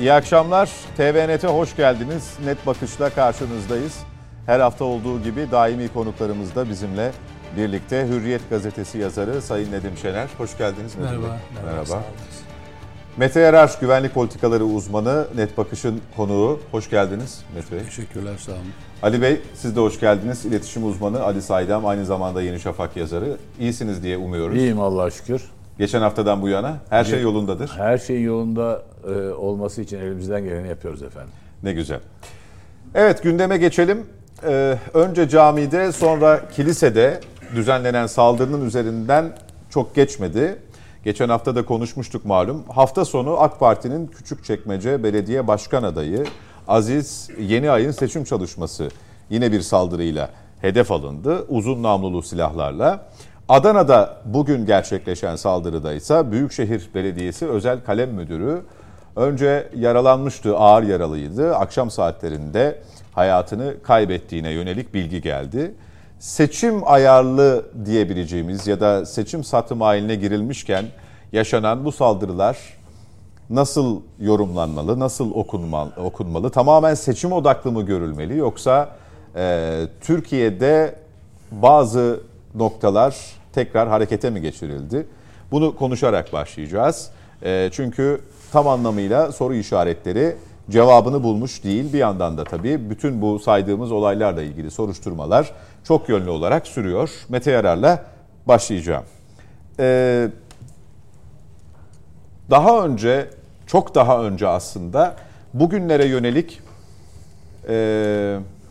İyi akşamlar. TVNET'e hoş geldiniz. Net Bakış'la karşınızdayız. Her hafta olduğu gibi daimi konuklarımız da bizimle birlikte. Hürriyet Gazetesi yazarı Sayın Nedim Şener. Hoş geldiniz. Merhaba. Mete Yarar, güvenlik politikaları uzmanı, Net Bakış'ın konuğu. Hoş geldiniz Mete Bey. Teşekkürler, sağ olun. Ali Bey, siz de hoş geldiniz. İletişim uzmanı Ali Saydam, aynı zamanda Yeni Şafak yazarı. İyisiniz diye umuyoruz. İyiyim Allah'a şükür. Geçen haftadan bu yana her şey yolundadır. Her şey yolunda olması için elimizden geleni yapıyoruz efendim. Ne güzel. Evet, gündeme geçelim. Önce camide, sonra kilisede düzenlenen saldırının üzerinden çok geçmedi. Geçen hafta da konuşmuştuk malum. Hafta sonu AK Parti'nin Küçükçekmece Belediye Başkan Adayı Aziz Yeniay'ın seçim çalışması yine bir saldırıyla hedef alındı. Uzun namlulu silahlarla. Adana'da bugün gerçekleşen saldırıda ise Büyükşehir Belediyesi Özel Kalem Müdürü önce yaralanmıştı, ağır yaralıydı. Akşam saatlerinde hayatını kaybettiğine yönelik bilgi geldi. Seçim ayarlı diyebileceğimiz ya da seçim satım haline girilmişken yaşanan bu saldırılar nasıl yorumlanmalı, nasıl okunmalı? Tamamen seçim odaklı mı görülmeli, yoksa Türkiye'de bazı noktalar tekrar harekete mi geçirildi? Bunu konuşarak başlayacağız. Çünkü tam anlamıyla soru işaretleri cevabını bulmuş değil. Bir yandan da tabii bütün bu saydığımız olaylarla ilgili soruşturmalar çok yönlü olarak sürüyor. Mete Yarar'la başlayacağım. Daha önce, çok daha önce aslında bugünlere yönelik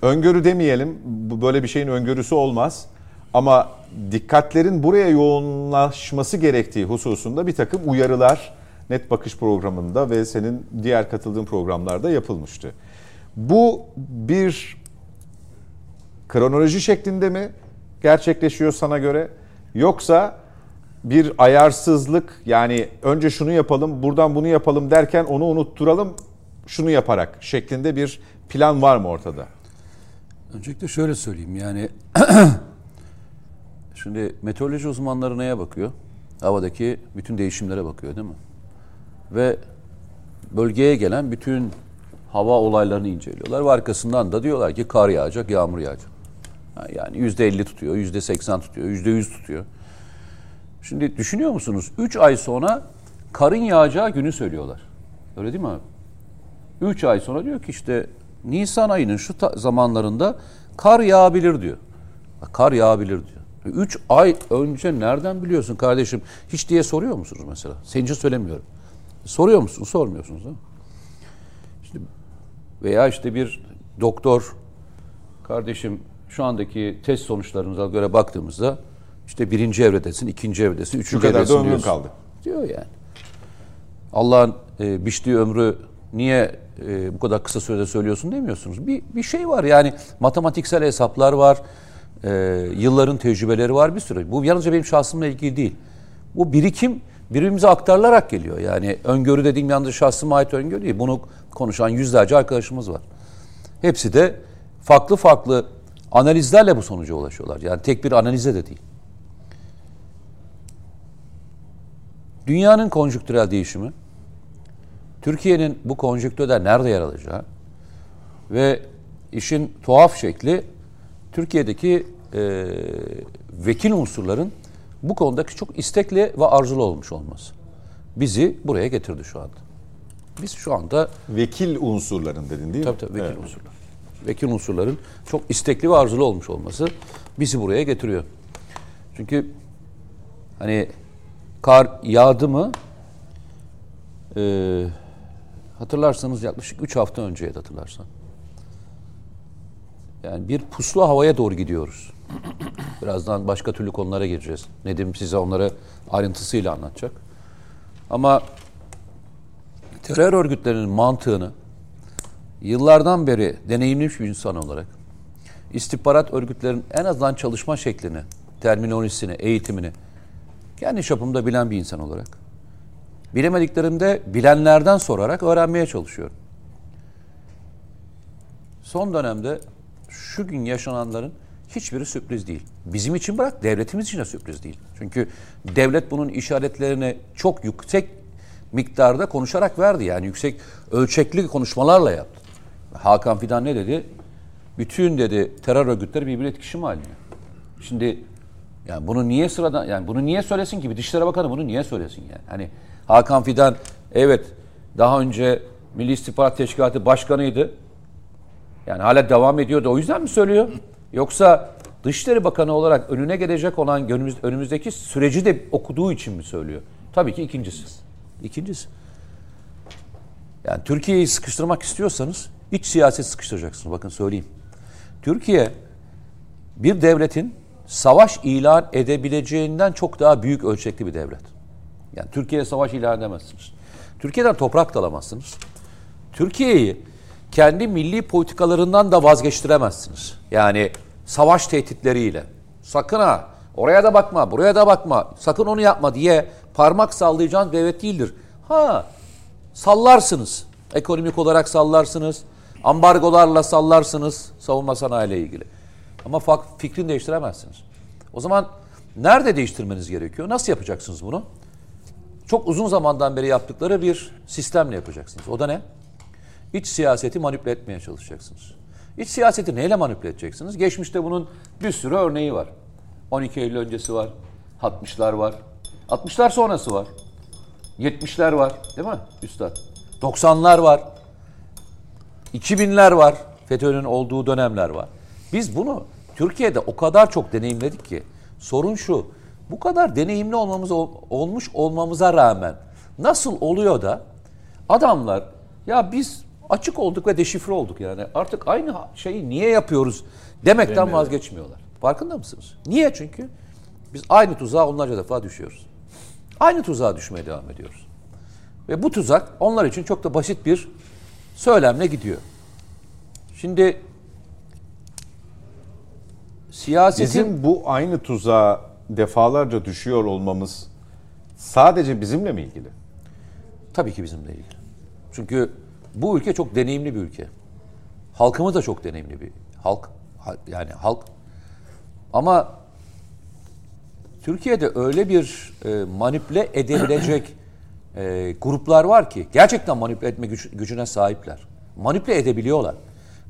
öngörü demeyelim. Böyle bir şeyin öngörüsü olmaz. Ama dikkatlerin buraya yoğunlaşması gerektiği hususunda bir takım uyarılar Net Bakış programında ve senin diğer katıldığın programlarda yapılmıştı. Bu bir kronoloji şeklinde mi gerçekleşiyor sana göre? Yoksa bir ayarsızlık, yani önce şunu yapalım, buradan bunu yapalım derken onu unutturalım, şunu yaparak şeklinde bir plan var mı ortada? Öncelikle şöyle söyleyeyim, yani şimdi meteoroloji uzmanları neye bakıyor? Havadaki bütün değişimlere bakıyor, değil mi? Ve bölgeye gelen bütün hava olaylarını inceliyorlar. Ve arkasından da diyorlar ki kar yağacak, yağmur yağacak. Yani %50 tutuyor, %80 tutuyor, %100 tutuyor. Şimdi düşünüyor musunuz? 3 ay sonra karın yağacağı günü söylüyorlar. Öyle değil mi abi? 3 ay sonra diyor ki işte Nisan ayının şu zamanlarında kar yağabilir diyor. Kar yağabilir diyor. 3 ay önce nereden biliyorsun kardeşim? Hiç diye soruyor musunuz mesela? Senin için söylemiyorum. Soruyor musunuz? Sormuyorsunuz, değil mi? İşte veya işte bir doktor, kardeşim şu andaki test sonuçlarımıza göre baktığımızda işte 1. evredesin, 2. evredesin, 3. evredesin diyor. Kaldı. Diyor yani. Allah'ın biçtiği ömrü niye bu kadar kısa sürede söylüyorsun demiyorsunuz. Bir şey var yani, matematiksel hesaplar var. Yılların tecrübeleri var bir sürü. Bu yalnızca benim şahsımla ilgili değil. Bu birikim birbirimize aktarılarak geliyor. Yani öngörü dediğim yalnızca şahsıma ait öngörü değil. Bunu konuşan yüzlerce arkadaşımız var. Hepsi de farklı farklı analizlerle bu sonuca ulaşıyorlar. Yani tek bir analize de değil. Dünyanın konjüktürel değişimi, Türkiye'nin bu konjüktürde nerede yer alacağı ve işin tuhaf şekli Türkiye'deki vekil unsurların bu konudaki çok istekli ve arzulu olmuş olması bizi buraya getirdi şu anda. Biz şu anda... Vekil unsurların dedin değil mi? Tabii vekil unsurlar. Vekil unsurların çok istekli ve arzulu olmuş olması bizi buraya getiriyor. Çünkü hani kar yağdı mı hatırlarsanız yaklaşık 3 hafta önceye de hatırlarsan. Yani bir puslu havaya doğru gidiyoruz. Birazdan başka türlü konulara gireceğiz. Nedim size onları ayrıntısıyla anlatacak. Ama terör örgütlerinin mantığını yıllardan beri deneyimlemiş bir insan olarak istihbarat örgütlerinin en azından çalışma şeklini, terminolojisini, eğitimini kendi çapımda bilen bir insan olarak bilemediklerimde bilenlerden sorarak öğrenmeye çalışıyorum. Son dönemde şu gün yaşananların hiçbiri sürpriz değil. Bizim için bırak, devletimiz için de sürpriz değil. Çünkü devlet bunun işaretlerini çok yüksek miktarda konuşarak verdi. Yani yüksek ölçekli konuşmalarla yaptı. Hakan Fidan ne dedi? Bütün dedi terör örgütleri birbirine iletişim halinde. Şimdi yani bunu niye sıradan, yani bunu niye söylesin ki? Bir Dışişleri Bakanı bunu niye söylesin yani? Hani Hakan Fidan evet daha önce Milli İstihbarat Teşkilatı Başkanıydı. Yani hala devam ediyordu. O yüzden mi söylüyor? Yoksa Dışişleri Bakanı olarak önüne gelecek olan önümüzdeki süreci de okuduğu için mi söylüyor? Tabii ki ikincisi. Yani Türkiye'yi sıkıştırmak istiyorsanız iç siyaset sıkıştıracaksınız. Bakın söyleyeyim. Türkiye bir devletin savaş ilan edebileceğinden çok daha büyük ölçekli bir devlet. Yani Türkiye'ye savaş ilan edemezsiniz. Türkiye'den toprak da alamazsınız. Türkiye'yi kendi milli politikalarından da vazgeçtiremezsiniz. Yani savaş tehditleriyle. Sakın ha, oraya da bakma, buraya da bakma, sakın onu yapma diye parmak sallayacağınız devlet değildir. Ha, sallarsınız. Ekonomik olarak sallarsınız. Ambargolarla sallarsınız savunma sanayiyle ilgili. Ama fikrini değiştiremezsiniz. O zaman nerede değiştirmeniz gerekiyor? Nasıl yapacaksınız bunu? Çok uzun zamandan beri yaptıkları bir sistemle yapacaksınız. O da ne? İç siyaseti manipüle etmeye çalışacaksınız. İç siyaseti neyle manipüle edeceksiniz? Geçmişte bunun bir sürü örneği var. 12 Eylül öncesi var. 60'lar var. 60'lar sonrası var. 70'ler var. Değil mi üstad? 90'lar var. 2000'ler var. FETÖ'nün olduğu dönemler var. Biz bunu Türkiye'de o kadar çok deneyimledik ki, sorun şu, bu kadar deneyimli olmamıza rağmen nasıl oluyor da adamlar, ya biz açık olduk ve deşifre olduk yani artık aynı şeyi niye yapıyoruz demekten vazgeçmiyorlar. Farkında mısınız? Niye? Çünkü biz aynı tuzağa onlarca defa düşüyoruz. Aynı tuzağa düşmeye devam ediyoruz. Ve bu tuzak onlar için çok da basit bir söylemle gidiyor. Şimdi bizim bu aynı tuzağa defalarca düşüyor olmamız sadece bizimle mi ilgili? Tabii ki bizimle ilgili. Çünkü bu ülke çok deneyimli bir ülke. Halkımız da çok deneyimli bir halk. Ama Türkiye'de öyle bir manipüle edebilecek gruplar var ki gerçekten manipüle etme gücüne sahipler. Manipüle edebiliyorlar.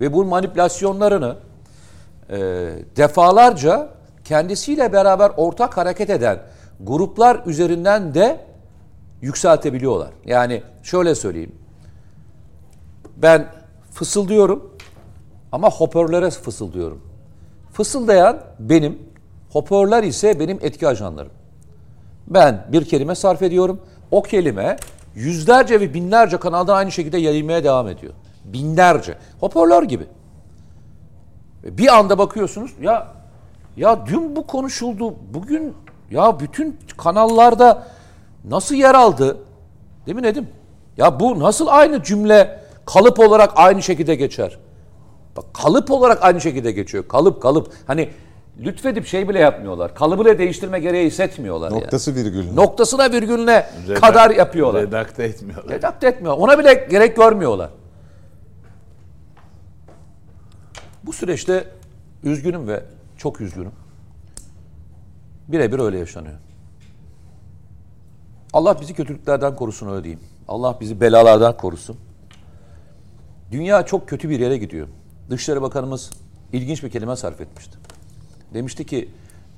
Ve bu manipülasyonlarını defalarca kendisiyle beraber ortak hareket eden gruplar üzerinden de yükseltebiliyorlar. Yani şöyle söyleyeyim. Ben fısıldıyorum ama hoparlöre fısıldıyorum. Fısıldayan benim, hoparlör ise benim etki ajanlarım. Ben bir kelime sarf ediyorum. O kelime yüzlerce ve binlerce kanaldan aynı şekilde yayılmaya devam ediyor. Binlerce. Hoparlör gibi. Bir anda bakıyorsunuz ya dün bu konuşuldu, bugün ya bütün kanallarda nasıl yer aldı? Değil mi Nedim? Ya bu nasıl aynı cümle kalıp olarak aynı şekilde geçer? Bak, kalıp olarak aynı şekilde geçiyor. Kalıp. Hani lütfedip şey bile yapmıyorlar. Kalıbı bile değiştirme gereği hissetmiyorlar. Noktası yani. Virgülüne. Noktasına virgülüne kadar yapıyorlar. Redakte etmiyor. Ona bile gerek görmüyorlar. Bu süreçte üzgünüm ve çok üzgünüm. Birebir öyle yaşanıyor. Allah bizi kötülüklerden korusun, öyle diyeyim. Allah bizi belalardan korusun. Dünya çok kötü bir yere gidiyor. Dışişleri Bakanımız ilginç bir kelime sarf etmişti. Demişti ki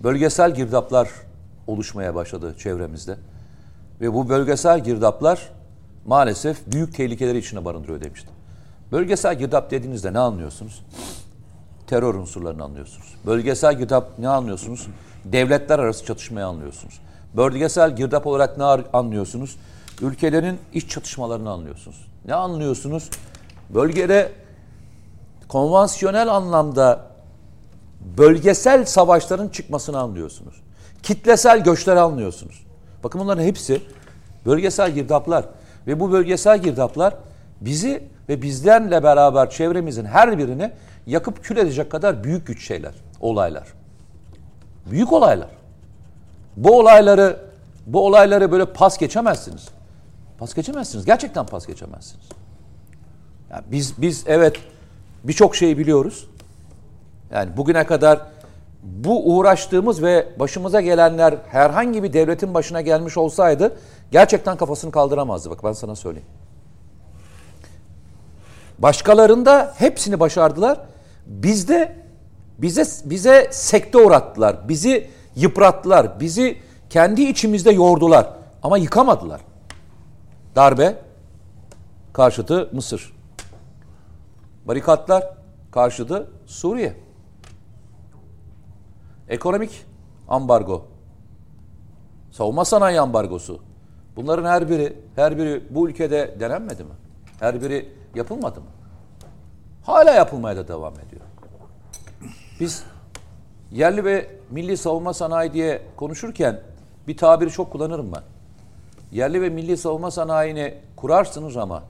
bölgesel girdaplar oluşmaya başladı çevremizde. Ve bu bölgesel girdaplar maalesef büyük tehlikeleri içine barındırıyor demişti. Bölgesel girdap dediğinizde ne anlıyorsunuz? Terör unsurlarını anlıyorsunuz. Bölgesel girdap ne anlıyorsunuz? Devletler arası çatışmayı anlıyorsunuz. Bölgesel girdap olarak ne anlıyorsunuz? Ülkelerin iç çatışmalarını anlıyorsunuz. Ne anlıyorsunuz? Bölgede konvansiyonel anlamda bölgesel savaşların çıkmasını anlıyorsunuz. Kitlesel göçleri anlıyorsunuz. Bakın bunların hepsi bölgesel girdaplar. Ve bu bölgesel girdaplar bizi ve bizlerle beraber çevremizin her birini yakıp kül edecek kadar büyük güç şeyler, olaylar. Büyük olaylar. Bu olayları böyle pas geçemezsiniz. Gerçekten pas geçemezsiniz. Yani biz evet birçok şeyi biliyoruz. Yani bugüne kadar bu uğraştığımız ve başımıza gelenler herhangi bir devletin başına gelmiş olsaydı gerçekten kafasını kaldıramazdı. Bak ben sana söyleyeyim. Başkalarında hepsini başardılar. Bizde bize sekte uğrattılar. Bizi yıprattılar. Bizi kendi içimizde yordular. Ama yıkamadılar. Darbe, karşıtı Mısır. Barikatlar, karşıtı Suriye. Ekonomik ambargo. Savunma sanayi ambargosu. Bunların her biri bu ülkede denenmedi mi? Her biri yapılmadı mı? Hala yapılmaya da devam ediyor. Biz yerli ve milli savunma sanayi diye konuşurken bir tabiri çok kullanırım ben. Yerli ve milli savunma sanayini kurarsınız ama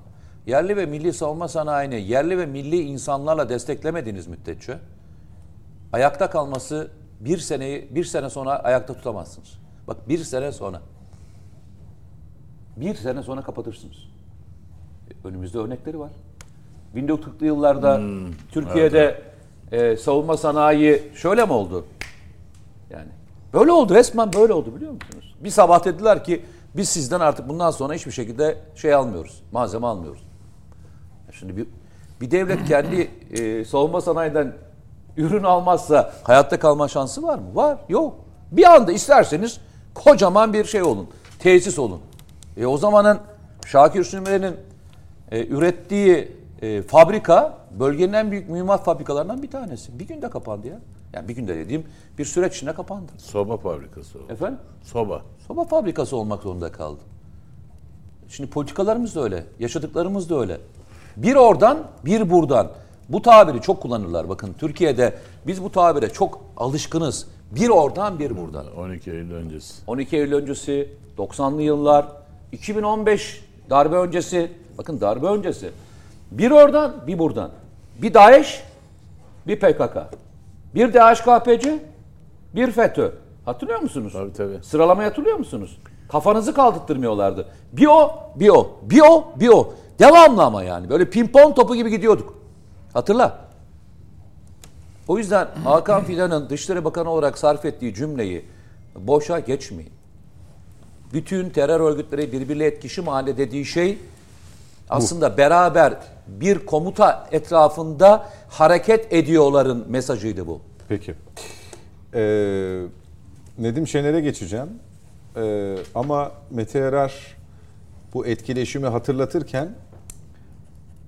yerli ve milli savunma sanayini yerli ve milli insanlarla desteklemediğiniz müddetçe ayakta kalması bir sene sonra ayakta tutamazsınız. Bak bir sene sonra kapatırsınız. Önümüzde örnekleri var. 1940'lı yıllarda Türkiye'de evet. Savunma sanayi şöyle mi oldu? Yani böyle oldu, resmen böyle oldu, biliyor musunuz? Bir sabah dediler ki biz sizden artık bundan sonra hiçbir şekilde almıyoruz, malzeme almıyoruz. Şimdi bir devlet kendi savunma sanayiden ürün almazsa hayatta kalma şansı var mı? Var, yok. Bir anda isterseniz kocaman bir olun, tesis olun. O zamanın Şakir Sürmeli'nin ürettiği fabrika bölgenin en büyük mühimmat fabrikalarından bir tanesi. Bir günde kapandı ya. Yani bir günde dediğim bir süreç içinde kapandı. Soba fabrikası oldu. Efendim? Soba. Soba fabrikası olmak zorunda kaldı. Şimdi politikalarımız da öyle. Yaşadıklarımız da öyle. Bir oradan bir buradan. Bu tabiri çok kullanırlar. Bakın Türkiye'de biz bu tabire çok alışkınız. Bir oradan bir buradan. 12 Eylül öncesi. 12 Eylül öncesi, 90'lı yıllar, 2015 darbe öncesi. Bakın darbe öncesi. Bir oradan bir buradan. Bir DAEŞ, bir PKK. Bir DHKPC, bir FETÖ. Hatırlıyor musunuz? Tabii tabii. Sıralamaya hatırlıyor musunuz? Kafanızı kaldırtmıyorlardı. Bir o. Devamlı ama yani. Böyle pimpon topu gibi gidiyorduk. Hatırla. O yüzden Hakan Fidan'ın Dışişleri Bakanı olarak sarf ettiği cümleyi boşa geçmeyin. Bütün terör örgütleri birbiriyle etkileşim halinde dediği şey aslında beraber bir komuta etrafında hareket ediyorların mesajıydı bu. Peki. Nedim Şener'e geçeceğim. Ama Mete Yarar bu etkileşimi hatırlatırken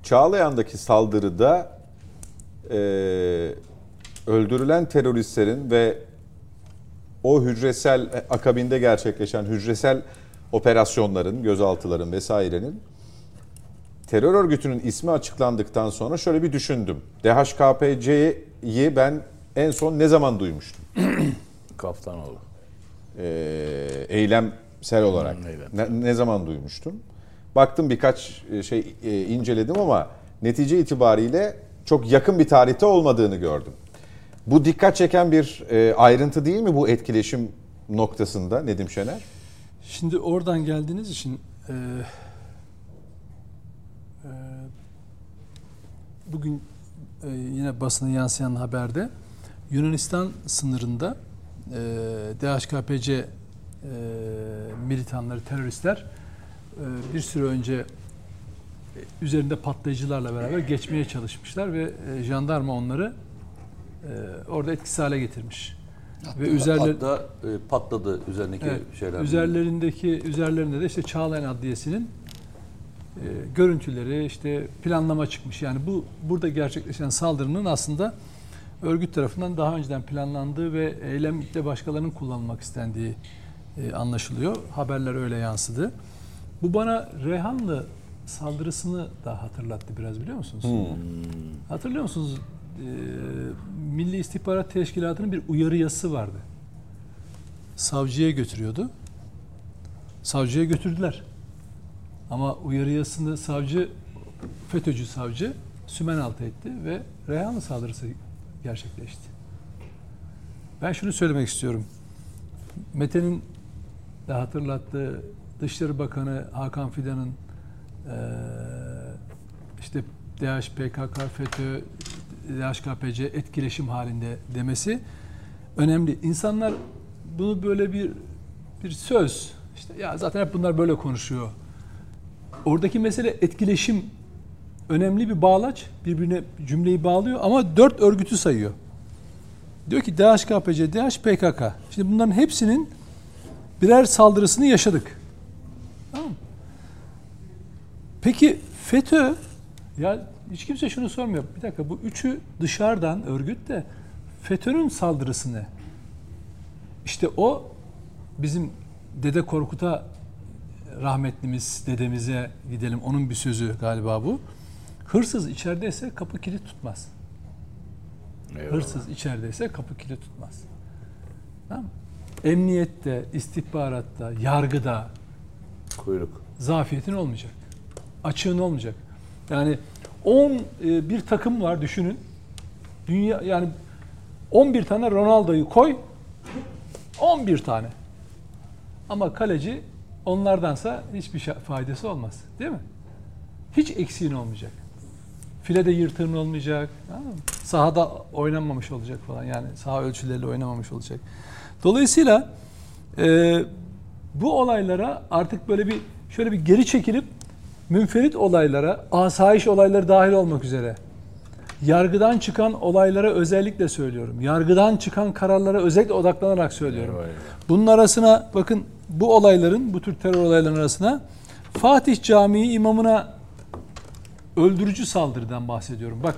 Çağlayan'daki saldırıda öldürülen teröristlerin ve o hücresel akabinde gerçekleşen hücresel operasyonların, gözaltıların vesairenin terör örgütünün ismi açıklandıktan sonra şöyle bir düşündüm. DHKPC'yi ben en son ne zaman duymuştum? Kaftanoğlu. Eylemsel olarak. Ne zaman duymuştum? Baktım birkaç inceledim ama netice itibariyle çok yakın bir tarihte olmadığını gördüm. Bu dikkat çeken bir ayrıntı değil mi bu etkileşim noktasında Nedim Şener? Şimdi oradan geldiğiniz için bugün yine basına yansıyan haberde Yunanistan sınırında DHKPC militanları, teröristler bir süre önce üzerinde patlayıcılarla beraber geçmeye çalışmışlar ve jandarma onları orada etkisiz hale getirmiş. Hatta, ve hatta patladı üzerindeki şeyler. Üzerlerinde de işte Çağlayan Adliyesi'nin görüntüleri, işte planlama çıkmış. Yani burada gerçekleşen saldırının aslında örgüt tarafından daha önceden planlandığı ve eylemlikte başkalarının kullanılmak istendiği anlaşılıyor. Haberler öyle yansıdı. Bu bana Reyhanlı saldırısını da hatırlattı biraz, biliyor musunuz? Hatırlıyor musunuz? Milli İstihbarat Teşkilatı'nın bir uyarı yazısı vardı. Savcıya götürüyordu. Savcıya götürdüler. Ama uyarı yazısını FETÖ'cü savcı sümenaltı etti ve Reyhanlı saldırısı gerçekleşti. Ben şunu söylemek istiyorum. Mete'nin de hatırlattığı Dışişleri Bakanı Hakan Fidan'ın işte DH, PKK, FETÖ, DHKPC etkileşim halinde demesi önemli. İnsanlar bunu böyle bir söz, işte ya zaten hep bunlar böyle konuşuyor. Oradaki mesele etkileşim, önemli bir bağlaç, birbirine cümleyi bağlıyor ama 4 örgütü sayıyor. Diyor ki DHKPC, DH, PKK. Şimdi bunların hepsinin birer saldırısını yaşadık. Tamam mı? Peki FETÖ, ya hiç kimse şunu sormuyor. Bir dakika, bu üçü dışarıdan örgüt de FETÖ'nün saldırısı ne? İşte o bizim Dede Korkut'a, rahmetlimiz dedemize gidelim. Onun bir sözü galiba bu. Hırsız içerideyse kapı kilit tutmaz. Eyvallah. Hırsız içerideyse kapı kilit tutmaz. Tamam mı? Emniyette, istihbaratta, yargıda kuyruk. Zafiyetin olmayacak. Açığın olmayacak. Yani 10 bir takım var, düşünün. Dünya, yani 11 tane Ronaldo'yu koy. 11 tane. Ama kaleci onlardansa hiçbir faydası olmaz. Değil mi? Hiç eksiğin olmayacak. Filede yırtığın olmayacak. Sahada oynanmamış olacak falan. Yani saha ölçüleriyle oynanmamış olacak. Dolayısıyla bu olaylara artık böyle bir şöyle bir geri çekilip münferit olaylara, asayiş olayları dahil olmak üzere, yargıdan çıkan olaylara özellikle söylüyorum. Yargıdan çıkan kararlara özellikle odaklanarak söylüyorum. Bunun arasına bakın, bu olayların, bu tür terör olaylarının arasına Fatih Camii imamına öldürücü saldırıdan bahsediyorum. Bak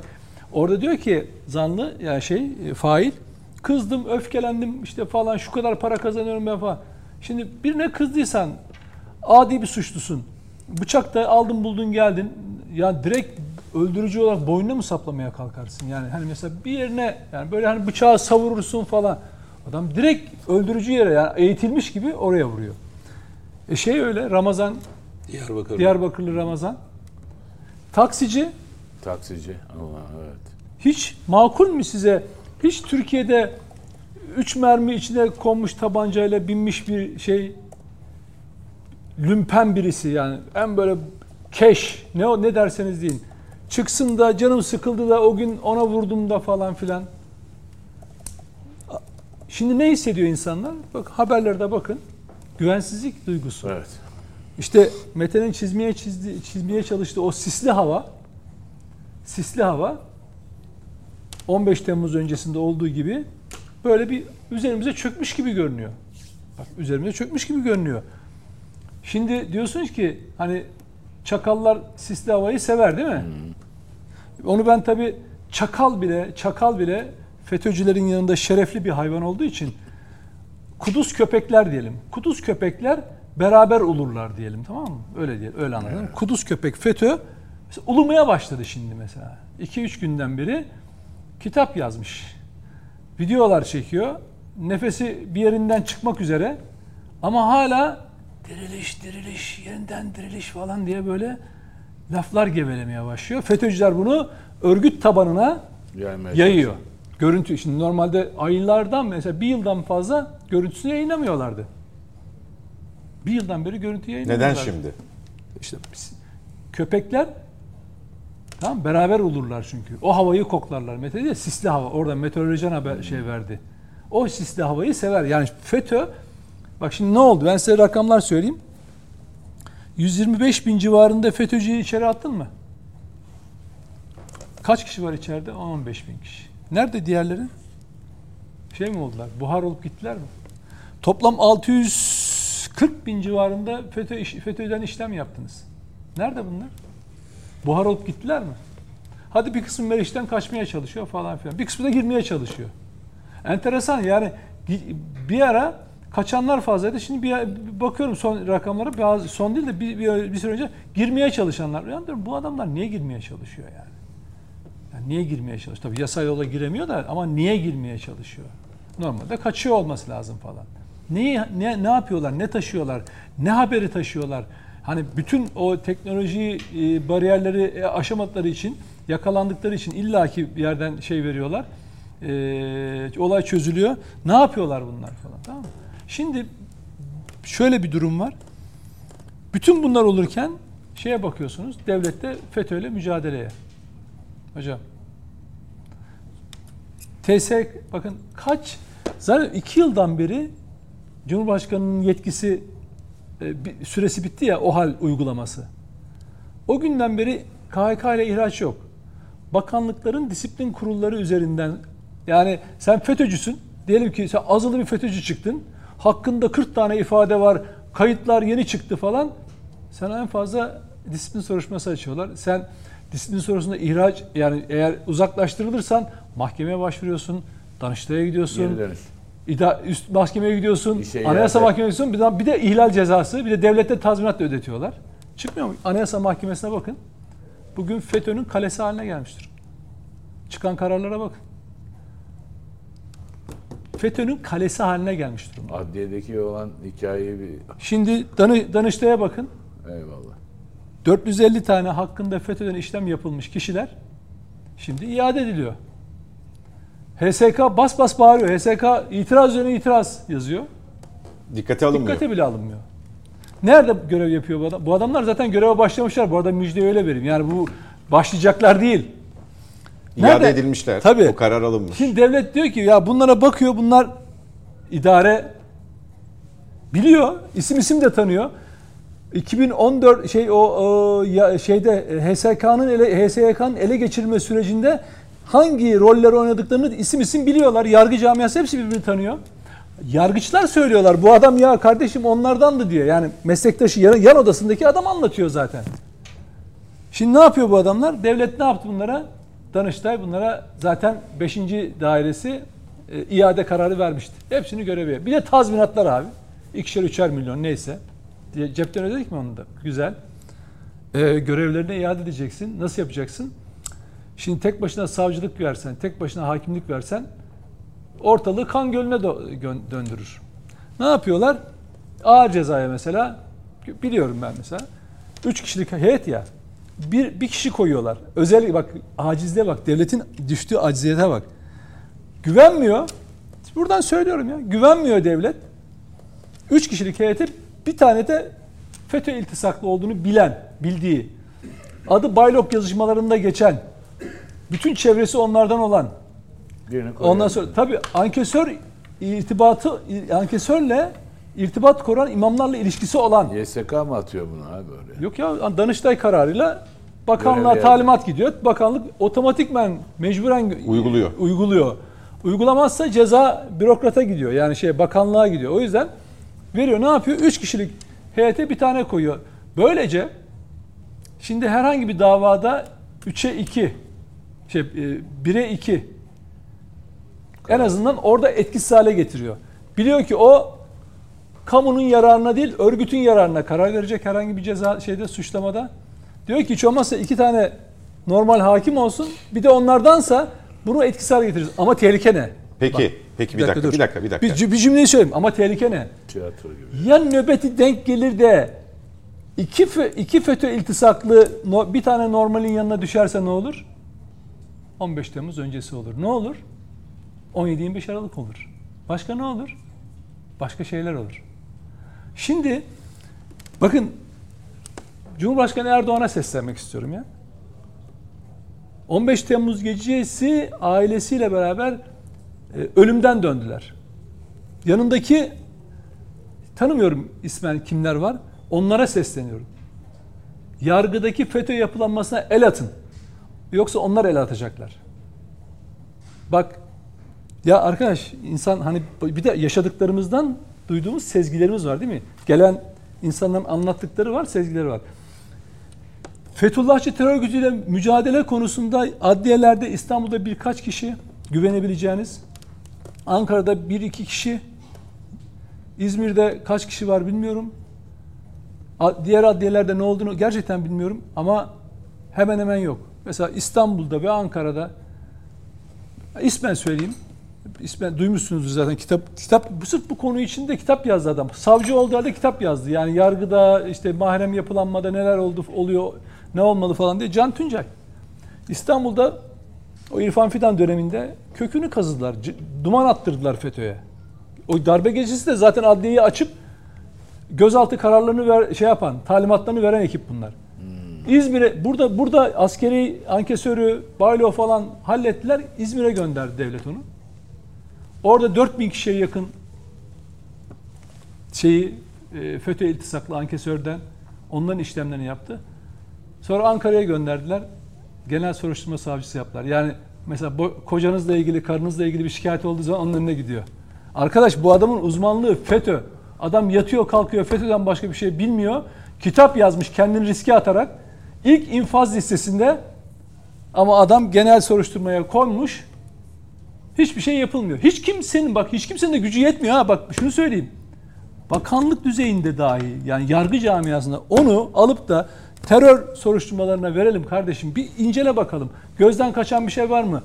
orada diyor ki zanlı, yani fail, kızdım, öfkelendim işte falan, şu kadar para kazanıyorum ben falan. Şimdi birine kızdıysan adi bir suçlusun. Bıçak da aldın, buldun, geldin. Yani direkt öldürücü olarak boynuna mı saplamaya kalkarsın? Yani hani mesela bir yerine, yani böyle hani bıçağı savurursun falan. Adam direkt öldürücü yere, yani eğitilmiş gibi oraya vuruyor. Öyle Ramazan, Diyarbakırlı Ramazan. Taksici. Allah, evet. Hiç makul mü size? Hiç Türkiye'de 3 mermi içine konmuş tabancayla binmiş bir lümpen birisi, yani en böyle keş, ne derseniz deyin. Çıksın da canım sıkıldı da o gün ona vurdum da falan filan. Şimdi ne hissediyor insanlar? Bak haberlerde bakın. Güvensizlik duygusu. Evet. İşte Mete'nin çizmeye çalıştığı o sisli hava 15 Temmuz öncesinde olduğu gibi böyle bir üzerimize çökmüş gibi görünüyor. Bak üzerimize çökmüş gibi görünüyor. Şimdi diyorsunuz ki hani çakallar sisli havayı sever değil mi? Hmm. Onu ben tabii çakal bile FETÖ'cülerin yanında şerefli bir hayvan olduğu için kuduz köpekler diyelim. Kuduz köpekler beraber ulurlar diyelim, tamam mı? Öyle diyelim, öyle anladım. Evet. Kuduz köpek FETÖ ulumaya başladı şimdi mesela. 2-3 günden beri kitap yazmış. Videolar çekiyor. Nefesi bir yerinden çıkmak üzere ama hala diriliş, yeniden diriliş falan diye böyle laflar gevelemeye başlıyor. FETÖ'cüler bunu örgüt tabanına yayıyor. Görüntü, şimdi normalde aylardan, mesela bir yıldan fazla görüntüsünü yayınlamıyorlardı. Bir yıldan beri görüntü yayınlamıyorlardı. Neden şimdi? İşte köpekler, tamam, beraber olurlar çünkü. O havayı koklarlar. Meteoroloji de sisli hava. Orada meteorolojiden haber verdi. O sisli havayı sever. Yani FETÖ, bak şimdi ne oldu? Ben size rakamlar söyleyeyim. 125 bin civarında FETÖ'cüyü içeri attın mı? Kaç kişi var içeride? 10-15 bin kişi. Nerede diğerleri? Mi oldular? Buhar olup gittiler mi? Toplam 640 bin civarında FETÖ'den işlem yaptınız. Nerede bunlar? Buhar olup gittiler mi? Hadi bir kısmı Meriç'ten kaçmaya çalışıyor falan filan. Bir kısmı da girmeye çalışıyor. Enteresan, yani bir ara kaçanlar fazlaydı. Şimdi bir bakıyorum son rakamlara, son değil de bir süre önce girmeye çalışanlar. Yani diyorum, bu adamlar niye girmeye çalışıyor yani? Niye girmeye çalışıyor? Tabii yasal yola giremiyor da, ama niye girmeye çalışıyor? Normalde kaçıyor olması lazım falan. Ne yapıyorlar? Ne taşıyorlar? Ne haberi taşıyorlar? Hani bütün o teknoloji bariyerleri aşamadıkları için, yakalandıkları için illaki bir yerden veriyorlar. Olay çözülüyor. Ne yapıyorlar bunlar falan? Tamam mı? Şimdi şöyle bir durum var. Bütün bunlar olurken bakıyorsunuz. Devlette FETÖ'yle mücadeleye. Hocam. Bakın kaç Zaten 2 yıldan beri Cumhurbaşkanı'nın yetkisi süresi bitti ya, OHAL uygulaması. O günden beri KHK ile ihraç yok. Bakanlıkların disiplin kurulları üzerinden, yani sen FETÖ'cüsün, diyelim ki sen azılı bir FETÖ'cü çıktın, hakkında 40 tane ifade var, kayıtlar yeni çıktı falan, sana en fazla disiplin soruşturması açıyorlar. Sen disiplin soruşturmasında ihraç, yani eğer uzaklaştırılırsan mahkemeye başvuruyorsun, Danıştay'a gidiyorsun, üst mahkemeye gidiyorsun, Anayasa Mahkemesi'ne gidiyorsun, bir de ihlal cezası, bir de devlette tazminat da ödetiyorlar. Çıkmıyor mu? Anayasa Mahkemesi'ne bakın. Bugün FETÖ'nün kalesi haline gelmiştir. Çıkan kararlara bakın. FETÖ'nün kalesi haline gelmiştir. Adliyedeki olan hikayeyi bir... Şimdi Danıştay'a bakın. Eyvallah. 450 tane hakkında FETÖ'den işlem yapılmış kişiler şimdi iade ediliyor. HSK bas bas bağırıyor. HSK itiraz üzerine itiraz yazıyor. Dikkate alınmıyor. Dikkate bile alınmıyor. Nerede görev yapıyor bu adam? Bu adamlar zaten göreve başlamışlar. Bu arada müjdeyi öyle vereyim. Yani bu başlayacaklar değil. İade edilmişler. Tabii. O karar alınmış. Şimdi devlet diyor ki ya bunlara bakıyor. Bunlar idare biliyor. İsim de tanıyor. 2014 HSYK'nın ele geçirilme sürecinde hangi rolleri oynadıklarını isim biliyorlar. Yargı camiası hepsi birbirini tanıyor. Yargıçlar söylüyorlar. Bu adam ya kardeşim onlardandı diyor. Yani meslektaşı yan odasındaki adam anlatıyor zaten. Şimdi ne yapıyor bu adamlar? Devlet ne yaptı bunlara? Danıştay bunlara zaten 5. dairesi iade kararı vermişti. Hepsini göreviye. Bir de tazminatlar abi. 2'şer 3'er milyon neyse. Cepten ödedik mi onu da? Güzel. Görevlerine iade edeceksin. Nasıl yapacaksın? Şimdi tek başına savcılık versen, tek başına hakimlik versen ortalığı kan gölüne döndürür. Ne yapıyorlar? Ağır cezaya mesela, biliyorum ben mesela, 3 kişilik heyet ya, bir kişi koyuyorlar. Özel bak, acizliğe bak, devletin düştüğü aciziyete bak. Güvenmiyor, buradan söylüyorum ya, güvenmiyor devlet. 3 kişilik heyeti bir tane de FETÖ iltisaklı olduğunu bildiği, adı Baylok yazışmalarında geçen, bütün çevresi onlardan olan. Ondan sonra tabii ankesörle irtibat kuran imamlarla ilişkisi olan. YSK mı atıyor bunu abi böyle? Yok ya, Danıştay kararıyla bakanlığa görevli talimat yani gidiyor. Bakanlık otomatikmen mecburen uyguluyor. Uygulamazsa ceza bürokrata gidiyor. Yani bakanlığa gidiyor. O yüzden veriyor. Ne yapıyor? 3 kişilik heyete bir tane koyuyor. Böylece şimdi herhangi bir davada 1'e 2 en azından orada etkisiz hale getiriyor. Biliyor ki o kamunun yararına değil, örgütün yararına karar verecek herhangi bir ceza suçlamada. Diyor ki hiç olmazsa 2 tane normal hakim olsun. Bir de onlardansa bunu etkisiz hale getiririz. Ama tehlike ne? Peki bir dakika. Bir cümleyi söyleyeyim. Ama tehlike ne? Tiyatro gibi. Ya nöbeti denk gelir de iki FETÖ iltisaklı bir tane normalin yanına düşerse ne olur? 15 Temmuz öncesi olur. Ne olur? 17-25 Aralık olur. Başka ne olur? Başka şeyler olur. Şimdi bakın, Cumhurbaşkanı Erdoğan'a seslenmek istiyorum ya. 15 Temmuz gecesi ailesiyle beraber ölümden döndüler. Yanındaki tanımıyorum ismen kimler var. Onlara sesleniyorum. Yargıdaki FETÖ yapılanmasına el atın. Yoksa onlar el atacaklar. Bak ya arkadaş, insan hani bir de yaşadıklarımızdan duyduğumuz sezgilerimiz var değil mi? Gelen insanların anlattıkları var, sezgileri var. Fethullahçı terör örgütüyle mücadele konusunda adliyelerde İstanbul'da birkaç kişi güvenebileceğiniz, Ankara'da 1-2 kişi, İzmir'de kaç kişi var bilmiyorum. Diğer adliyelerde ne olduğunu gerçekten bilmiyorum ama hemen hemen yok. Mesela İstanbul'da ve Ankara'da ismen söyleyeyim. İsmen duymuşsunuzdur zaten, kitap sırf bu konu için de kitap yazdı adam. Savcı olduğu halde kitap yazdı. Yani yargıda mahrem yapılanmada neler oluyor, ne olmalı falan diye. Can Tuncay. İstanbul'da o İrfan Fidan döneminde kökünü kazıdılar. Duman attırdılar FETÖ'ye. O darbe gecesi de zaten adliyeyi açıp gözaltı kararlarını talimatlarını veren ekip bunlar. İzmir'e burada askeri ankesörü, baylo falan hallettiler. İzmir'e gönderdi devlet onu. Orada 4000 kişiye yakın FETÖ iltisaklı ankesörden onların işlemlerini yaptı. Sonra Ankara'ya gönderdiler. Genel soruşturma savcısı yaptılar. Yani mesela kocanızla ilgili, karınızla ilgili bir şikayet olduğu zaman onun önüne gidiyor. Arkadaş bu adamın uzmanlığı FETÖ. Adam yatıyor kalkıyor, FETÖ'den başka bir şey bilmiyor. Kitap yazmış kendini riske atarak. İlk infaz listesinde ama adam genel soruşturmaya konmuş. Hiçbir şey yapılmıyor. Hiç kimsenin de gücü yetmiyor ha, bak şunu söyleyeyim. Bakanlık düzeyinde dahi yani yargı camiasında onu alıp da terör soruşturmalarına verelim kardeşim. Bir incele bakalım. Gözden kaçan bir şey var mı?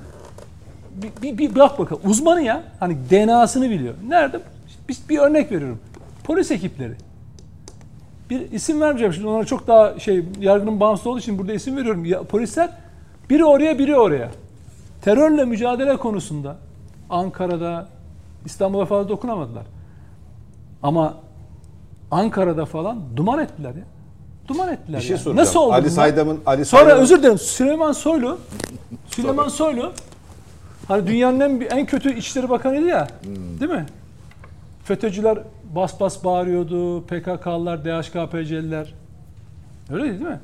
Bir bak bakalım. Uzmanı ya. Hani DNA'sını biliyor. Nerede? Bir örnek veriyorum. Polis ekipleri. Bir isim vermeyeceğim şimdi. Onlara çok daha yargının bağımsız olduğu için burada isim veriyorum. Ya, polisler biri oraya biri oraya. Terörle mücadele konusunda Ankara'da, İstanbul'a fazla dokunamadılar. Ama Ankara'da falan duman ettiler ya. Bir şey soracağım. Nasıl oldu? Ali Saydam'ın... özür dilerim. Süleyman Soylu hani dünyanın en kötü İçişleri Bakanıydı ya. Hmm. Değil mi? FETÖ'cüler bas bas bağırıyordu. PKK'lılar, DHKPC'liler. Öyleydi değil mi?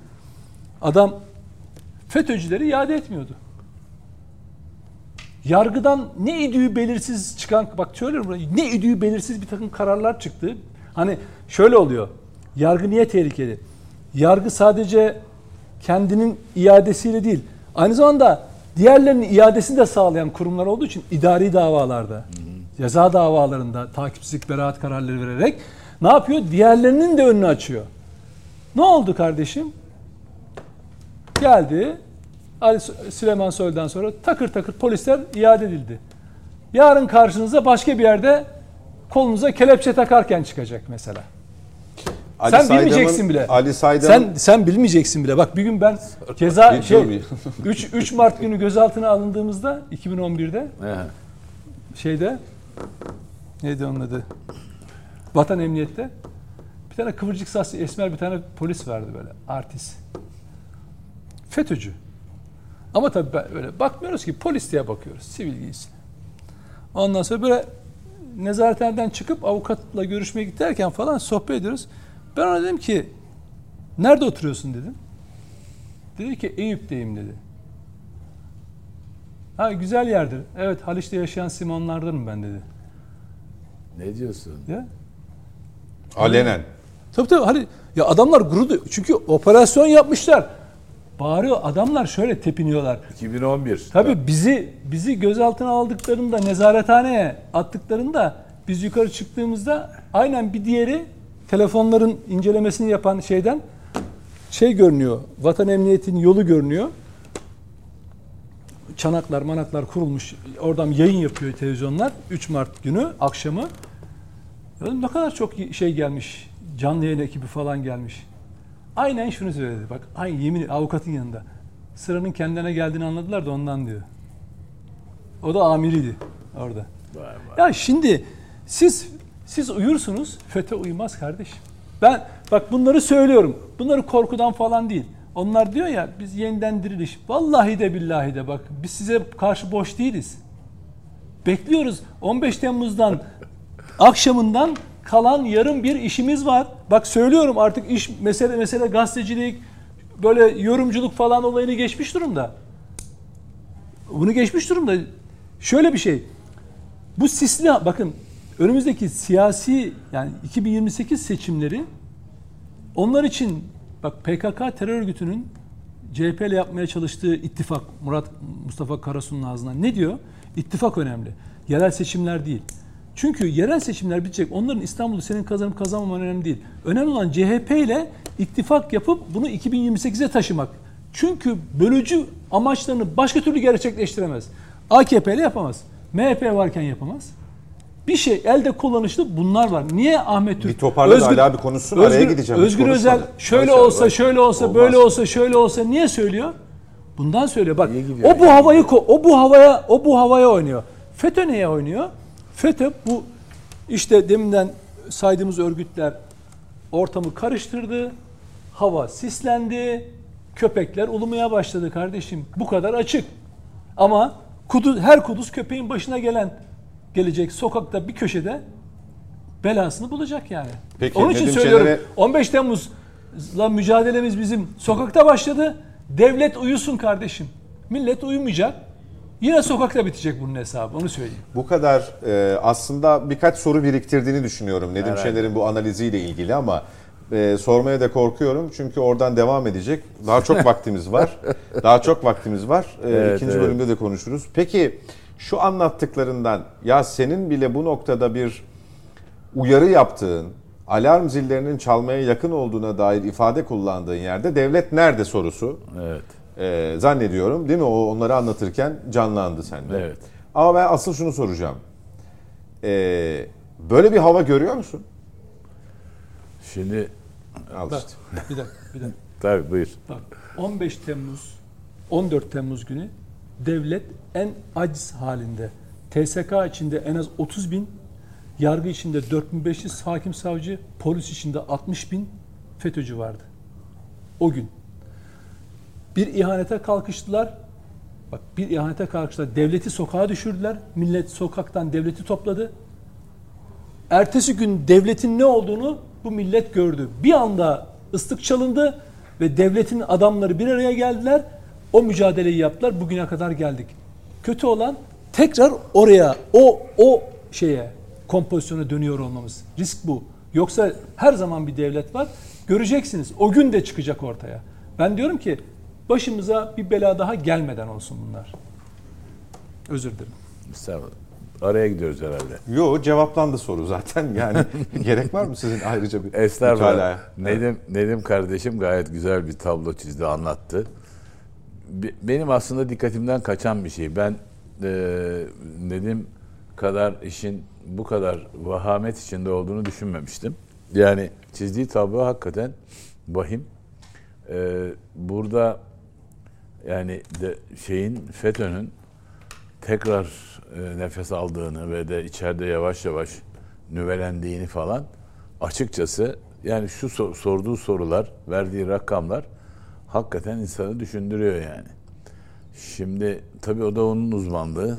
Adam FETÖ'cüleri iade etmiyordu. Yargıdan ne idüğü belirsiz çıkan, bak söylüyorum buraya, ne idüğü belirsiz bir takım kararlar çıktı. Hani şöyle oluyor. Yargı niye tehlikeli? Yargı sadece kendinin iadesiyle değil, aynı zamanda diğerlerinin iadesini de sağlayan kurumlar olduğu için idari davalarda, ceza davalarında takipsizlik, beraat kararları vererek ne yapıyor? Diğerlerinin de önünü açıyor. Ne oldu kardeşim? Geldi, Süleyman Soylu'dan sonra takır takır polisler iade edildi. Yarın karşınıza başka bir yerde kolunuza kelepçe takarken çıkacak mesela. Sen bilmeyeceksin bile. Bak bir gün ben ceza 3 Mart günü gözaltına alındığımızda 2011'de neydi onun adı? Vatan Emniyet'te bir tane kıvırcık saçlı esmer bir tane polis vardı böyle artist. FETÖ'cü. Ama tabii böyle bakmıyoruz ki polis diye bakıyoruz. Sivil giysi. Ondan sonra böyle nezarethaneden çıkıp avukatla görüşmeye giderken falan sohbet ediyoruz. Ben ona dedim ki, nerede oturuyorsun dedim. Dedi ki Eyüp'teyim dedi. Ha güzel yerdir. Evet Haliç'te yaşayan Simonlardanım ben dedi. Ne diyorsun? Ya? Alenen. Tabii hani ya adamlar gururdu. Çünkü operasyon yapmışlar. Bağırıyor adamlar şöyle tepiniyorlar. 2011. Tabii bizi gözaltına aldıklarında nezarethaneye attıklarında biz yukarı çıktığımızda aynen bir diğeri telefonların incelemesini yapan şeyden görünüyor. Vatan Emniyeti'nin yolu görünüyor. Çanaklar, manaklar kurulmuş. Oradan yayın yapıyor televizyonlar. 3 Mart günü akşamı. Ne kadar çok gelmiş. Canlı yayın ekibi falan gelmiş. Aynen şunu söyledi. Bak, aynı yemin avukatın yanında. Sıranın kendilerine geldiğini anladılar da ondan diyor. O da amiriydi orada. Ya şimdi siz uyursunuz, FETÖ uymaz kardeşim. Ben bak bunları söylüyorum. Bunları korkudan falan değil. Onlar diyor ya biz yeniden diriliş. Vallahi de billahi de bak biz size karşı boş değiliz. Bekliyoruz 15 Temmuz'dan akşamından kalan yarım bir işimiz var. Bak söylüyorum artık iş mesele gazetecilik, böyle yorumculuk falan olayını geçmiş durumda. Bunu geçmiş durumda. Şöyle bir şey. Bu sisli bakın önümüzdeki siyasi yani 2028 seçimleri onlar için bak PKK terör örgütünün CHP ile yapmaya çalıştığı ittifak Mustafa Karasu'nun ağzından ne diyor? İttifak önemli. Yerel seçimler değil. Çünkü yerel seçimler bitecek. Onların İstanbul'u senin kazanıp kazanmaman önemli değil. Önemli olan CHP ile ittifak yapıp bunu 2028'e taşımak. Çünkü bölücü amaçlarını başka türlü gerçekleştiremez. AKP ile yapamaz. MHP varken yapamaz. Bir şey elde kullanışlı bunlar var. Niye Ahmet Türk? Bir toparladı hala bir konuşsun. Araya gideceğim. Özgür Özel şöyle olsa olmaz. Böyle olsa şöyle olsa niye söylüyor? Bundan söylüyor. Bak o bu yani. o bu havaya oynuyor. FETÖ neye oynuyor? FETÖ bu deminden saydığımız örgütler ortamı karıştırdı. Hava sislendi. Köpekler ulumaya başladı kardeşim. Bu kadar açık. Ama her kuduz köpeğin başına gelen gelecek sokakta bir köşede belasını bulacak yani. Peki, onun için Nedim söylüyorum. Şener'e... 15 Temmuz'la mücadelemiz bizim sokakta başladı. Devlet uyusun kardeşim. Millet uyumayacak. Yine sokakta bitecek bunun hesabı. Onu söyleyeyim. Bu kadar aslında birkaç soru biriktirdiğini düşünüyorum Nedim herhalde. Şener'in bu analiziyle ilgili ama sormaya da korkuyorum. Çünkü oradan devam edecek. Daha çok vaktimiz var. Evet, İkinci bölümde de konuşuruz. Peki şu anlattıklarından ya senin bile bu noktada bir uyarı yaptığın, alarm zillerinin çalmaya yakın olduğuna dair ifade kullandığın yerde devlet nerede sorusu? Evet. Zannediyorum değil mi? O onları anlatırken canlandı sende. Evet. Ama ben asıl şunu soracağım. Böyle bir hava görüyor musun? Şimdi al işte. Bir dakika. Tabii buyur. Bak, 15 Temmuz, 14 Temmuz günü devlet en aciz halinde. TSK içinde en az 30.000, yargı içinde 4.500 hakim savcı, polis içinde 60.000 FETÖ'cü vardı. O gün. Bir ihanete kalkıştılar. Bak bir ihanete kalkıştılar. Devleti sokağa düşürdüler. Millet sokaktan devleti topladı. Ertesi gün devletin ne olduğunu bu millet gördü. Bir anda ıslık çalındı ve devletin adamları bir araya geldiler. O mücadeleyi yaptılar. Bugüne kadar geldik. Kötü olan tekrar oraya, o şeye, kompozisyona dönüyor olmamız. Risk bu. Yoksa her zaman bir devlet var. Göreceksiniz. O gün de çıkacak ortaya. Ben diyorum ki başımıza bir bela daha gelmeden olsun bunlar. Özür dilerim. Estağfurullah. Araya gidiyoruz herhalde. Yok, cevaplandı soru zaten. Yani gerek var mı sizin ayrıca bir mütalaya? Nedim kardeşim gayet güzel bir tablo çizdi, anlattı. Benim aslında dikkatimden kaçan bir şey. Ben Nedim kadar işin bu kadar vahamet içinde olduğunu düşünmemiştim. Yani çizdiği tablo hakikaten vahim. Burada yani FETÖ'nün tekrar nefes aldığını ve de içeride yavaş yavaş nüvelendiğini falan açıkçası yani şu sorduğu sorular, verdiği rakamlar hakikaten insanı düşündürüyor yani. Şimdi tabii o da onun uzmanlığı.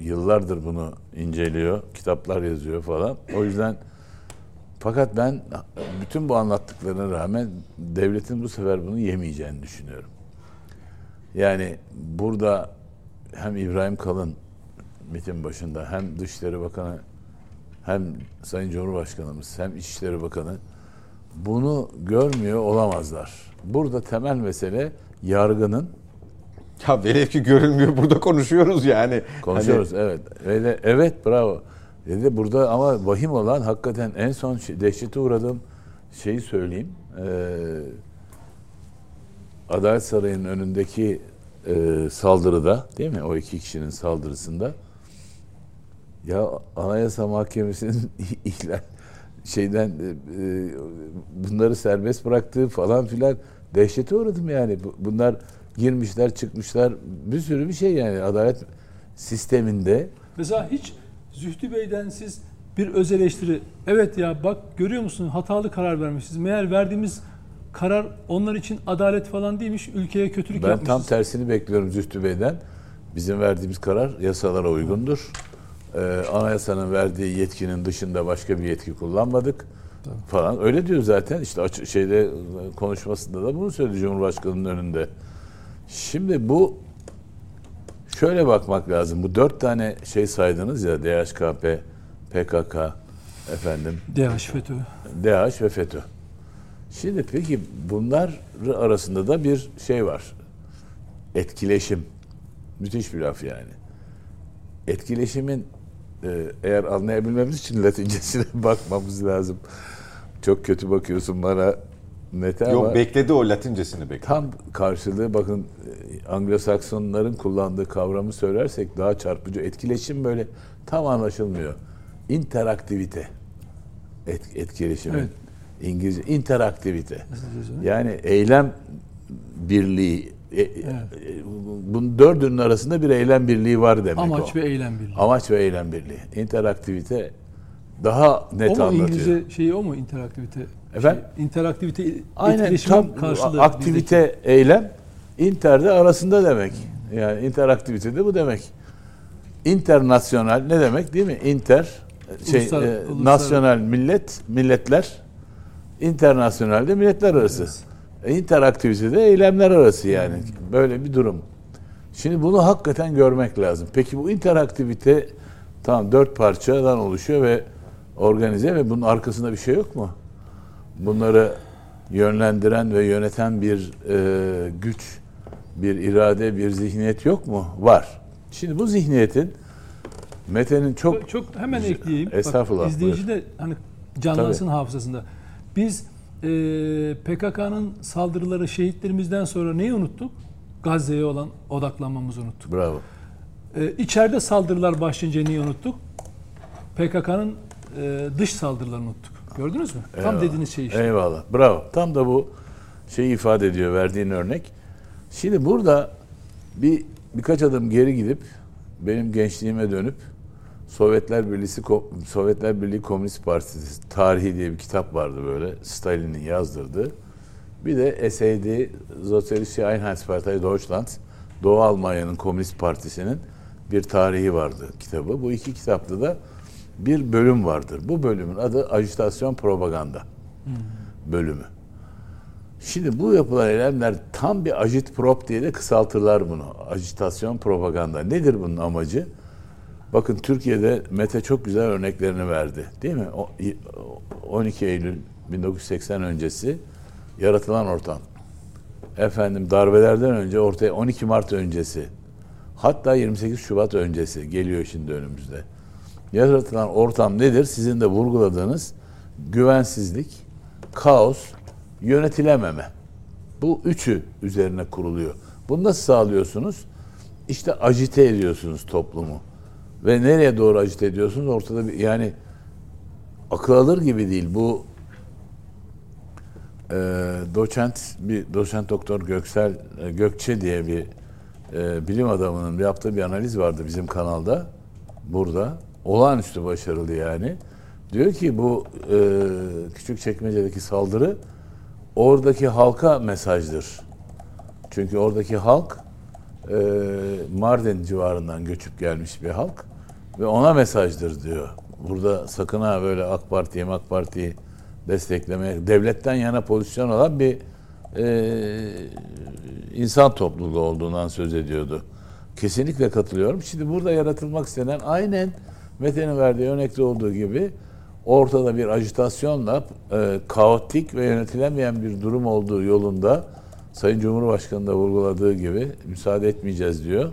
Yıllardır bunu inceliyor, kitaplar yazıyor falan. O yüzden fakat ben bütün bu anlattıklarına rağmen devletin bu sefer bunu yemeyeceğini düşünüyorum. Yani burada hem İbrahim Kalın MİT'in başında hem Dışişleri Bakanı hem Sayın Cumhurbaşkanımız hem İçişleri Bakanı bunu görmüyor olamazlar. Burada temel mesele yargının. Ya velev ki görünmüyor, burada konuşuyoruz yani. Konuşuyoruz hani... evet. Öyle, evet bravo. Dedi burada ama vahim olan hakikaten en son dehşete uğradığım şeyi söyleyeyim. Adalet Sarayı'nın önündeki saldırıda değil mi? O iki kişinin saldırısında ya Anayasa Mahkemesi'nin bunları serbest bıraktığı falan filan dehşete uğradım yani. Bunlar girmişler, çıkmışlar. Bir sürü bir şey yani adalet sisteminde. Mesela hiç Zühtü Bey'den siz bir öz eleştiri, evet ya bak görüyor musun hatalı karar vermişiz. Meğer verdiğimiz karar onlar için adalet falan değilmiş, ülkeye kötülük yapmışız. Ben tam tersini bekliyorum Zühtü Bey'den. Bizim verdiğimiz karar yasalara uygundur. Anayasanın verdiği yetkinin dışında başka bir yetki kullanmadık falan. Öyle diyor zaten. İşte konuşmasında da bunu söyledi Cumhurbaşkanı'nın önünde. Şimdi bu şöyle bakmak lazım. Bu 4 tane şey saydınız ya DHKP, PKK, DH ve FETÖ. Şimdi peki bunlar arasında da bir şey var. Etkileşim. Müthiş bir laf yani. Etkileşimin eğer anlayabilmemiz için Latincesine bakmamız lazım. Çok kötü bakıyorsun bana. Yok bekledi o Latincesini bekledi. Tam karşılığı bakın Anglo-Saksonların kullandığı kavramı söylersek daha çarpıcı. Etkileşim böyle tam anlaşılmıyor. İnteraktivite. Etkileşimin evet. İngilizce interaktivite. Yani eylem birliği. Evet. Bunun dördünün arasında bir eylem birliği var demek. Amaç ve eylem birliği. İnteraktivite daha net anlatıyor. O mu anlatıyor. İngilizce şeyi o mu interaktivite? Efendim? İnteraktivite etkileşim karşılığı. Aktivite, bizdeki. Eylem, interde arasında demek. Yani interaktivite de bu demek. İnternasyonal ne demek değil mi? Ulusal. Nasyonal milletler, internasyonal de milletler arası. Evet. İnteraktivite de eylemler arası yani. Hmm. Böyle bir durum. Şimdi bunu hakikaten görmek lazım. Peki bu interaktivite tamam 4 parçadan oluşuyor ve organize ve bunun arkasında bir şey yok mu? Bunları yönlendiren ve yöneten bir güç, bir irade, bir zihniyet yok mu? Var. Şimdi bu zihniyetin Mete'nin çok hemen ekleyeyim. Estağfurullah. Bak, izleyici de hani canlansın hafızasında. Biz PKK'nın saldırıları, şehitlerimizden sonra neyi unuttuk? Gazze'ye olan odaklanmamızı unuttuk. Bravo. İçeride saldırılar başlayınca neyi unuttuk? PKK'nın dış saldırılarını unuttuk. Gördünüz mü? Eyvallah. Tam dediğiniz şey işte. Eyvallah. Bravo. Tam da bu şeyi ifade ediyor verdiğin örnek. Şimdi burada birkaç adım geri gidip benim gençliğime dönüp Sovyetler Birliği Komünist Partisi tarihi diye bir kitap vardı böyle. Stalin'in yazdırdığı. Bir de SED, Sozialistische Einheitspartei Deutschland, Doğu Almanya'nın Komünist Partisi'nin bir tarihi vardı kitabı. Bu iki kitapta da bir bölüm vardır. Bu bölümün adı ajitasyon propaganda bölümü. Şimdi bu yapılan eylemler tam bir ajitprop diye de kısaltırlar bunu. Ajitasyon propaganda. Nedir bunun amacı? Bakın Türkiye'de Mete çok güzel örneklerini verdi. Değil mi? 12 Eylül 1980 öncesi yaratılan ortam. Efendim darbelerden önce ortaya 12 Mart öncesi. Hatta 28 Şubat öncesi geliyor şimdi önümüzde. Yaratılan ortam nedir? Sizin de vurguladığınız güvensizlik, kaos, yönetilememe. Bu üçü üzerine kuruluyor. Bunu nasıl sağlıyorsunuz? İşte ajite ediyorsunuz toplumu. Ve nereye doğru ajite ediyorsunuz? Ortada bir yani akıl alır gibi değil. Bu doçent doktor Gökçe diye bir bilim adamının yaptığı bir analiz vardı bizim kanalda. Burada. Olağanüstü başarılı yani. Diyor ki bu Küçükçekmece'deki saldırı oradaki halka mesajdır. Çünkü oradaki halk Mardin civarından göçüp gelmiş bir halk ve ona mesajdır diyor. Burada sakın ha böyle AK Parti'yi desteklemeye, devletten yana pozisyon alan bir insan topluluğu olduğundan söz ediyordu. Kesinlikle katılıyorum. Şimdi burada yaratılmak istenen aynen Mete'nin verdiği örnekte olduğu gibi ortada bir ajitasyonla kaotik ve yönetilemeyen bir durum olduğu yolunda Sayın Cumhurbaşkanı da vurguladığı gibi müsaade etmeyeceğiz diyor.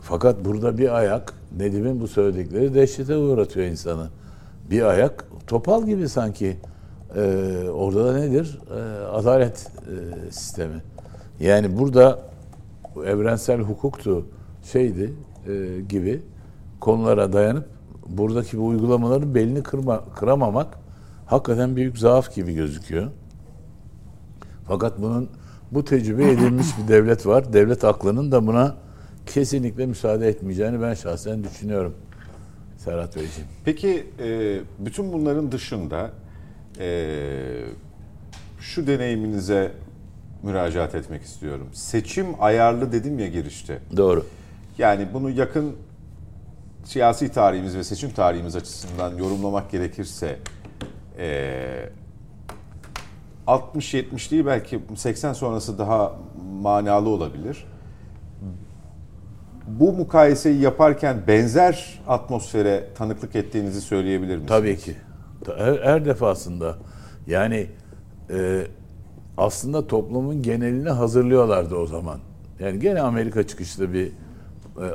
Fakat burada bir ayak Nedim'in bu söyledikleri dehşete uğratıyor insanı. Bir ayak topal gibi sanki orada da nedir? Adalet sistemi. Yani burada evrensel hukuktu gibi konulara dayanıp buradaki bu uygulamaların belini kıramamak hakikaten büyük zaaf gibi gözüküyor. Fakat bu tecrübe edilmiş bir devlet var. Devlet aklının da buna kesinlikle müsaade etmeyeceğini ben şahsen düşünüyorum Serhat Beyciğim. Peki bütün bunların dışında şu deneyiminize müracaat etmek istiyorum. Seçim ayarlı dedim ya girişte. Doğru. Yani bunu yakın siyasi tarihimiz ve seçim tarihimiz açısından yorumlamak gerekirse 60-70 değil belki 80 sonrası daha manalı olabilir. Bu mukayeseyi yaparken benzer atmosfere tanıklık ettiğinizi söyleyebilir misiniz? Tabii ki. Her defasında. Yani aslında toplumun genelini hazırlıyorlardı o zaman. Yani gene Amerika çıkışlı bir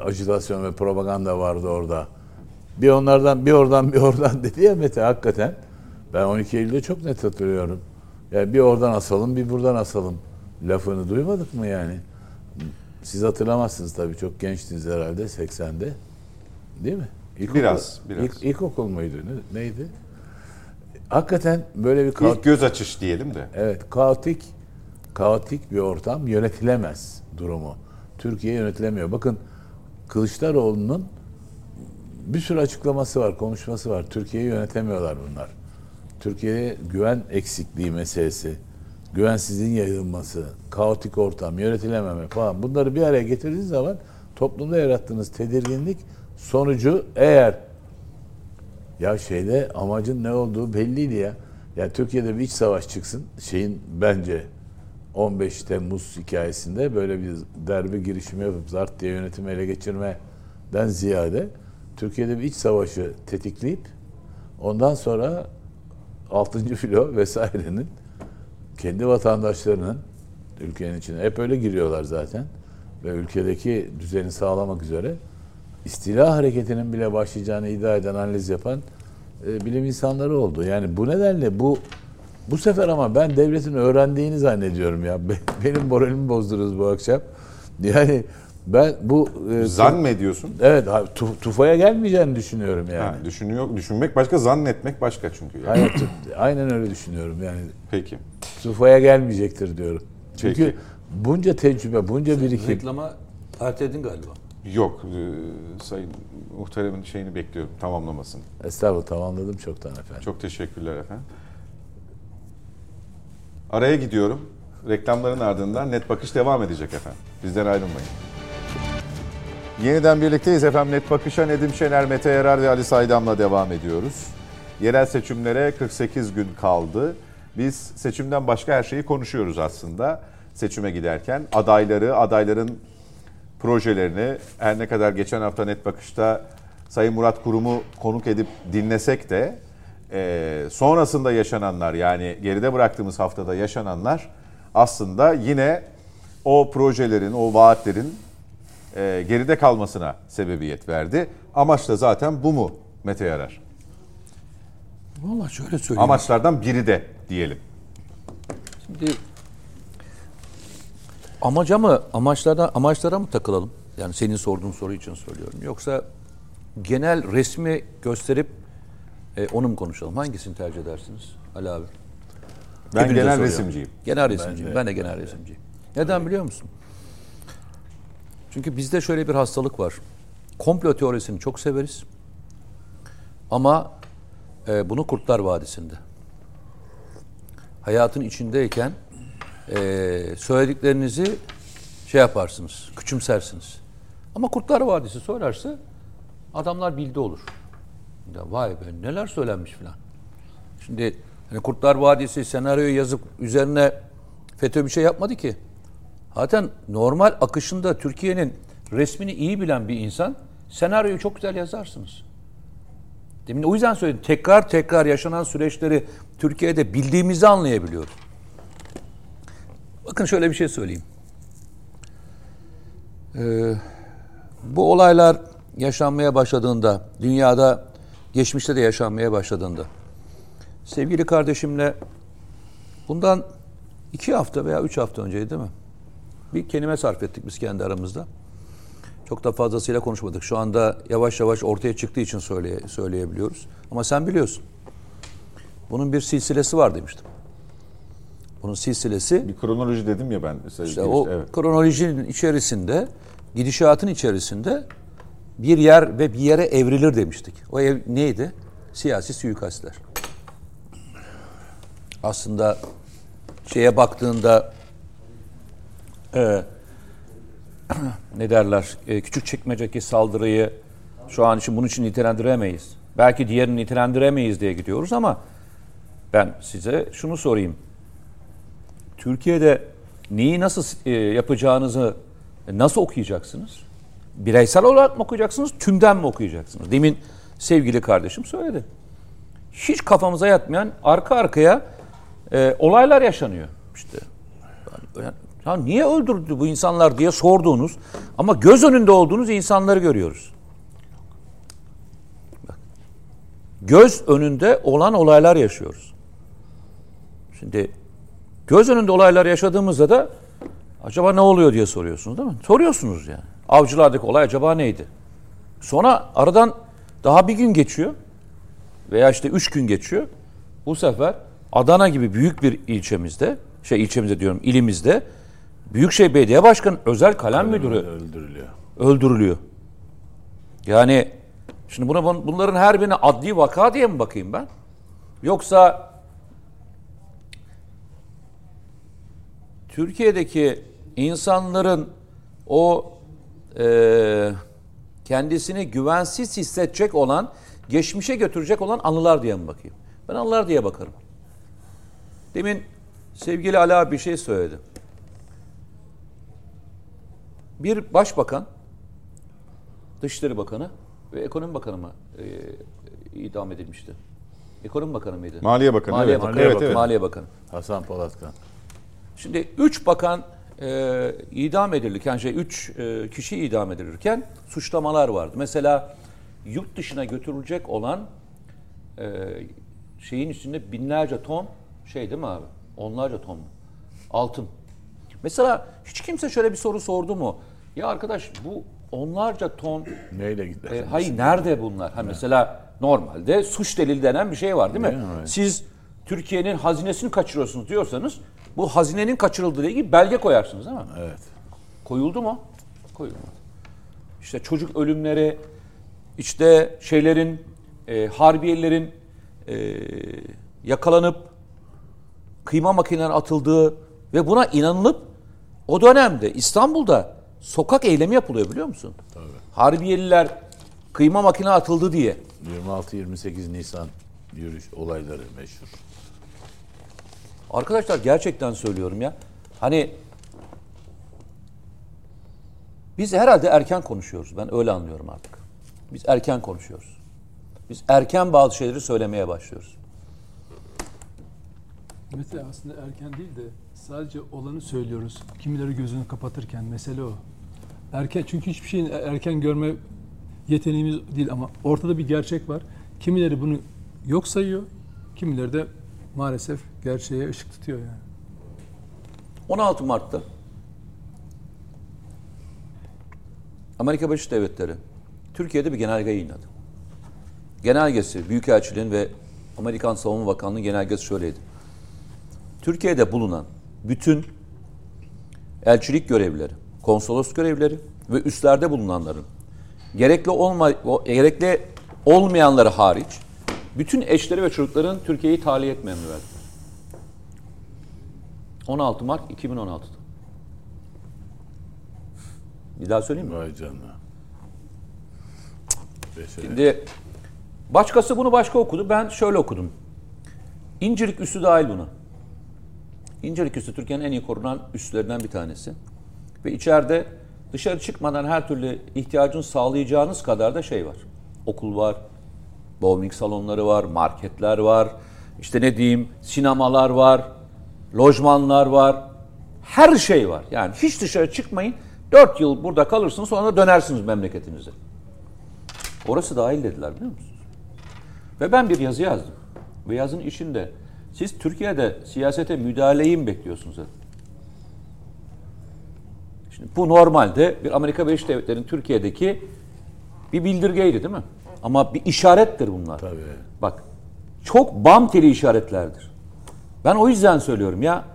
ajitasyon ve propaganda vardı orada. Bir onlardan, bir oradan, bir oradan dedi ya Mete hakikaten. Ben 12 Eylül'de çok net hatırlıyorum. Yani bir oradan asalım, bir buradan asalım lafını duymadık mı yani? Siz hatırlamazsınız tabii, çok gençtiniz herhalde 80'de. Değil mi? Biraz. İlkokul muydu? Neydi? Hakikaten böyle bir kaotik, göz açış diyelim de. Evet, kaotik bir ortam, yönetilemez durumu. Türkiye yönetilemiyor. Bakın Kılıçdaroğlu'nun bir sürü açıklaması var, konuşması var. Türkiye'yi yönetemiyorlar bunlar. Türkiye'ye güven eksikliği meselesi, güvensizliğin yayılması, kaotik ortam, yönetileme falan. Bunları bir araya getirdiğiniz zaman toplumda yarattığınız tedirginlik sonucu eğer ya şeyde amacın ne olduğu belliydi ya. Ya Türkiye'de bir iç savaş çıksın. Şeyin bence 15 Temmuz hikayesinde böyle bir darbe girişimi yapıp zart diye yönetimi ele geçirmeden ziyade Türkiye'de bir iç savaşı tetikleyip ondan sonra 6. filo vesairenin kendi vatandaşlarının ülkenin içine hep öyle giriyorlar zaten ve ülkedeki düzeni sağlamak üzere istila hareketinin bile başlayacağını iddia eden, analiz yapan bilim insanları oldu. Yani bu nedenle bu sefer ama ben devletin öğrendiğini zannediyorum ya. Benim moralimi bozdunuz bu akşam. Yani ben bu... Zannediyorsun. Evet, tufaya gelmeyeceğini düşünüyorum yani. Ha, düşünmek başka, zannetmek başka çünkü. Yani. Aynen, aynen öyle düşünüyorum yani. Peki. Tufaya gelmeyecektir diyorum. Çünkü peki, bunca tecrübe, bunca birikim... Reklama erteledin galiba. Yok, Sayın Muhterem'in şeyini bekliyorum, tamamlamasını. Estağfurullah, tamamladım çoktan efendim. Çok teşekkürler efendim. Araya gidiyorum. Reklamların ardından Net Bakış devam edecek efendim. Bizden ayrılmayın. Yeniden birlikteyiz efendim. Net Bakış'a Nedim Şener, Mete Yarar ve Ali Saydam'la devam ediyoruz. Yerel seçimlere 48 gün kaldı. Biz seçimden başka her şeyi konuşuyoruz aslında. Seçime giderken adayları, adayların projelerini her ne kadar geçen hafta Net Bakış'ta Sayın Murat Kurum'u konuk edip dinlesek de sonrasında yaşananlar, yani geride bıraktığımız haftada yaşananlar aslında yine o projelerin, o vaatlerin geride kalmasına sebebiyet verdi. Amaç da zaten bu mu Mete Yarar? Vallahi şöyle söyleyeyim. Amaçlardan biri de diyelim. Şimdi amaçlara mı takılalım? Yani senin sorduğun soru için söylüyorum. Yoksa genel resmi gösterip onu mu konuşalım? Hangisini tercih edersiniz Ali abi? Ben genel resimciyim. Genel resimciyim. Ben de genel resimciyim. Neden biliyor musun? Çünkü bizde şöyle bir hastalık var. Komplo teorisini çok severiz. Ama bunu Kurtlar Vadisi'nde. Hayatın içindeyken söylediklerinizi şey yaparsınız, küçümsersiniz. Ama Kurtlar Vadisi söylerse adamlar bildi olur. Ya vay be, neler söylenmiş filan. Şimdi hani Kurtlar Vadisi senaryoyu yazıp üzerine FETÖ bir şey yapmadı ki. Zaten normal akışında Türkiye'nin resmini iyi bilen bir insan senaryoyu çok güzel yazarsınız. Demin o yüzden söyledim. Tekrar tekrar yaşanan süreçleri Türkiye'de bildiğimizi anlayabiliyoruz. Bakın şöyle bir şey söyleyeyim. Bu olaylar yaşanmaya başladığında, dünyada geçmişte de yaşanmaya başladığında, sevgili kardeşimle bundan 2 hafta veya 3 hafta önceydi değil mi? Bir kelime sarf ettik biz kendi aramızda. Çok da fazlasıyla konuşmadık. Şu anda yavaş yavaş ortaya çıktığı için söyleyebiliyoruz. Ama sen biliyorsun. Bunun bir silsilesi var demiştim. Bunun silsilesi... Bir kronoloji dedim ya ben. İşte o evet, kronolojinin içerisinde, gidişatın içerisinde bir yer ve bir yere evrilir demiştik. O ev neydi? Siyasi suikastler. Aslında şeye baktığında... ne derler? Küçükçekmece'deki saldırıyı şu an için bunun için nitelendiremeyiz. Belki diğerini nitelendiremeyiz diye gidiyoruz ama ben size şunu sorayım. Türkiye'de neyi nasıl yapacağınızı nasıl okuyacaksınız? Bireysel olarak mı okuyacaksınız, tümden mi okuyacaksınız? Demin sevgili kardeşim söyledi. Hiç kafamıza yatmayan arka arkaya olaylar yaşanıyor. İşte ya niye öldürdü bu insanlar diye sorduğunuz ama göz önünde olduğunuz insanları görüyoruz. Bak, göz önünde olan olaylar yaşıyoruz. Şimdi göz önünde olaylar yaşadığımızda da acaba ne oluyor diye soruyorsunuz değil mi? Soruyorsunuz yani. Avcılardaki olay acaba neydi? Sonra aradan daha bir gün geçiyor veya işte 3 gün geçiyor. Bu sefer Adana gibi büyük bir ilimizde Büyükşehir Belediye Başkanı özel kalem müdürü öldürülüyor. Yani şimdi bunların her birine adli vaka diye mi bakayım ben? Yoksa Türkiye'deki insanların o kendisini güvensiz hissedecek olan, geçmişe götürecek olan anılar diye mi bakayım? Ben anılar diye bakarım. Demin sevgili Ala bir şey söyledi. Bir başbakan, Dışişleri Bakanı ve Ekonomi Bakanı mı idam edilmişti? Ekonomi Bakanı mıydı? Maliye Bakanı. Maliye, evet. Bakanı, Maliye, Bakanı, evet. Maliye Bakanı. Hasan Polatkan. Şimdi 3 bakan idam edilirken, 3 kişi idam edilirken suçlamalar vardı. Mesela yurt dışına götürülecek olan şeyin içinde binlerce ton şey değil mi abi? Onlarca ton mu? Altın. Mesela hiç kimse şöyle bir soru sordu mu? Ya arkadaş bu onlarca ton... Neyle gider? Hayır nerede bunlar? Ha, mesela normalde suç delili denen bir şey var değil mi? Evet. Siz Türkiye'nin hazinesini kaçırıyorsunuz diyorsanız bu hazinenin kaçırıldığı ilgili belge koyarsınız değil mi? Evet. Koyuldu mu? Koyulmadı. İşte çocuk ölümleri, işte şeylerin, harbiyelerin yakalanıp kıyma makinelerine atıldığı ve buna inanılıp o dönemde İstanbul'da sokak eylemi yapılıyor biliyor musun? Tabii. Harbiyeliler kıyma makine atıldı diye. 26-28 Nisan yürüyüş olayları meşhur. Arkadaşlar gerçekten söylüyorum ya. Hani biz herhalde erken konuşuyoruz. Ben öyle anlıyorum artık. Biz erken konuşuyoruz. Biz erken bazı şeyleri söylemeye başlıyoruz. Mesela aslında erken değil de sadece olanı söylüyoruz. Kimileri gözünü kapatırken mesele o. Erken, çünkü hiçbir şeyin erken görme yeteneğimiz değil ama ortada bir gerçek var. Kimileri bunu yok sayıyor, kimileri de maalesef gerçeğe ışık tutuyor yani. 16 Mart'ta Amerika Birleşik Devletleri Türkiye'de bir genelge yayınladı. Genelgesi, Büyükelçiliğin ve Amerikan Savunma Bakanlığı'nın genelgesi şöyleydi. Türkiye'de bulunan bütün elçilik görevlileri, konsolos görevlileri ve üslerde bulunanların gerekli olmayanları hariç bütün eşleri ve çocukların Türkiye'yi tahliye etme emri verdiler. 16 Mart 2016'da. Bir daha söyleyeyim mi? Vay canına. Şimdi başkası bunu başka okudu. Ben şöyle okudum. İncirlik üssü dahil buna. İncirlik üssü Türkiye'nin en iyi korunan üslerinden bir tanesi. Ve içeride dışarı çıkmadan her türlü ihtiyacını sağlayacağınız kadar da şey var. Okul var, bowling salonları var, marketler var, işte ne diyeyim, sinemalar var, lojmanlar var. Her şey var. Yani hiç dışarı çıkmayın. 4 yıl burada kalırsınız sonra dönersiniz memleketinize. Orası dahil dediler biliyor musunuz? Ve ben bir yazı yazdım. Ve yazın içinde siz Türkiye'de siyasete müdahaleyi mi bekliyorsunuz? Şimdi bu normalde bir Amerika Birleşik Devletleri'nin Türkiye'deki bir bildirgeydi değil mi? Ama bir işarettir bunlar. Tabii. Bak çok bam teli işaretlerdir. Ben o yüzden söylüyorum ya.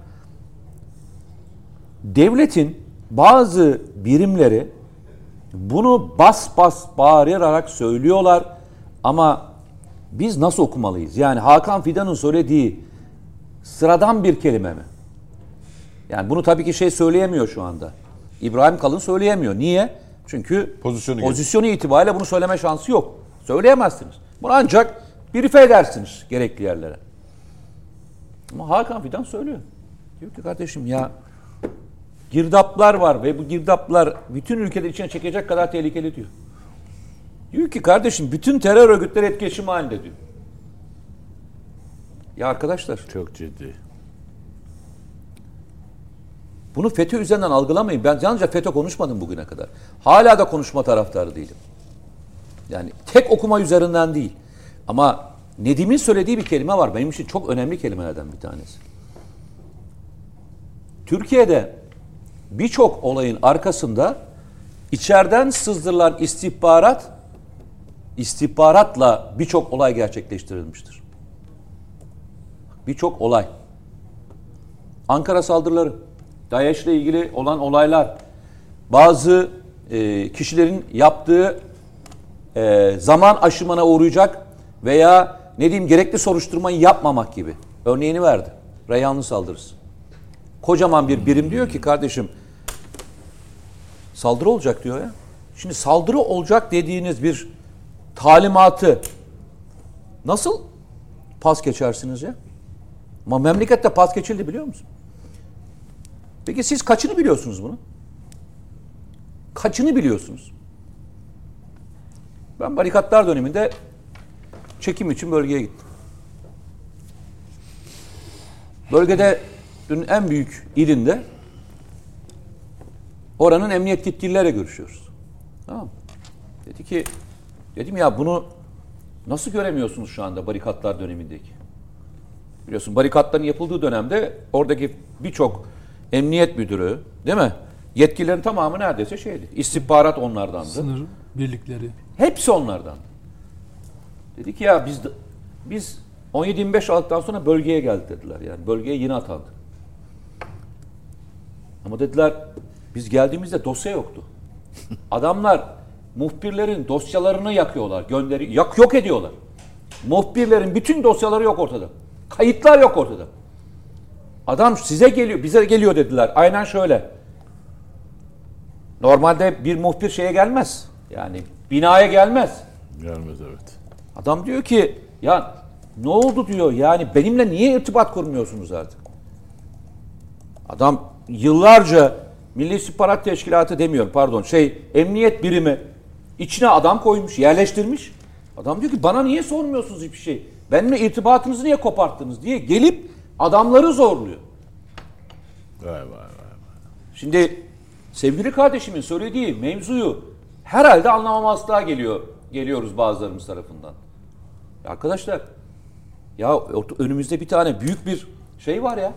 Devletin bazı birimleri bunu bas bas bağırarak söylüyorlar ama biz nasıl okumalıyız? Yani Hakan Fidan'ın söylediği sıradan bir kelime mi? Yani bunu tabii ki şey söyleyemiyor şu anda. İbrahim Kalın söyleyemiyor. Niye? Çünkü pozisyonu itibariyle bunu söyleme şansı yok. Söyleyemezsiniz. Bunu ancak brife edersiniz gerekli yerlere. Ama Hakan Fidan söylüyor. Diyor ki kardeşim ya girdaplar var ve bu girdaplar bütün ülkeleri içine çekecek kadar tehlikeli diyor. Diyor ki kardeşim bütün terör örgütleri etkileşim halinde diyor. Ya arkadaşlar. Çok ciddi. Bunu FETÖ üzerinden algılamayın. Ben yalnızca FETÖ konuşmadım bugüne kadar. Hala da konuşma taraftarı değilim. Yani tek okuma üzerinden değil. Ama Nedim'in söylediği bir kelime var. Benim için çok önemli kelimelerden bir tanesi. Türkiye'de birçok olayın arkasında içeriden sızdırılan istihbaratla birçok olay gerçekleştirilmiştir. Birçok olay. Ankara saldırıları, DAEŞ'le ilgili olan olaylar, bazı kişilerin yaptığı zaman aşımına uğrayacak veya ne diyeyim gerekli soruşturmayı yapmamak gibi. Örneğini verdi. Reyhanlı saldırısı. Kocaman bir birim diyor ki kardeşim saldırı olacak diyor ya. Şimdi saldırı olacak dediğiniz bir talimatı nasıl pas geçersiniz ya? Ama memlekette pas geçildi, biliyor musun? Peki siz kaçını biliyorsunuz bunu? Kaçını biliyorsunuz? Ben barikatlar döneminde çekim için bölgeye gittim. Bölgede dün en büyük ilinde oranın emniyet yetkilileriyle görüşüyoruz. Tamam. Dedi ki, dedim ya bunu nasıl göremiyorsunuz şu anda barikatlar dönemindeki? Biliyorsun barikatların yapıldığı dönemde oradaki birçok emniyet müdürü, değil mi? Yetkililerin tamamı neredeyse şeydi. İstihbarat onlardandı. Sınır birlikleri. Hepsi onlardandı. Dedi ki ya biz 17-25 Aralık'tan sonra bölgeye geldik dediler. Yani bölgeye yine atandı. Ama dediler biz geldiğimizde dosya yoktu. Adamlar muhbirlerin dosyalarını yakıyorlar. Yok ediyorlar. Muhbirlerin bütün dosyaları yok ortada. Kayıtlar yok ortada. Adam size geliyor, bize geliyor dediler. Aynen şöyle. Normalde bir muhbir şeye gelmez. Yani binaya gelmez. Gelmez, evet. Adam diyor ki ya ne oldu diyor, yani benimle niye irtibat kurmuyorsunuz artık? Adam yıllarca Milli İstihbarat Teşkilatı demiyorum, pardon, emniyet birimi içine adam koymuş, yerleştirmiş. Adam diyor ki bana niye sormuyorsunuz hiçbir şey? Benimle irtibatınızı niye koparttınız diye gelip adamları zorluyor. Vay. Şimdi sevgili kardeşimin söylediği mevzuyu herhalde anlamamazlığa geliyoruz bazılarımız tarafından. Arkadaşlar ya önümüzde bir tane büyük bir şey var ya.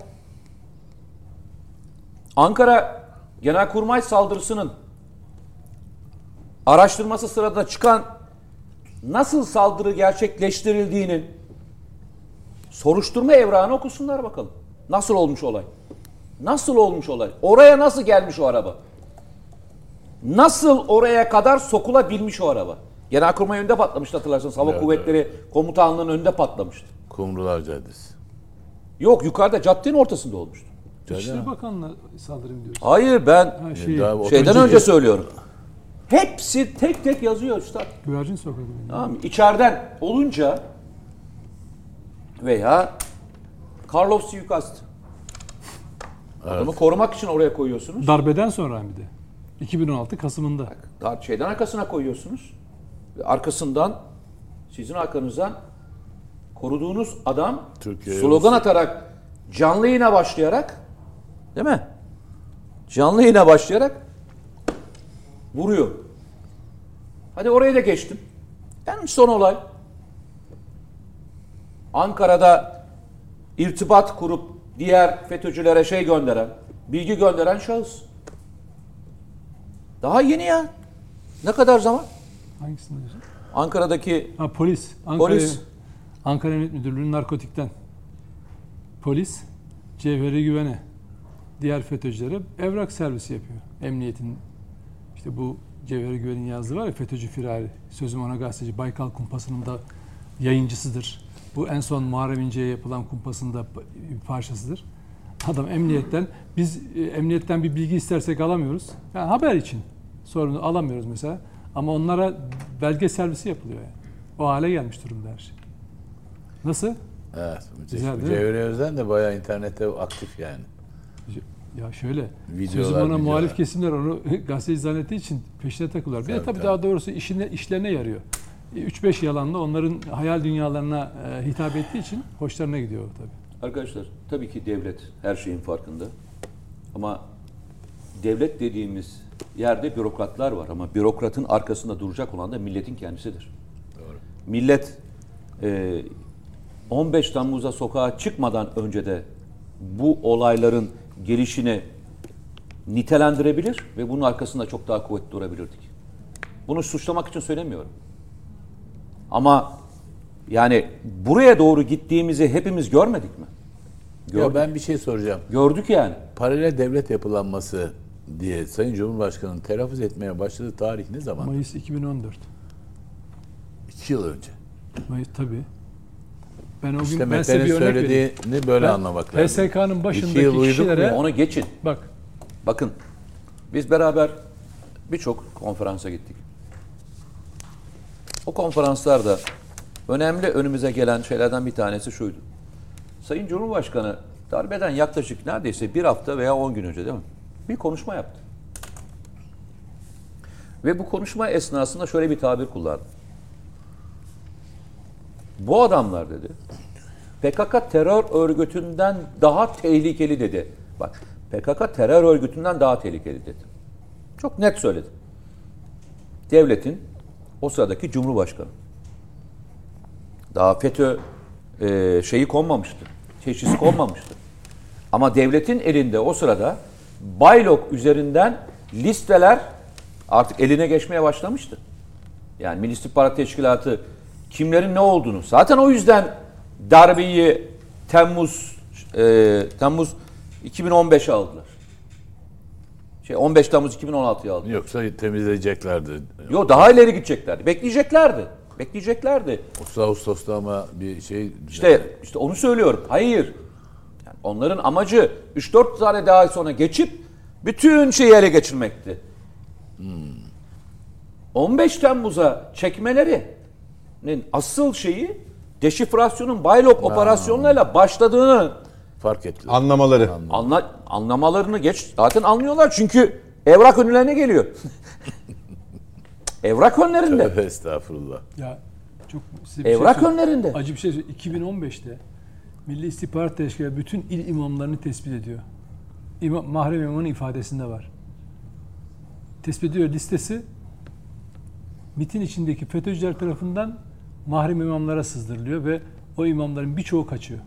Ankara Genelkurmay saldırısının araştırması sırasında çıkan nasıl saldırı gerçekleştirildiğinin soruşturma evrağını okusunlar bakalım. Nasıl olmuş olay? Nasıl olmuş olay? Oraya nasıl gelmiş o araba? Nasıl oraya kadar sokulabilmiş o araba? Genelkurmay önünde patlamıştı, hatırlarsanız. Hava Kuvvetleri Komutanlığı'nın önünde patlamıştı. Kumrular Caddesi. Yok, yukarıda caddenin ortasında olmuştu. İçişleri Bakanı'na saldırım diyorsun. Hayır, ben şeyden önce söylüyorum. Hepsi tek tek yazıyor üstad. Güvercin Sokak'ı. Tamam, içeriden olunca veya Karlov suikastı. Evet. Adamı korumak için oraya koyuyorsunuz. Darbeden sonra bir de. 2016 Kasım'ında. Şeyden arkasına koyuyorsunuz. Ve arkasından, sizin arkanızdan koruduğunuz adam Türkiye'ye slogan atarak, canlı yayına başlayarak, değil mi? Canlı yayına başlayarak vuruyor. Hadi oraya da geçtim. En son olay. Ankara'da irtibat kurup diğer FETÖ'cülere gönderen, bilgi gönderen şahıs. Daha yeni ya. Ne kadar zaman? Hangisinde? Ankara'daki polis. Ankara Emniyet Müdürlüğü'nün narkotikten. Polis Cevheri Güven'e, diğer FETÖ'cülere evrak servisi yapıyor. Emniyetin işte bu Cevheri Güven'in yazdığı var ya, FETÖ'cü firari. Sözüm ona gazeteci. Baykal Kumpası'nın da yayıncısıdır. Bu en son Muharrem İnce'ye yapılan kumpasın da bir parçasıdır. Adam emniyetten, biz emniyetten bir bilgi istersek alamıyoruz. Yani haber için sorunu alamıyoruz mesela. Ama onlara belge servisi yapılıyor yani. O hale gelmiş durumda her şey. Nasıl? Evet. Cevher Özden de bayağı internette aktif yani. Ya şöyle, sözüm ona muhalif kesimler onu gazeteci zannettiği için peşine takılıyor. Bir de tabii daha doğrusu işlerine yarıyor. 3-5 yalanla onların hayal dünyalarına hitap ettiği için hoşlarına gidiyor tabii. Arkadaşlar tabii ki devlet her şeyin farkında. Ama devlet dediğimiz yerde bürokratlar var. Ama bürokratın arkasında duracak olan da milletin kendisidir. Doğru. Millet 15 Temmuz'a sokağa çıkmadan önce de bu olayların gelişini nitelendirebilir ve bunun arkasında çok daha kuvvetli durabilirdik. Bunu suçlamak için söylemiyorum. Ama yani buraya doğru gittiğimizi hepimiz görmedik mi? Gördük. Ya ben bir şey soracağım. Gördük yani. Paralel devlet yapılanması diye Sayın Cumhurbaşkanı'nın telaffuz etmeye başladığı tarih ne zaman? Mayıs 2014. 2 yıl önce. Mayıs tabii. Ben o gün mesela bir örnek vereyim. Böyle anlamak lazım. PSK'nın başındaki kişilere ona geçin. Bakın. Biz beraber birçok konferansa gittik. O konferanslarda önemli önümüze gelen şeylerden bir tanesi şuydu. Sayın Cumhurbaşkanı darbeden yaklaşık neredeyse bir hafta veya 10 gün önce değil mi? Bir konuşma yaptı. Ve bu konuşma esnasında şöyle bir tabir kullandı. Bu adamlar dedi, PKK terör örgütünden daha tehlikeli dedi. Bak, PKK terör örgütünden daha tehlikeli dedi. Çok net söyledi. Devletin o sıradaki Cumhurbaşkanı. Daha FETÖ şeyi konmamıştı. Teşhis konmamıştı. Ama devletin elinde o sırada Baylok üzerinden listeler artık eline geçmeye başlamıştı. Yani Milli İstihbarat Teşkilatı kimlerin ne olduğunu. Zaten o yüzden darbeyi Temmuz 2015'e aldılar. 15 Temmuz 2016'ya aldılar. Yoksa temizleyeceklerdi. Yok, daha ileri gideceklerdi. Bekleyeceklerdi. 30 Ağustos'ta ama bir şey... İşte onu söylüyorum. Hayır. Yani onların amacı 3-4 tane daha sonra geçip bütün şeyi ele geçirmekti. 15 Temmuz'a çekmelerinin asıl şeyi deşifrasyonun Baylok operasyonlarıyla başladığını fark ettiler. Anlamalarını geç. Zaten anlıyorlar çünkü evrak önlerine geliyor. Evrak önlerinde. Tövbe estağfurullah. Ya çok evrak önlerinde. Acı bir şey söyleyeyim. 2015'te Milli İstihbarat Teşkilatı bütün il imamlarını tespit ediyor. Mahrem imamın ifadesinde var. Tespit ediyor listesi. MİT'in içindeki FETÖ'cüler tarafından mahrem imamlara sızdırılıyor ve o imamların birçoğu kaçıyor.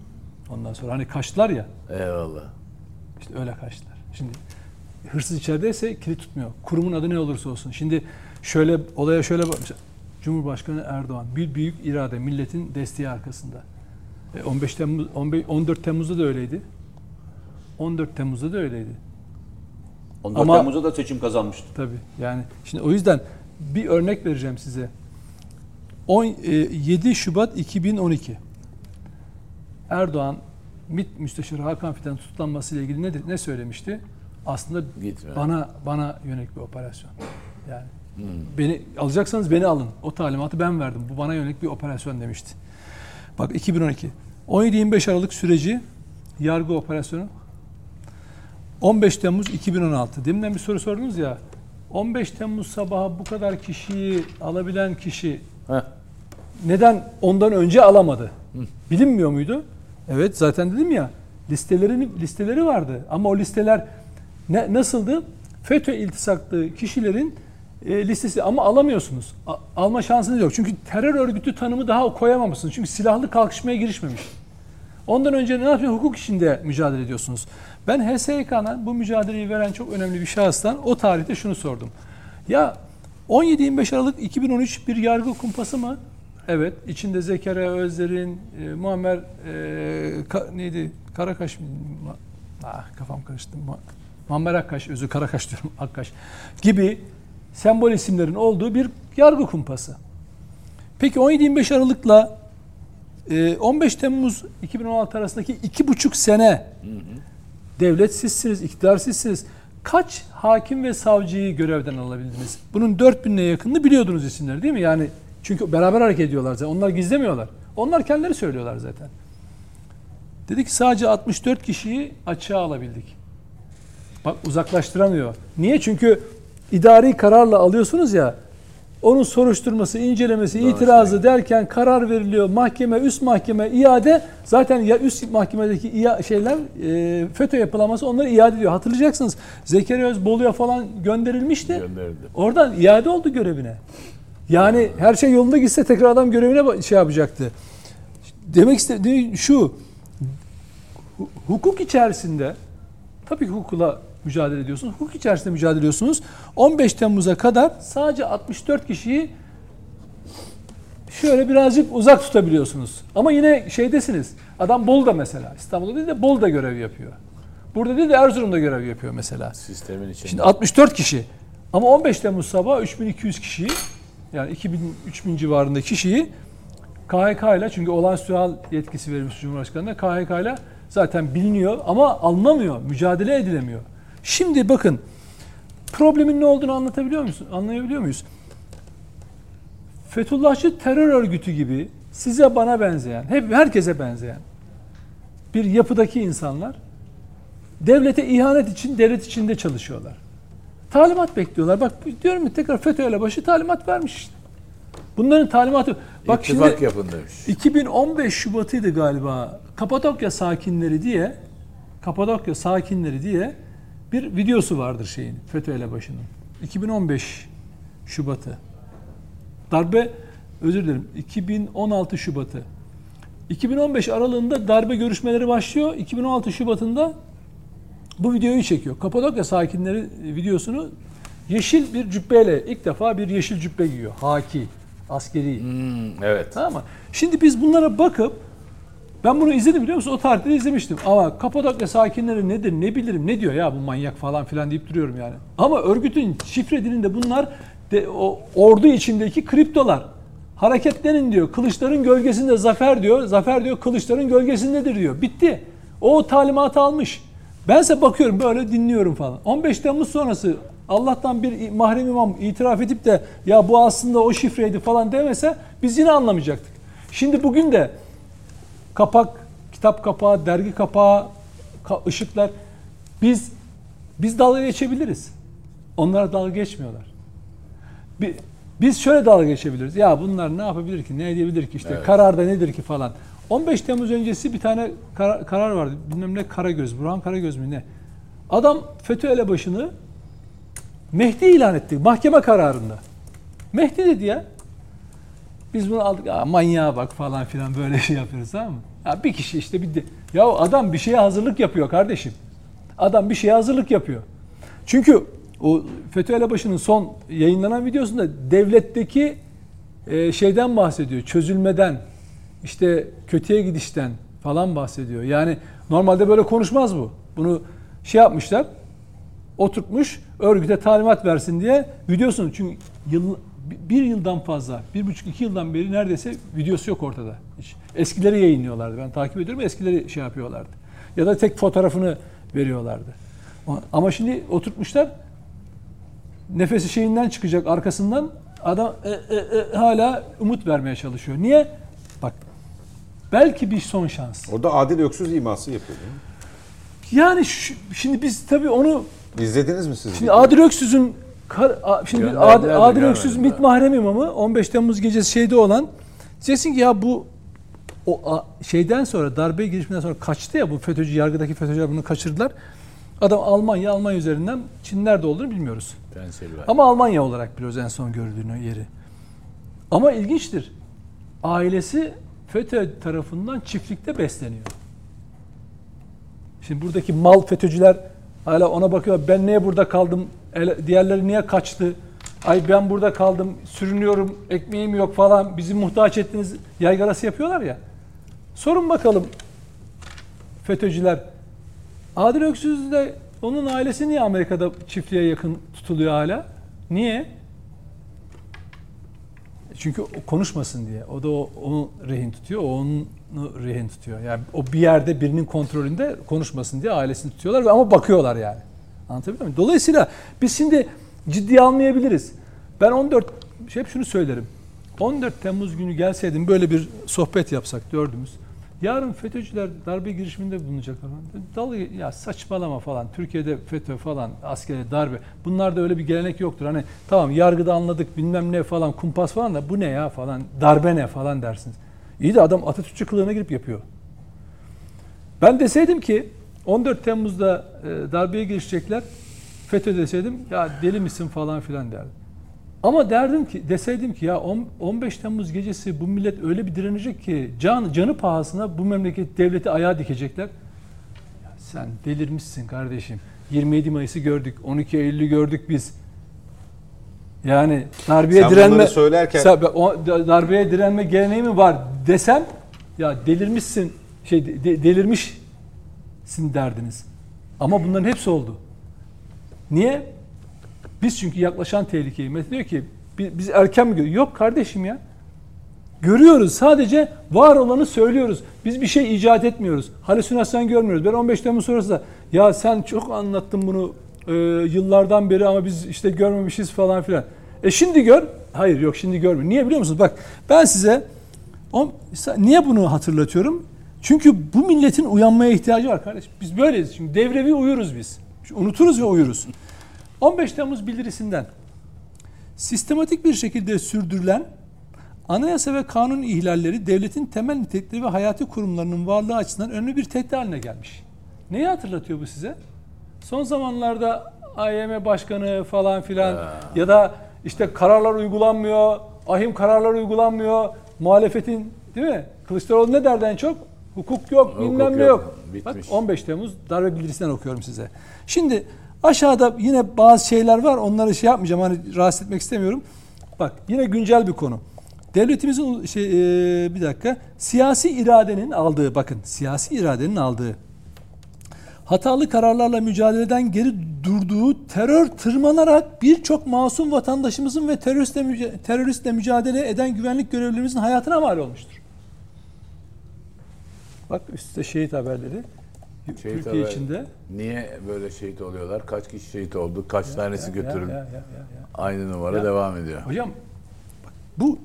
Ondan sonra hani kaçtılar ya. Eyvallah. İşte öyle kaçtılar. Şimdi hırsız içerideyse kilit tutmuyor. Kurumun adı ne olursa olsun. Şimdi şöyle olaya şöyle bakmış. Cumhurbaşkanı Erdoğan bir büyük irade, milletin desteği arkasında. 14 Temmuz'da da öyleydi. 14 Temmuz'da da seçim kazanmıştı. Tabii. Yani şimdi o yüzden bir örnek vereceğim size. 7 Şubat 2012. Erdoğan MİT Müsteşarı Hakan Fidan'ın tutuklanmasıyla ilgili ne söylemişti? Aslında gitme. Bana yönelik bir operasyon. Yani beni alacaksanız beni alın. O talimatı ben verdim. Bu bana yönelik bir operasyon demişti. Bak 2012. 17-25 Aralık süreci yargı operasyonu. 15 Temmuz 2016. Deminden bir soru sordunuz ya. 15 Temmuz sabahı bu kadar kişiyi alabilen kişi neden ondan önce alamadı? Bilinmiyor muydu? Evet, zaten dedim ya, listeleri vardı. Ama o listeler nasıldı? FETÖ iltisaklı kişilerin listesi ama alamıyorsunuz. Alma şansınız yok. Çünkü terör örgütü tanımı daha koyamamışsınız. Çünkü silahlı kalkışmaya girişmemiş. Ondan önce ne yapıyor? Hukuk içinde mücadele ediyorsunuz. Ben HSYK'na bu mücadeleyi veren çok önemli bir şahıstan o tarihte şunu sordum. Ya 17-25 Aralık 2013 bir yargı kumpası mı? Evet, içinde Zekeriya Özler'in, Muammer Karakaş mı? Kafam karıştı. Muammer Akkaş, Karakaş diyorum, Akkaş gibi sembol isimlerin olduğu bir yargı kumpası. Peki 17-25 Aralık'la 15 Temmuz 2016 arasındaki 2,5 sene devlet sizsiniz, iktidar sizsiniz. Kaç hakim ve savcıyı görevden alabildiniz? Bunun 4000'e yakınını biliyordunuz isimleri değil mi? Yani çünkü beraber hareket ediyorlar zaten. Onlar gizlemiyorlar. Onlar kendileri söylüyorlar zaten. Dedi ki sadece 64 kişiyi açığa alabildik. Bak uzaklaştıramıyor. Niye? Çünkü idari kararla alıyorsunuz ya. Onun soruşturması, incelemesi, itirazı derken karar veriliyor. Mahkeme, üst mahkeme, iade. Zaten ya üst mahkemedeki şeyler FETÖ yapılaması onları iade ediyor. Hatırlayacaksınız. Zekeriya Öz Bolu'ya falan gönderilmişti. Oradan iade oldu görevine. Yani her şey yolunda gitse tekrar adam görevine şey yapacaktı. Demek istediğim şu, hukuk içerisinde, tabii ki hukukla mücadele ediyorsunuz, hukuk içerisinde mücadele ediyorsunuz. 15 Temmuz'a kadar sadece 64 kişiyi şöyle birazcık uzak tutabiliyorsunuz. Ama yine şeydesiniz, adam Bolu'da mesela, İstanbul'da değil de Bolu'da görev yapıyor. Burada değil de Erzurum'da görev yapıyor mesela. Sistemin içinde. Şimdi 64 kişi ama 15 Temmuz sabahı 3200 kişiyi, yani 2000-3000 civarında kişiyi KHK ile, çünkü olağanüstü hal yetkisi verilmiş Cumhurbaşkanı'na, KHK ile zaten biliniyor ama alınamıyor, mücadele edilemiyor. Şimdi bakın Problemin ne olduğunu anlatabiliyor musun? Anlayabiliyor muyuz? Fethullahçı terör örgütü gibi size bana benzeyen, hep herkese benzeyen bir yapıdaki insanlar devlete ihanet için devlet içinde çalışıyorlar. Talimat bekliyorlar. Bak diyorum ki tekrar FETÖ'yle başı talimat vermiş işte. Bunların talimatı. Bak İttifak şimdi yapın demiş. 2015 Şubat'ıydı galiba. Kapadokya sakinleri diye bir videosu vardır şeyin, FETÖ'yle başının. 2015 Şubat'ı. Özür dilerim. 2016 Şubat'ı. 2015 aralığında darbe görüşmeleri başlıyor. 2016 Şubat'ında bu videoyu çekiyor. Kapadokya sakinleri videosunu yeşil bir cübbeyle, ilk defa bir yeşil cübbe giyiyor. Haki, askeri. Evet. Tamam mı? Şimdi biz bunlara bakıp, ben bunu izledim biliyor musun? O tarihte izlemiştim. Ama Kapadokya sakinleri nedir, ne bilirim, ne diyor ya bu manyak falan filan deyip duruyorum yani. Ama örgütün şifre dilinde bunlar ordu içindeki kriptolar. Hareketlenin diyor, kılıçların gölgesinde zafer diyor. Zafer diyor, kılıçların gölgesindedir diyor. Bitti. O talimatı almış. Bense bakıyorum böyle dinliyorum falan. 15 Temmuz sonrası Allah'tan bir mahrem imam itiraf edip de ya bu aslında o şifreydi falan demese biz yine anlamayacaktık. Şimdi bugün de kapak, kitap kapağı, dergi kapağı, ışıklar biz dalga geçebiliriz. Onlara dalga geçmiyorlar. Biz şöyle dalga geçebiliriz. Ya bunlar ne yapabilir ki? Ne edebilir ki? İşte evet. Kararda nedir ki falan. 15 Temmuz öncesi bir tane karar vardı. Bilmem ne Karagöz, Burhan Karagöz mü ne? Adam FETÖ elebaşını Mehdi ilan etti mahkeme kararında. Mehdi dedi ya. Biz bunu aldık. Aa, manyağa bak falan filan böyle şey yapıyoruz, tamam mı? Ya bir kişi işte ya adam bir şeye hazırlık yapıyor kardeşim. Adam bir şeye hazırlık yapıyor. Çünkü o FETÖ elebaşının son yayınlanan videosunda devletteki şeyden bahsediyor. Çözülmeden, işte kötüye gidişten falan bahsediyor. Yani normalde böyle konuşmaz bu. Bunu şey yapmışlar, oturtmuş örgüte talimat versin diye videosunu. Çünkü bir yıldan fazla, 1,5-2 yıldan beri neredeyse videosu yok ortada. Hiç. Eskileri yayınlıyorlardı. Ben takip ediyorum, eskileri şey yapıyorlardı. Ya da tek fotoğrafını veriyorlardı. Ama şimdi oturtmuşlar, nefesi şeyinden çıkacak arkasından adam hala umut vermeye çalışıyor. Niye? Bak, belki bir son şans. Orada Adil Öksüz iması yapıyor değil mi? Yani şimdi biz tabii onu... İzlediniz mi siz? Şimdi Adil Öksüz'ün... Adil Öksüz MİT mahrem imamı 15 Temmuz gecesi şeyde olan... Diyeceksin ki ya bu şeyden sonra, darbe girişiminden sonra kaçtı ya bu FETÖ'cü, yargıdaki FETÖ'cüler bunu kaçırdılar. Adam Almanya üzerinden Çin nerede olduğunu bilmiyoruz. Ama Almanya olarak biliyoruz en son gördüğünü yeri. Ama ilginçtir. Ailesi FETÖ tarafından çiftlikte besleniyor. Şimdi buradaki mal FETÖ'cüler hala ona bakıyor. Ben niye burada kaldım? Diğerleri niye kaçtı? Ay ben burada kaldım, sürünüyorum, ekmeğim yok falan. Bizi muhtaç ettiniz yaygarası yapıyorlar ya. Sorun bakalım FETÖ'cüler. Adil Öksüz de onun ailesi niye Amerika'da çiftliğe yakın tutuluyor hala? Niye? Çünkü konuşmasın diye. O da onu rehin tutuyor, o onu rehin tutuyor. Yani o bir yerde birinin kontrolünde konuşmasın diye ailesini tutuyorlar ama bakıyorlar yani. Anlatabiliyor muyum? Dolayısıyla biz şimdi ciddiye almayabiliriz. Ben hep şunu söylerim. 14 Temmuz günü gelseydim böyle bir sohbet yapsak dördümüz. Yarın FETÖ'cüler darbe girişiminde bulunacaklar. Ya saçmalama falan. Türkiye'de FETÖ falan, askeri darbe. Bunlarda öyle bir gelenek yoktur. Hani tamam yargıda anladık bilmem ne falan, kumpas falan da bu ne ya falan, darbe ne falan dersiniz. İyi de adam Atatürkçü kılığına girip yapıyor. Ben deseydim ki 14 Temmuz'da darbeye girişecekler, FETÖ deseydim ya deli misin falan filan derdim. Ama deseydim ki ya 15 Temmuz gecesi bu millet öyle bir direnecek ki canı pahasına bu memleket devleti ayağa dikecekler. Ya sen delirmişsin kardeşim. 27 Mayıs'ı gördük, 12 Eylül'ü gördük biz. Yani darbeye direnme geleneği mi var desem ya delirmişsin derdiniz. Ama bunların hepsi oldu. Niye? Biz çünkü yaklaşan tehlikeyi, Mete diyor ki biz erken mi görüyoruz? Yok kardeşim ya. Görüyoruz, sadece var olanı söylüyoruz. Biz bir şey icat etmiyoruz. Halüsinasyon görmüyoruz. Ben 15 Temmuz sonrası da ya sen çok anlattın bunu yıllardan beri ama biz işte görmemişiz falan filan. Şimdi gör. Hayır yok, şimdi görme. Niye biliyor musunuz? Bak ben size niye bunu hatırlatıyorum? Çünkü bu milletin uyanmaya ihtiyacı var kardeşim. Biz böyleyiz. Şimdi devrevi uyuruz biz. Şimdi unuturuz ve uyuruz. 15 Temmuz bildirisinden sistematik bir şekilde sürdürülen anayasa ve kanun ihlalleri devletin temel nitelikleri ve hayati kurumlarının varlığı açısından önemli bir tehdit haline gelmiş. Neyi hatırlatıyor bu size? Son zamanlarda AYM başkanı falan filan ya da işte kararlar uygulanmıyor, ahim kararlar uygulanmıyor, muhalefetin değil mi? Kılıçdaroğlu ne derdi en çok? Hukuk yok, bilmem ne yok. Bak 15 Temmuz darbe bildirisinden okuyorum size. Şimdi aşağıda yine bazı şeyler var, onları şey yapmayacağım, hani rahatsız etmek istemiyorum. Bak yine güncel bir konu. Devletimizin siyasi iradenin aldığı, bakın siyasi iradenin aldığı, hatalı kararlarla mücadeleden geri durduğu terör tırmanarak birçok masum vatandaşımızın ve teröristle mücadele eden güvenlik görevlilerimizin hayatına mal olmuştur. Bak üstte şehit haberleri. Şehit Türkiye haber. İçinde. Niye böyle şehit oluyorlar? Kaç kişi şehit oldu? Kaç tanesi götürüldü? Aynı numara devam ediyor. Hocam bak,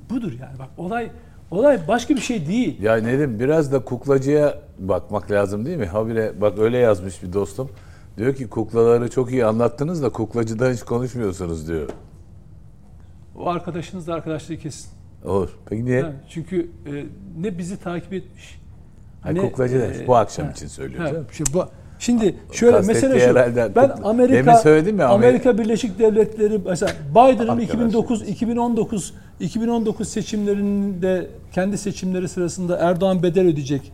budur yani. Bak olay başka bir şey değil. Ya Nedim, biraz da kuklacıya bakmak lazım değil mi? Habire bak öyle yazmış bir dostum. Diyor ki kuklaları çok iyi anlattınız da kuklacıdan hiç konuşmuyorsunuz diyor. O arkadaşınızla arkadaşlığı kesin. Olur. Peki niye? Ha, çünkü ne bizi takip etmiş. Hani kuklacı demiş. Bu akşam için söylüyorum. Şimdi şöyle mesele şu. Ben Amerika Birleşik Devletleri mesela Biden'ın 2019 seçimlerinde kendi seçimleri sırasında Erdoğan bedel ödeyecek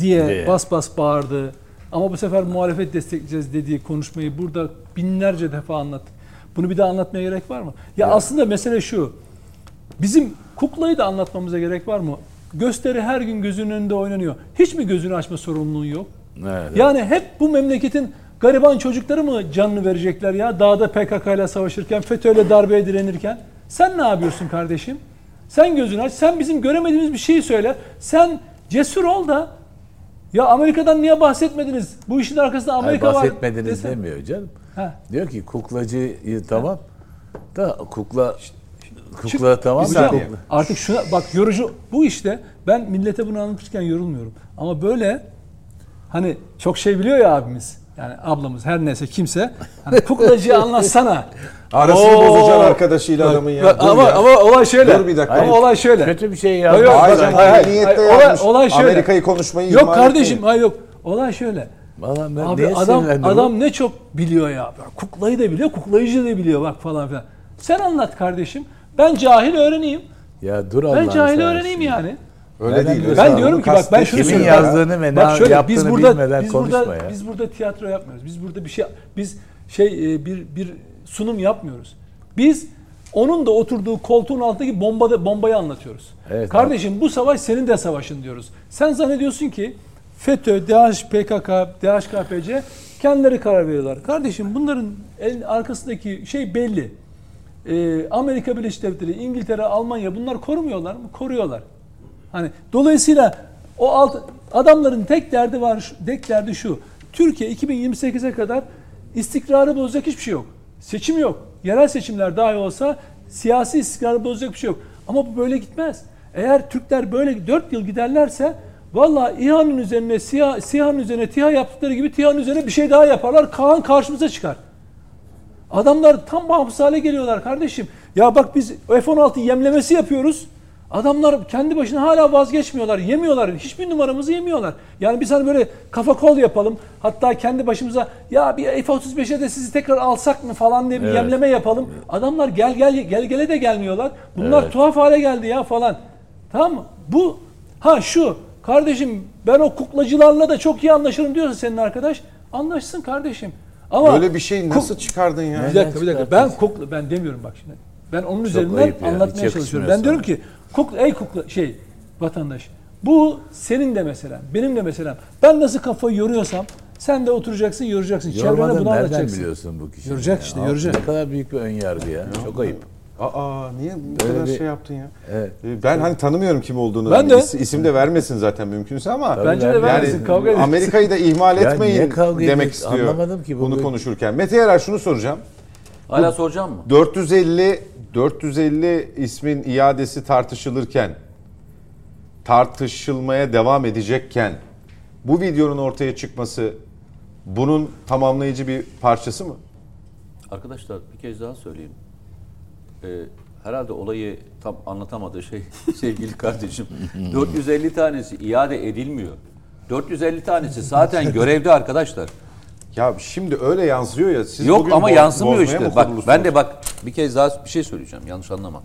diye bas bağırdı. Ama bu sefer muhalefet destekleyeceğiz dediği konuşmayı burada binlerce defa anlattık. Bunu bir daha anlatmaya gerek var mı? Ya aslında mesele şu. Bizim kuklayı da anlatmamıza gerek var mı? Gösteri her gün gözünün önünde oynanıyor. Hiç mi gözünü açma sorumluluğun yok? Evet. Yani hep bu memleketin gariban çocukları mı canını verecekler ya? Dağda PKK ile savaşırken, FETÖ'yle darbeye direnirken. Sen ne yapıyorsun kardeşim? Sen gözünü aç. Sen bizim göremediğimiz bir şeyi söyle. Sen cesur ol da. Ya Amerika'dan niye bahsetmediniz? Bu işin arkasında Amerika bahsetmediniz var. Bahsetmediniz demiyor canım. Diyor ki kuklacıyı tamam da kukla... Kukla tamam mı? Artık şuna bak, yorucu bu işte. Ben millete bunu anlatırken yorulmuyorum. Ama böyle hani çok şey biliyor ya abimiz. Yani ablamız, her neyse kimse. Hani kuklacıyı anlatsana. Arasını bozacak arkadaşıyla adamın ya. Ama olay şöyle. Dur bir dakika. Ama olay şöyle. Kötü bir şey ya. Olay şöyle. Amerika'yı konuşmayı yok kardeşim. Hayır yok. Olay şöyle. Abi adam ne çok biliyor ya. Kuklayı da biliyor, kuklayıcı da biliyor bak falan filan. Sen anlat kardeşim. Ben cahil öğreneyim. Ya dur Allah'ım. Ben cahil öğreneyim yani. Öyle değil. Ben diyorum ki bak ben şunu söylüyorum. Kimin yazdığını ve ne yaptığını bilmeden konuşma ya. Biz burada tiyatro yapmıyoruz. Biz burada bir sunum yapmıyoruz. Biz onun da oturduğu koltuğun altındaki bombayı anlatıyoruz. Evet, kardeşim bu savaş senin de savaşın diyoruz. Sen zannediyorsun ki FETÖ, DAEŞ, PKK, DHKPC kendileri karar veriyorlar. Kardeşim bunların arkasındaki şey belli. Amerika Birleşik Devletleri, İngiltere, Almanya bunlar korumuyorlar mı? Koruyorlar. Hani dolayısıyla o adamların tek derdi şu. Türkiye 2028'e kadar istikrarı bozacak hiçbir şey yok. Seçim yok. Yerel seçimler dahi olsa siyasi istikrarı bozacak bir şey yok. Ama bu böyle gitmez. Eğer Türkler böyle 4 yıl giderlerse vallahi İHA'nın üzerine SİHA'nın üzerine TİHA yaptıkları gibi TİHA'nın üzerine bir şey daha yaparlar. Kaan karşımıza çıkar. Adamlar tam bağımsız hale geliyorlar kardeşim. Ya bak biz F-16 yemlemesi yapıyoruz. Adamlar kendi başına hala vazgeçmiyorlar. Yemiyorlar. Hiçbir numaramızı yemiyorlar. Yani biz hani böyle kafa kol yapalım. Hatta kendi başımıza ya bir F-35'e de sizi tekrar alsak mı falan diye bir yemleme yapalım. Adamlar gele de gelmiyorlar. Bunlar tuhaf hale geldi ya falan. Tamam mı? Bu şu kardeşim, ben o kuklacılarla da çok iyi anlaşırım diyorsa senin arkadaş, anlaşsın kardeşim. Ama böyle bir şeyi nasıl çıkardın ya? Bir dakika. Ben demiyorum bak şimdi. Ben onun çok üzerinden anlatmaya çalışıyorum. Ben diyorum ki vatandaş. Bu senin de meselem, benim de meselem. Ben nasıl kafayı yoruyorsam sen de oturacaksın, yoracaksın. Çevrene bunu anlatacaksın. Biliyorsun bu kişi. Yoracak ya. Ne kadar büyük bir önyargı ya. Çok ayıp. Aa, niye bu kadar şey yaptın ya? Evet. Ben hani tanımıyorum kim olduğunu. Ben de. İsim de vermesin zaten mümkünse ama. Bence de vermesin, kavga edin. Amerika'yı da ihmal etmeyin demek istiyor. Anlamadım ki bunu konuşurken. Mete Yarar, şunu soracağım. Hala soracağım mı? 450 ismin iadesi tartışılmaya devam edecekken bu videonun ortaya çıkması bunun tamamlayıcı bir parçası mı? Arkadaşlar bir kez daha söyleyeyim. Herhalde olayı tam anlatamadığı şey sevgili kardeşim. 450 tanesi iade edilmiyor. 450 tanesi zaten görevde arkadaşlar. Ya şimdi öyle yansıyor ya. Siz yok ama yansımıyor işte. Bak ben de bak bir kez daha bir şey söyleyeceğim. Yanlış anlama.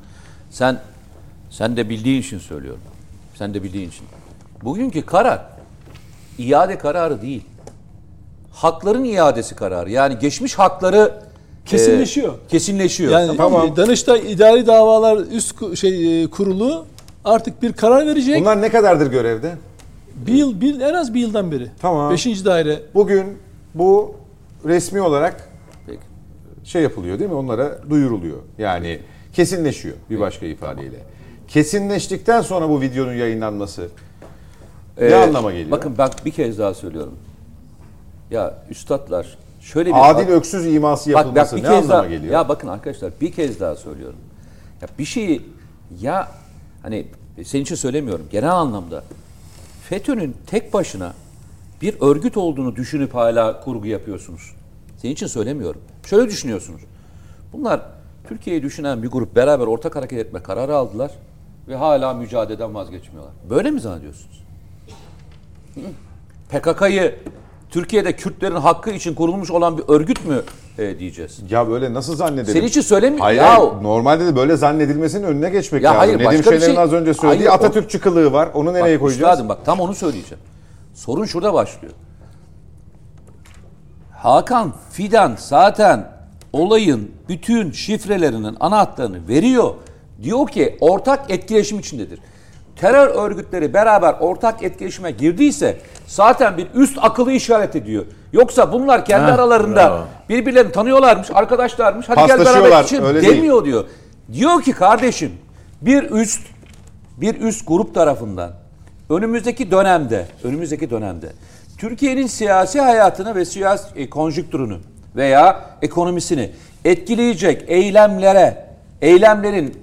Sen de bildiğin için söylüyorum. Sen de bildiğin için. Bugünkü karar iade kararı değil. Hakların iadesi kararı. Yani geçmiş hakları kesinleşiyor. Kesinleşiyor. Yani tamam. Danıştay İdari Davalar Üst Kurulu artık bir karar verecek. Bunlar ne kadardır görevde? En az bir yıldan beri. Tamam. 5. daire. Bugün bu resmi olarak şey yapılıyor değil mi? Onlara duyuruluyor. Yani kesinleşiyor bir başka ifadeyle. Kesinleştikten sonra bu videonun yayınlanması ne anlama geliyor? Bakın bak bir kez daha söylüyorum. Ya üstadlar şöyle bir adil öksüz iması yapılması bak, ne anlama geliyor? Ya bakın arkadaşlar bir kez daha söylüyorum. Ya bir şeyi ya hani senin için söylemiyorum. Genel anlamda FETÖ'nün tek başına bir örgüt olduğunu düşünüp hala kurgu yapıyorsunuz. Senin için söylemiyorum. Şöyle düşünüyorsunuz. Bunlar Türkiye'yi düşünen bir grup beraber ortak hareket etme kararı aldılar ve hala mücadeleden vazgeçmiyorlar. Böyle mi zannediyorsunuz? PKK'yı Türkiye'de Kürtlerin hakkı için kurulmuş olan bir örgüt mü diyeceğiz? Ya böyle nasıl zannedelim? Senin için söylemiyorum. Hayır, normalde de böyle zannedilmesinin önüne geçmek lazım. Hayır, Nedim Şener'in şey, az önce söylediği hayır, Atatürkçü kılığı var. Onu nereye koyacağız? Üstadım, tam onu söyleyeceğim. Sorun şurada başlıyor. Hakan Fidan zaten olayın bütün şifrelerinin anahtarını veriyor. Diyor ki ortak etkileşim içindedir. Terör örgütleri beraber ortak etkileşime girdiyse zaten bir üst akıllı işaret ediyor. Yoksa bunlar kendi aralarında birbirlerini tanıyorlarmış, arkadaşlarmış. Hadi gel beraber için demiyor diyor. Diyor ki kardeşim bir üst grup tarafından önümüzdeki dönemde Türkiye'nin siyasi hayatını ve siyasi konjüktürünü veya ekonomisini etkileyecek eylemlerin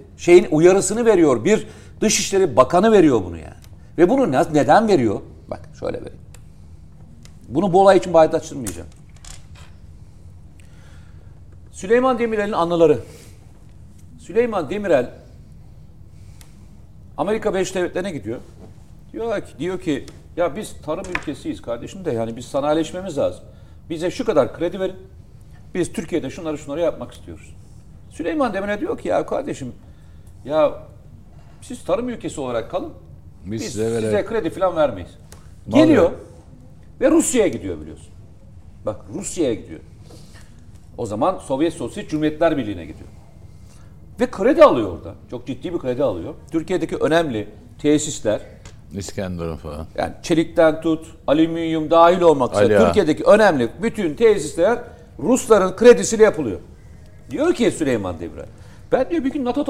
uyarısını veriyor. Bir Dışişleri Bakanı veriyor bunu yani. Ve bunu neden veriyor? Bak şöyle vereyim. Bunu bu olay için bayatlaştırmayacağım. Süleyman Demirel'in anıları. Süleyman Demirel Amerika Birleşik Devletleri'ne gidiyor. Diyor ki ya biz tarım ülkesiyiz kardeşim de yani biz sanayileşmemiz lazım. Bize şu kadar kredi verin. Biz Türkiye'de şunları yapmak istiyoruz. Süleyman Demirel diyor ki ya kardeşim ya siz tarım ülkesi olarak kalın. Biz size kredi falan vermeyiz. Vallahi. Geliyor ve Rusya'ya gidiyor biliyorsun. Bak Rusya'ya gidiyor. O zaman Sovyet Sosyalist Cumhuriyetler Birliği'ne gidiyor. Ve kredi alıyor orada. Çok ciddi bir kredi alıyor. Türkiye'deki önemli tesisler İskenderun falan. Yani çelikten tut, alüminyum dahil olmak üzere Türkiye'deki önemli bütün tesisler Rusların kredisiyle yapılıyor. Diyor ki Süleyman Demirel. Ben diyor bir gün NATO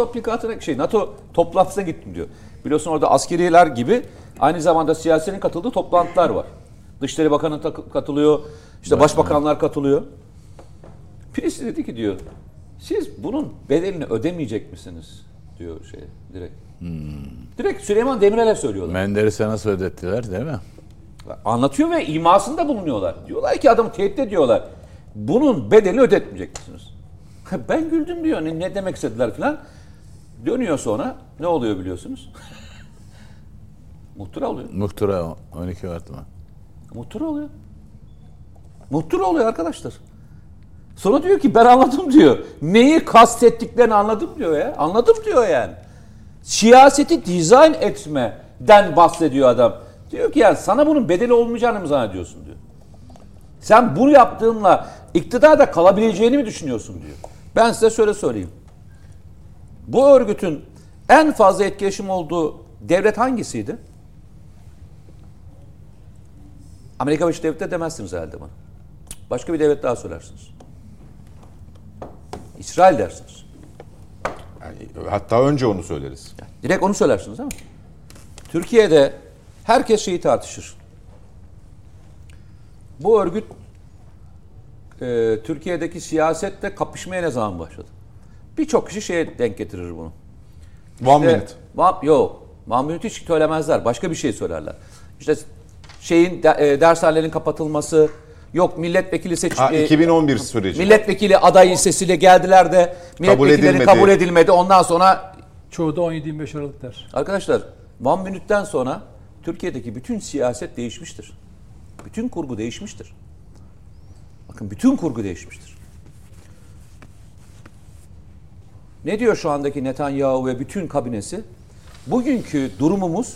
toplantısına gittim diyor. Biliyorsun orada askeriler gibi aynı zamanda siyasetin katıldığı toplantılar var. Dışişleri Bakanı katılıyor, işte başbakanlar katılıyor. Birisi dedi ki diyor, siz bunun bedelini ödemeyecek misiniz? Diyor direkt. Direkt Süleyman Demirel'e söylüyorlar. Menderes'e nasıl ödettiler değil mi? Anlatıyor ve imasında bulunuyorlar. Diyorlar ki adamı tehdit ediyorlar. Bunun bedelini ödetmeyecek misiniz? Ben güldüm diyor. Ne demek istediler falan. Dönüyor sonra. Ne oluyor biliyorsunuz? Muhtıra oluyor. Muhtıra 12 Mart mı? Muhtıra oluyor. Muhtıra oluyor arkadaşlar. Sonra diyor ki ben anladım diyor. Neyi kastettiklerini anladım diyor ya. Anladım diyor yani. Siyaseti dizayn etmeden bahsediyor adam. Diyor ki yani sana bunun bedeli olmayacağını mı zannediyorsun diyor. Sen bunu yaptığınla iktidarda kalabileceğini mi düşünüyorsun diyor. Ben size şöyle söyleyeyim. Bu örgütün en fazla etkileşim olduğu devlet hangisiydi? Amerika Birleşik Devletleri demezsiniz herhalde bana. Başka bir devlet daha söylersiniz. İsrail dersiniz. Yani hatta önce onu söyleriz. Yani direkt onu söylersiniz değil mi? Türkiye'de herkes şeyi tartışır. Bu örgüt Türkiye'deki siyasette kapışmaya ne zaman başladı? Birçok kişi şeye denk getirir bunu. One minute hiç söylemezler. Başka bir şey söylerler. İşte şeyin dershanelerin kapatılması, yok milletvekili seçimi. 2011 süreci. Milletvekili aday listesiyle geldiler de milletvekilleri kabul edilmedi. Ondan sonra çoğu da 17-25 Aralık der. Arkadaşlar, One Minute'den sonra Türkiye'deki bütün siyaset değişmiştir. Bütün kurgu değişmiştir. Bakın, bütün kurgu değişmiştir. Ne diyor şu andaki Netanyahu ve bütün kabinesi? Bugünkü durumumuz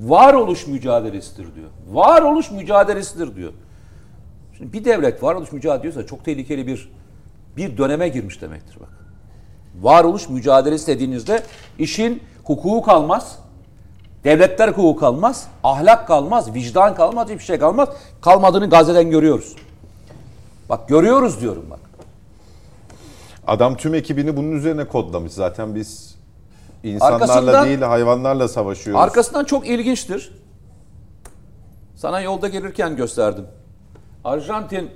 varoluş mücadelesidir diyor. Varoluş mücadelesidir diyor. Şimdi bir devlet varoluş mücadele diyorsa çok tehlikeli bir döneme girmiş demektir bak. Varoluş mücadelesi dediğinizde işin hukuku kalmaz, devletler hukuku kalmaz, ahlak kalmaz, vicdan kalmaz, hiçbir şey kalmaz. Kalmadığını Gazze'den görüyoruz. Bak, görüyoruz diyorum bak. Adam tüm ekibini bunun üzerine kodlamış. Zaten biz insanlarla değil hayvanlarla savaşıyoruz. Arkasından çok ilginçtir. Sana yolda gelirken gösterdim. Arjantin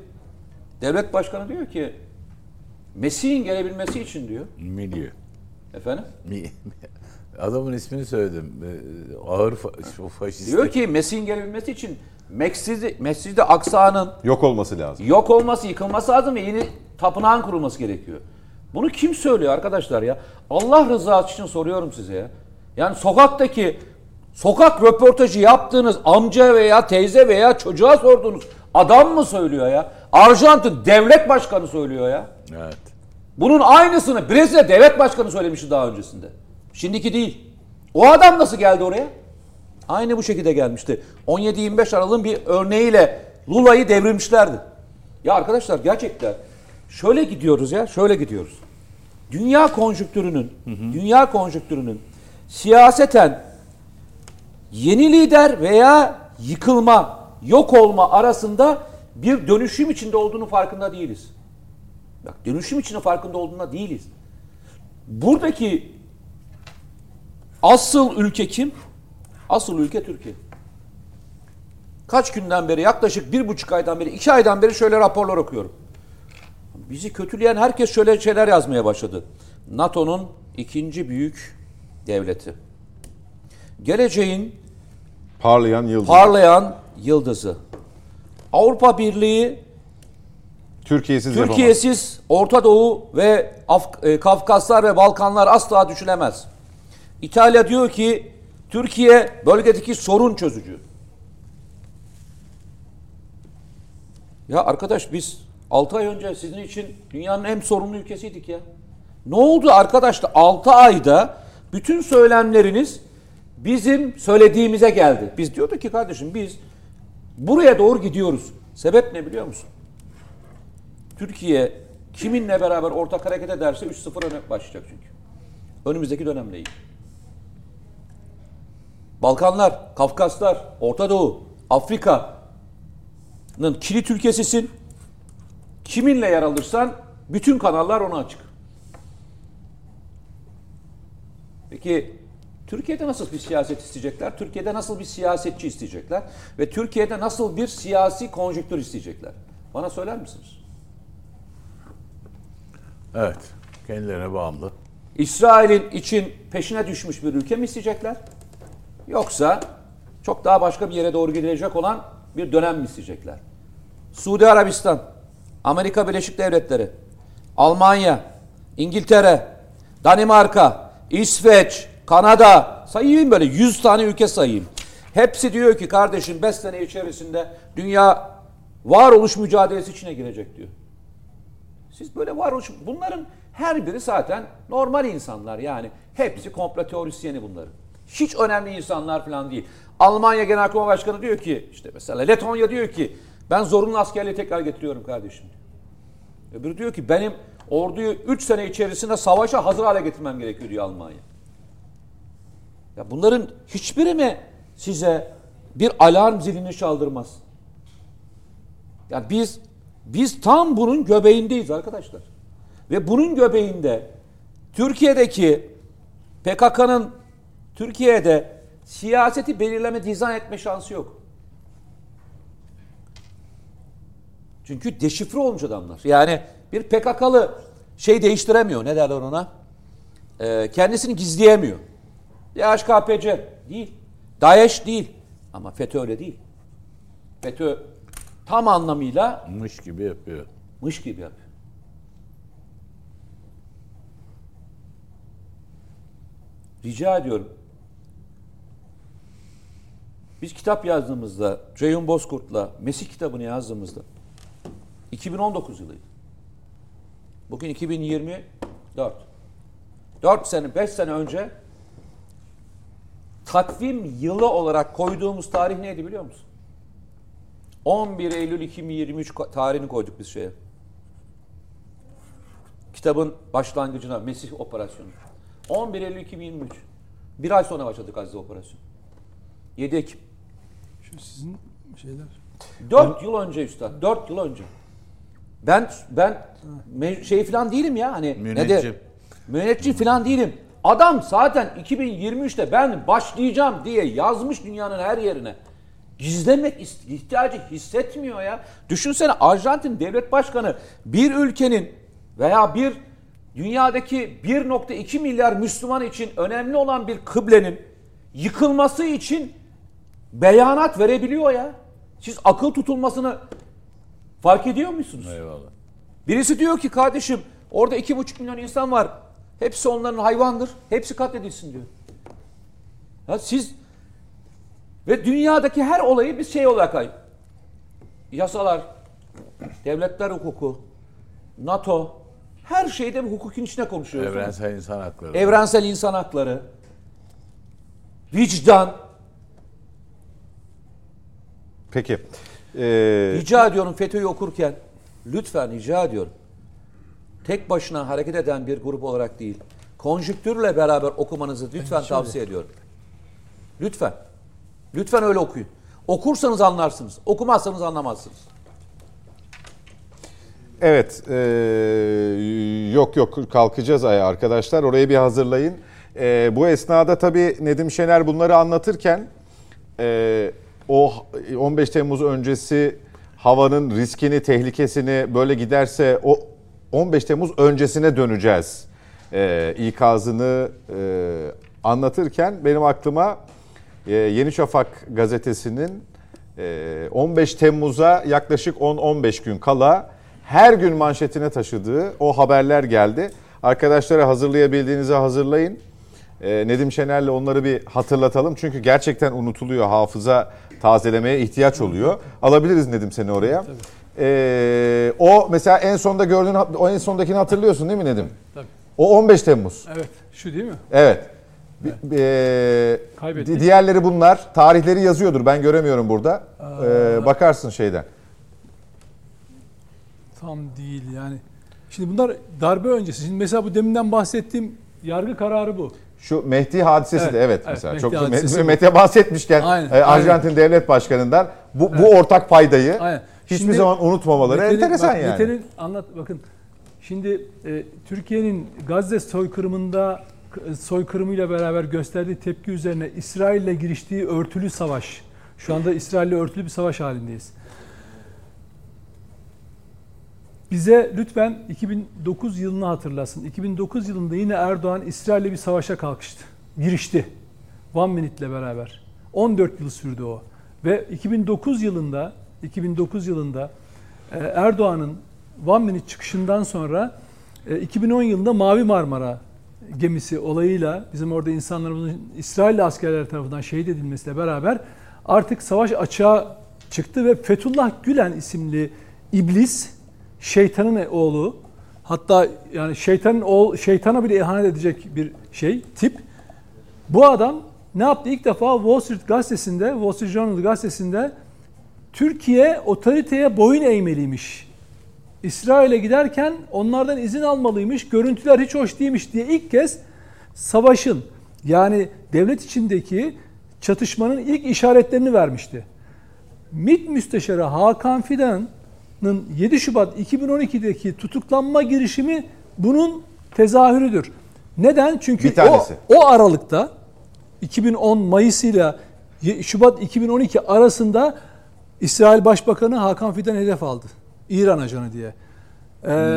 devlet başkanı diyor ki Messi'nin gelebilmesi için diyor. Milli. Efendim? Adamın ismini söyledim. Ağır faşist. Diyor ki Messi'nin gelebilmesi için Mescid-i Aksa'nın yok olması lazım. Yok olması, yıkılması lazım ve yeni tapınağın kurulması gerekiyor. Bunu kim söylüyor arkadaşlar ya? Allah rızası için soruyorum size ya. Yani sokak röportajı yaptığınız amca veya teyze veya çocuğa sorduğunuz adam mı söylüyor ya? Arjantin devlet başkanı söylüyor ya. Evet. Bunun aynısını Brezilya devlet başkanı söylemişti daha öncesinde. Şimdiki değil. O adam nasıl geldi oraya? Aynı bu şekilde gelmişti. 17-25 Aralık'ın bir örneğiyle Lula'yı devrilmişlerdi. Ya arkadaşlar, gerçekten şöyle gidiyoruz. Dünya konjüktürünün siyaseten yeni lider veya yıkılma, yok olma arasında bir dönüşüm içinde olduğunu farkında değiliz. Bak, dönüşüm içinde farkında olduğuna değiliz. Buradaki asıl ülke kim? Asıl ülke Türkiye. Kaç günden beri, yaklaşık 1,5 aydan beri, 2 aydan beri şöyle raporlar okuyorum. Bizi kötüleyen herkes şöyle şeyler yazmaya başladı. NATO'nun 2. büyük devleti. Geleceğin parlayan yıldızı. Avrupa Birliği Türkiye'siz Orta Doğu ve Kafkaslar ve Balkanlar asla düşünemez. İtalya diyor ki Türkiye bölgedeki sorun çözücü. Ya arkadaş, biz 6 ay önce sizin için dünyanın en sorumlu ülkesiydik ya. Ne oldu arkadaşlar? 6 ayda bütün söylemleriniz bizim söylediğimize geldi. Biz diyorduk ki kardeşim biz buraya doğru gidiyoruz. Sebep ne biliyor musun? Türkiye kiminle beraber ortak hareket ederse 3-0 öne başlayacak çünkü. Önümüzdeki dönemle ilgili. Balkanlar, Kafkaslar, Orta Doğu, Afrika'nın kilit ülkesisin. Kiminle yer alırsan bütün kanallar ona açık. Peki Türkiye'de nasıl bir siyaset isteyecekler? Türkiye'de nasıl bir siyasetçi isteyecekler? Ve Türkiye'de nasıl bir siyasi konjüktür isteyecekler? Bana söyler misiniz? Evet, kendilerine bağımlı. İsrail'in için peşine düşmüş bir ülke mi isteyecekler? Yoksa çok daha başka bir yere doğru gidilecek olan bir dönem mi isteyecekler? Suudi Arabistan, Amerika Birleşik Devletleri, Almanya, İngiltere, Danimarka, İsveç, Kanada, sayayım böyle 100 tane ülke sayayım. Hepsi diyor ki kardeşim 5 sene içerisinde dünya varoluş mücadelesi içine girecek diyor. Siz böyle varoluş, bunların her biri zaten normal insanlar yani. Hepsi komplo teorisyeni bunların. Hiç önemli insanlar falan değil. Almanya Genelkurmay Başkanı diyor ki, işte mesela Letonya diyor ki ben zorunlu askerliği tekrar getiriyorum kardeşim. Öbürü diyor ki benim orduyu 3 sene içerisinde savaşa hazır hale getirmem gerekiyor diyor Almanya. Ya bunların hiçbiri mi size bir alarm zilini çaldırmaz? Yani biz tam bunun göbeğindeyiz arkadaşlar. Ve bunun göbeğinde Türkiye'deki PKK'nın Türkiye'de siyaseti belirleme, dizayn etme şansı yok. Çünkü deşifre olmuş adamlar. Yani bir PKK'lı şey değiştiremiyor. Ne derler ona? Kendisini gizleyemiyor. DHKPC değil. DAEŞ değil. Ama FETÖ öyle değil. FETÖ tam anlamıyla mış gibi yapıyor. Mış gibi yapıyor. Rica ediyorum. Biz kitap yazdığımızda, Ceyhun Bozkurt'la Mesih kitabını yazdığımızda 2019 yılıydı. Bugün 2024. 4 sene, 5 sene önce takvim yılı olarak koyduğumuz tarih neydi biliyor musun? 11 Eylül 2023 tarihini koyduk biz şeye. Kitabın başlangıcına, Mesih operasyonu. 11 Eylül 2023. Bir ay sonra başladık Aziz operasyon. 7 Ekim. Şu sizin şeyler. 4 yıl önce üstad. 4 yıl önce. Ben şey falan değilim ya hani. Müneccim falan değilim. Adam zaten 2023'te ben başlayacağım diye yazmış dünyanın her yerine. Gizlemek ihtiyacı hissetmiyor ya. Düşünsene, Arjantin devlet başkanı bir ülkenin veya bir dünyadaki 1.2 milyar Müslüman için önemli olan bir kıblenin yıkılması için beyanat verebiliyor ya. Siz akıl tutulmasını fark ediyor musunuz? Eyvallah. Birisi diyor ki kardeşim orada 2,5 milyon insan var. Hepsi onların hayvandır. Hepsi katledilsin diyor. Ya siz ve dünyadaki her olayı bir şey olarak yasalar, devletler hukuku, NATO, her şeyde bir hukukun içine konuşuyoruz. Evrensel insan hakları. Evrensel insan hakları. Vicdan. Peki. Rica ediyorum FETÖ'yü okurken, lütfen rica ediyorum. Tek başına hareket eden bir grup olarak değil, konjüktürle beraber okumanızı lütfen tavsiye ediyorum. Lütfen. Lütfen öyle okuyun. Okursanız anlarsınız, okumazsanız anlamazsınız. Evet, yok kalkacağız ayağa arkadaşlar. Orayı bir hazırlayın. Bu esnada tabii Nedim Şener bunları anlatırken o 15 Temmuz öncesi havanın riskini, tehlikesini böyle giderse o 15 Temmuz öncesine döneceğiz. İkazını anlatırken benim aklıma Yeni Şafak gazetesinin 15 Temmuz'a yaklaşık 10-15 gün kala her gün manşetine taşıdığı o haberler geldi. Arkadaşlara hazırlayabildiğinizi hazırlayın. Nedim Şener'le onları bir hatırlatalım. Çünkü gerçekten unutuluyor. Hafıza tazelemeye ihtiyaç oluyor. Alabiliriz Nedim seni oraya. Tabii. O mesela en sonda gördüğün, o en sondakini hatırlıyorsun değil mi Nedim? Tabii. O 15 Temmuz. Evet. Şu değil mi? Evet. Diğerleri bunlar. Tarihleri yazıyordur. Ben göremiyorum burada. Bakarsın şeyden. Tam değil yani. Şimdi bunlar darbe öncesi. Şimdi mesela bu deminden bahsettiğim yargı kararı bu. Şu Mehdi hadisesi evet, de evet mesela. Mehdi çok Mehdi'ye bahsetmişken Arjantin Devlet Başkanı'ndan bu ortak paydayı hiçbir zaman unutmamaları enteresan yani. Metin'in anlat bakın. Şimdi Türkiye'nin Gazze soykırımıyla beraber gösterdiği tepki üzerine İsrail'le giriştiği örtülü savaş. Şu anda İsrail'le örtülü bir savaş halindeyiz. Bize lütfen 2009 yılını hatırlasın. 2009 yılında yine Erdoğan İsrail'le bir savaşa girişti. One Minute'le beraber. 14 yıl sürdü o. Ve 2009 yılında Erdoğan'ın One Minute çıkışından sonra 2010 yılında Mavi Marmara gemisi olayıyla bizim orada insanlarımızın İsrail'li askerler tarafından şehit edilmesiyle beraber artık savaş açığa çıktı ve Fethullah Gülen isimli iblis, şeytanın oğlu, hatta yani şeytana bile ihanet edecek bir tip. Bu adam ne yaptı? İlk defa Wall Street Journal gazetesinde Türkiye otoriteye boyun eğmeliymiş. İsrail'e giderken onlardan izin almalıymış. Görüntüler hiç hoş değilmiş diye ilk kez savaşın yani devlet içindeki çatışmanın ilk işaretlerini vermişti. MİT Müsteşarı Hakan Fidan'ın 7 Şubat 2012'deki tutuklanma girişimi bunun tezahürüdür. Neden? Çünkü o aralıkta 2010 Mayıs ile Şubat 2012 arasında İsrail Başbakanı Hakan Fidan hedef aldı. İran ajanı diye.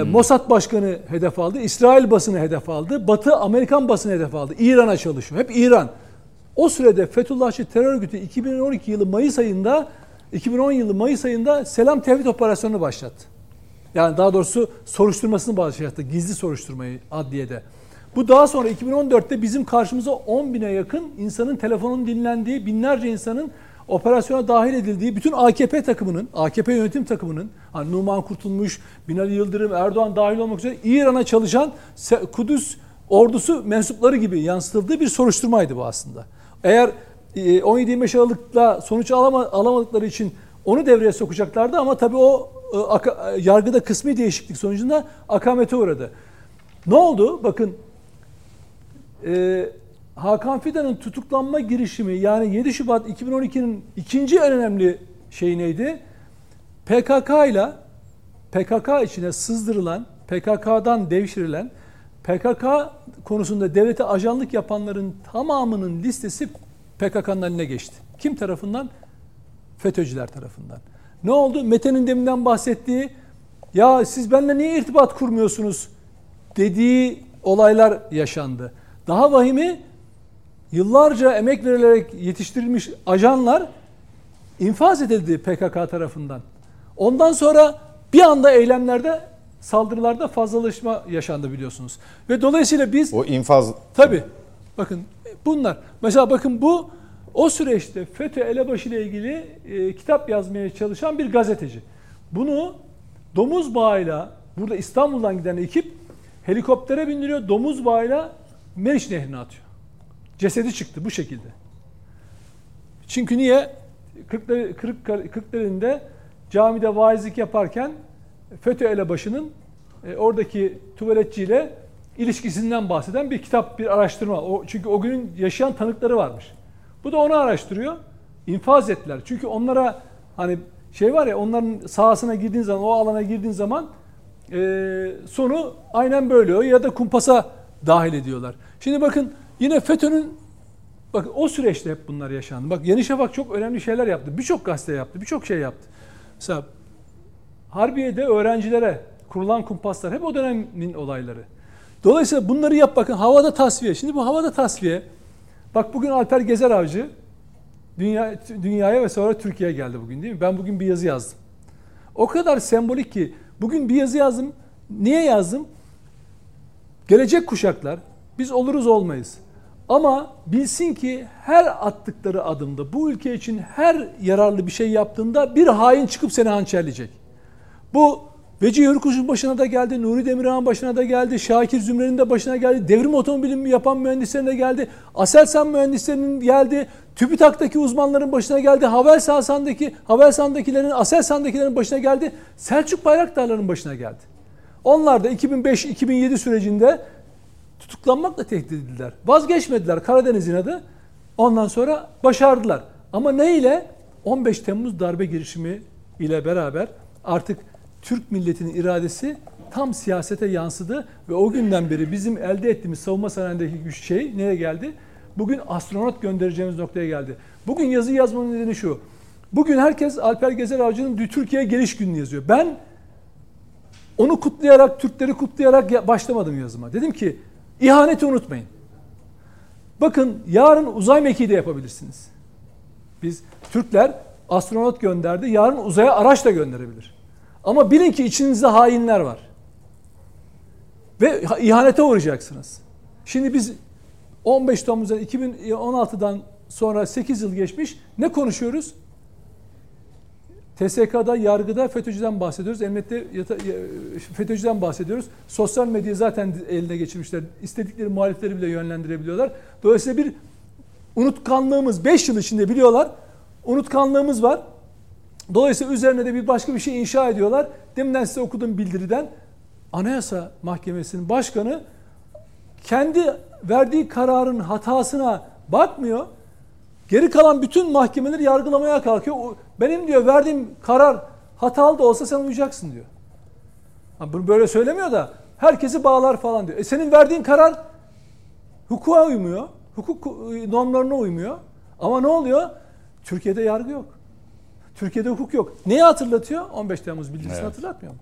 Mossad Başkanı hedef aldı. İsrail basını hedef aldı. Batı Amerikan basını hedef aldı. İran'a çalışıyor. Hep İran. O sürede Fethullahçı terör örgütü 2010 yılı Mayıs ayında Selam Tevhid operasyonunu başlattı. Yani daha doğrusu soruşturmasını başlattı. Gizli soruşturmayı adliyede. Bu daha sonra 2014'te bizim karşımıza 10.000'e yakın insanın telefonunun dinlendiği, binlerce insanın operasyona dahil edildiği, bütün AKP takımının, AKP yönetim takımının, hani Numan Kurtulmuş, Binali Yıldırım, Erdoğan dahil olmak üzere İran'a çalışan Kudüs ordusu mensupları gibi yansıtıldığı bir soruşturmaydı bu aslında. Eğer 17-25 Aralık'ta sonuç alamadıkları için onu devreye sokacaklardı ama tabii o yargıda kısmi değişiklik sonucunda akamete uğradı. Ne oldu? Bakın Hakan Fidan'ın tutuklanma girişimi, yani 7 Şubat 2012'nin ikinci en önemli şeyi neydi? PKK içine sızdırılan, PKK'dan devşirilen, PKK konusunda devlete ajanlık yapanların tamamının listesi PKK'nın eline geçti. Kim tarafından? FETÖ'cüler tarafından. Ne oldu? Mete'nin deminden bahsettiği, ya siz benimle niye irtibat kurmuyorsunuz dediği olaylar yaşandı. Daha vahimi, yıllarca emek verilerek yetiştirilmiş ajanlar infaz edildi PKK tarafından. Ondan sonra bir anda eylemlerde, saldırılarda fazlalaşma yaşandı biliyorsunuz. Ve dolayısıyla biz... O infaz... Tabii. Bakın bunlar. Mesela bakın bu o süreçte FETÖ elebaşı ile ilgili kitap yazmaya çalışan bir gazeteci. Bunu domuz bağıyla, burada İstanbul'dan giden ekip helikoptere bindiriyor, domuz bağıyla Meriç Nehri'ne atıyor. Cesedi çıktı bu şekilde. Çünkü niye? Kırklareli'nde camide vaizlik yaparken FETÖ elebaşının oradaki tuvaletçiyle ilişkisinden bahseden bir kitap, bir araştırma. Çünkü o günün yaşayan tanıkları varmış. Bu da onu araştırıyor. İnfaz ettiler. Çünkü onlara hani şey var ya, onların sahasına girdiğin zaman, o alana girdiğin zaman sonu aynen böyle ya da kumpasa dahil ediyorlar. Şimdi bakın yine FETÖ'nün, bakın o süreçte hep bunlar yaşandı. Bak Yeni Şafak çok önemli şeyler yaptı. Birçok gazete yaptı. Birçok şey yaptı. Mesela Harbiye'de öğrencilere kurulan kumpaslar hep o dönemin olayları. Dolayısıyla bunları yap, bakın havada tasfiye. Şimdi bu havada tasfiye, bak bugün Alper Gezer Avcı dünyaya ve sonra Türkiye'ye geldi bugün, değil mi? Ben bugün bir yazı yazdım. O kadar sembolik ki bugün bir yazı yazdım. Niye yazdım? Gelecek kuşaklar, biz oluruz olmayız. Ama bilsin ki her attıkları adımda, bu ülke için her yararlı bir şey yaptığında bir hain çıkıp seni hançerleyecek. Bu Vecihi Hürkuş'un başına da geldi, Nuri Demirhan başına da geldi, Şakir Zümre'nin de başına geldi, Devrim Otomobil'in yapan mühendislerine de geldi, Aselsan mühendislerinin geldi, TÜBİTAK'taki uzmanların başına geldi, Havelsan'dakilerin, Aselsan'dakilerin başına geldi, Selçuk Bayraktar'ların başına geldi. Onlar da 2005-2007 sürecinde tutuklanmakla tehdit edildiler. Vazgeçmediler Karadeniz inadı. Ondan sonra başardılar. Ama ne ile? 15 Temmuz darbe girişimi ile beraber artık Türk milletinin iradesi tam siyasete yansıdı. Ve o günden beri bizim elde ettiğimiz savunma sanayindeki güç şey nereye geldi? Bugün astronot göndereceğimiz noktaya geldi. Bugün yazı yazmanın nedeni şu. Bugün herkes Alper Gezer Avcı'nın Türkiye'ye geliş gününü yazıyor. Ben onu kutlayarak, Türkleri kutlayarak başlamadım yazıma. Dedim ki ihaneti unutmayın. Bakın yarın uzay mekiği de yapabilirsiniz. Biz Türkler astronot gönderdi. Yarın uzaya araç da gönderebilir. Ama bilin ki içinizde hainler var. Ve ihanete uğrayacaksınız. Şimdi biz 15 Temmuz'dan 2016'dan sonra 8 yıl geçmiş. Ne konuşuyoruz? TSK'da, yargıda FETÖ'cüden bahsediyoruz. Emniyette FETÖ'cüden bahsediyoruz. Sosyal medyayı zaten eline geçirmişler. İstedikleri muhalifleri bile yönlendirebiliyorlar. Dolayısıyla bir unutkanlığımız, 5 yıl içinde biliyorlar. Unutkanlığımız var. Dolayısıyla üzerine de bir başka bir şey inşa ediyorlar. Deminden size okuduğum bildiriden Anayasa Mahkemesi'nin başkanı kendi verdiği kararın hatasına bakmıyor. Geri kalan bütün mahkemeler yargılamaya kalkıyor. Benim diyor verdiğim karar hatalı da olsa sen uyacaksın diyor. Bunu böyle söylemiyor da herkesi bağlar falan diyor. Senin verdiğin karar hukuka uymuyor. Hukuk normlarına uymuyor. Ama ne oluyor? Türkiye'de yargı yok. Türkiye'de hukuk yok. Neyi hatırlatıyor? 15 Temmuz bildirisini hatırlatmıyor mu?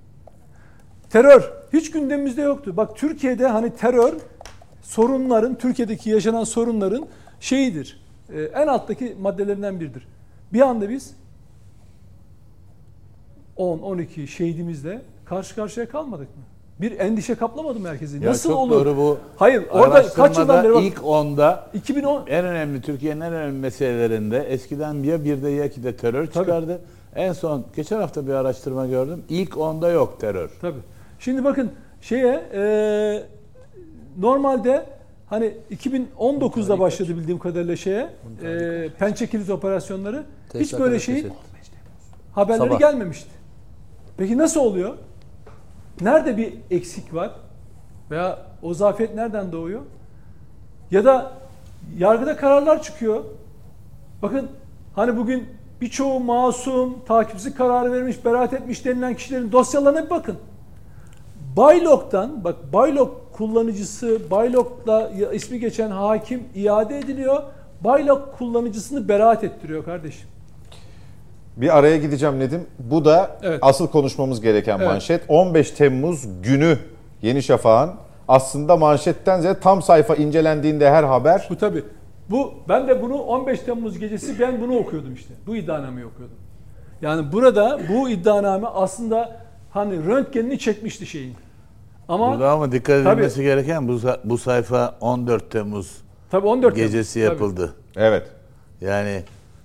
Terör. Hiç gündemimizde yoktu. Bak Türkiye'de hani terör sorunların, Türkiye'deki yaşanan sorunların şeyidir. En alttaki maddelerinden biridir. Bir anda biz 10-12 şehidimizle karşı karşıya kalmadık mı? Bir endişe kaplamadı mı herkesi? Nasıl olur? Doğru bu. Hayır, orada kaç yıldan beri ilk 10'da 2010 en önemli Türkiye'nin en önemli meselelerinde eskiden ya 1'de ya 2'de terör çıkardı. Tabii. En son geçen hafta bir araştırma gördüm. İlk 10'da yok terör. Tabii. Şimdi bakın şeye normalde hani 2019'da başladı bildiğim kadarıyla şeye Pençe Kilit operasyonları hiç böyle şey haberleri gelmemişti. Peki nasıl oluyor? Nerede bir eksik var? Veya o zafiyet nereden doğuyor? Ya da yargıda kararlar çıkıyor. Bakın hani bugün birçoğu masum, takipsizlik kararı vermiş, beraat etmiş denilen kişilerin dosyalarına bir bakın. Baylok'tan, bak Baylok kullanıcısı, Baylok'la ismi geçen hakim iade ediliyor. Baylok kullanıcısını beraat ettiriyor kardeşim. Bir araya gideceğim Nedim. Bu da asıl konuşmamız gereken manşet. 15 Temmuz günü Yeni Şafak'ın aslında manşetten ziyade tam sayfa incelendiğinde her haber. Bu tabii. Bu, ben de bunu 15 Temmuz gecesi ben bunu okuyordum işte. Bu iddianameyi okuyordum. Yani burada bu iddianame aslında hani röntgenini çekmişti şeyin. Ama burada ama dikkat edilmesi gereken bu sayfa 14 Temmuz 14 gecesi yapıldı. Evet. Yani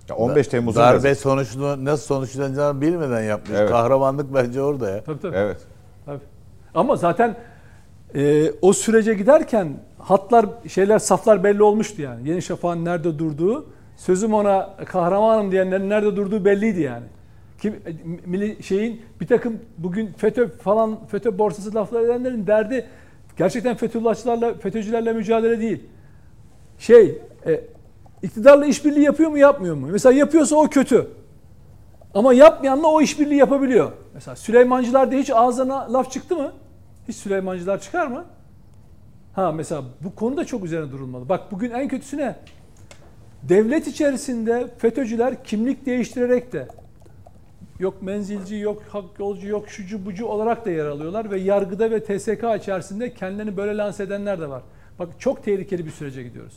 ya 15 Temmuz'un darbe sonucunu nasıl sonuçlanacağını bilmeden yapmış. Evet. Kahramanlık bence orada ya. Tabii. Evet. Tabii. Ama zaten o sürece giderken hatlar, şeyler, saflar belli olmuştu yani. Yeni Şafak'ın nerede durduğu, sözüm ona kahramanım diyenlerin nerede durduğu belliydi yani. Kim şeyin bir takım bugün FETÖ falan FETÖ borsası laflar edenlerin derdi gerçekten Fethullahçılarla, FETÖ'cülerle mücadele değil. İktidarla işbirliği yapıyor mu, yapmıyor mu? Mesela yapıyorsa o kötü. Ama yapmayanla o işbirliği yapabiliyor. Mesela Süleymancılar diye hiç ağzına laf çıktı mı? Hiç Süleymancılar çıkar mı? Ha mesela bu konuda çok üzerine durulmalı. Bak bugün en kötüsü ne? Devlet içerisinde FETÖ'cüler kimlik değiştirerek de yok menzilci, yok hak yolcu, yok şucu bucu olarak da yer alıyorlar ve yargıda ve TSK içerisinde kendilerini böyle lanse edenler de var. Bak çok tehlikeli bir sürece gidiyoruz.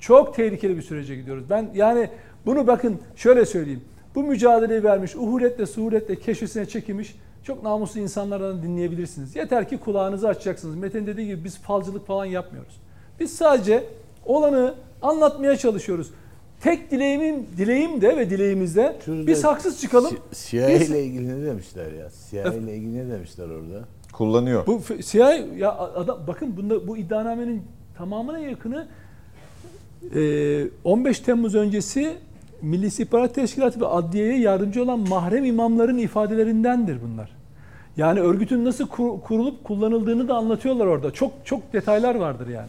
Çok tehlikeli bir sürece gidiyoruz. Ben yani bunu bakın şöyle söyleyeyim. Bu mücadeleyi vermiş, uhuletle suhuletle keşfesine çekilmiş çok namuslu insanlardan dinleyebilirsiniz. Yeter ki kulağınızı açacaksınız. Metin dediği gibi biz falcılık falan yapmıyoruz. Biz sadece olanı anlatmaya çalışıyoruz. Tek dileğimde ve dileğimizde şurada biz haksız çıkalım. CIA ile ilgili ne demişler ya? CIA ile ilgili ne demişler orada? Kullanıyor. Bu CIA ya adam, bakın bunda bu iddianamenin tamamına yakını 15 Temmuz öncesi Milli İstihbarat Teşkilatı ve adliyeye yardımcı olan mahrem imamların ifadelerindendir bunlar. Yani örgütün nasıl kurulup kullanıldığını da anlatıyorlar orada. Çok çok detaylar vardır yani.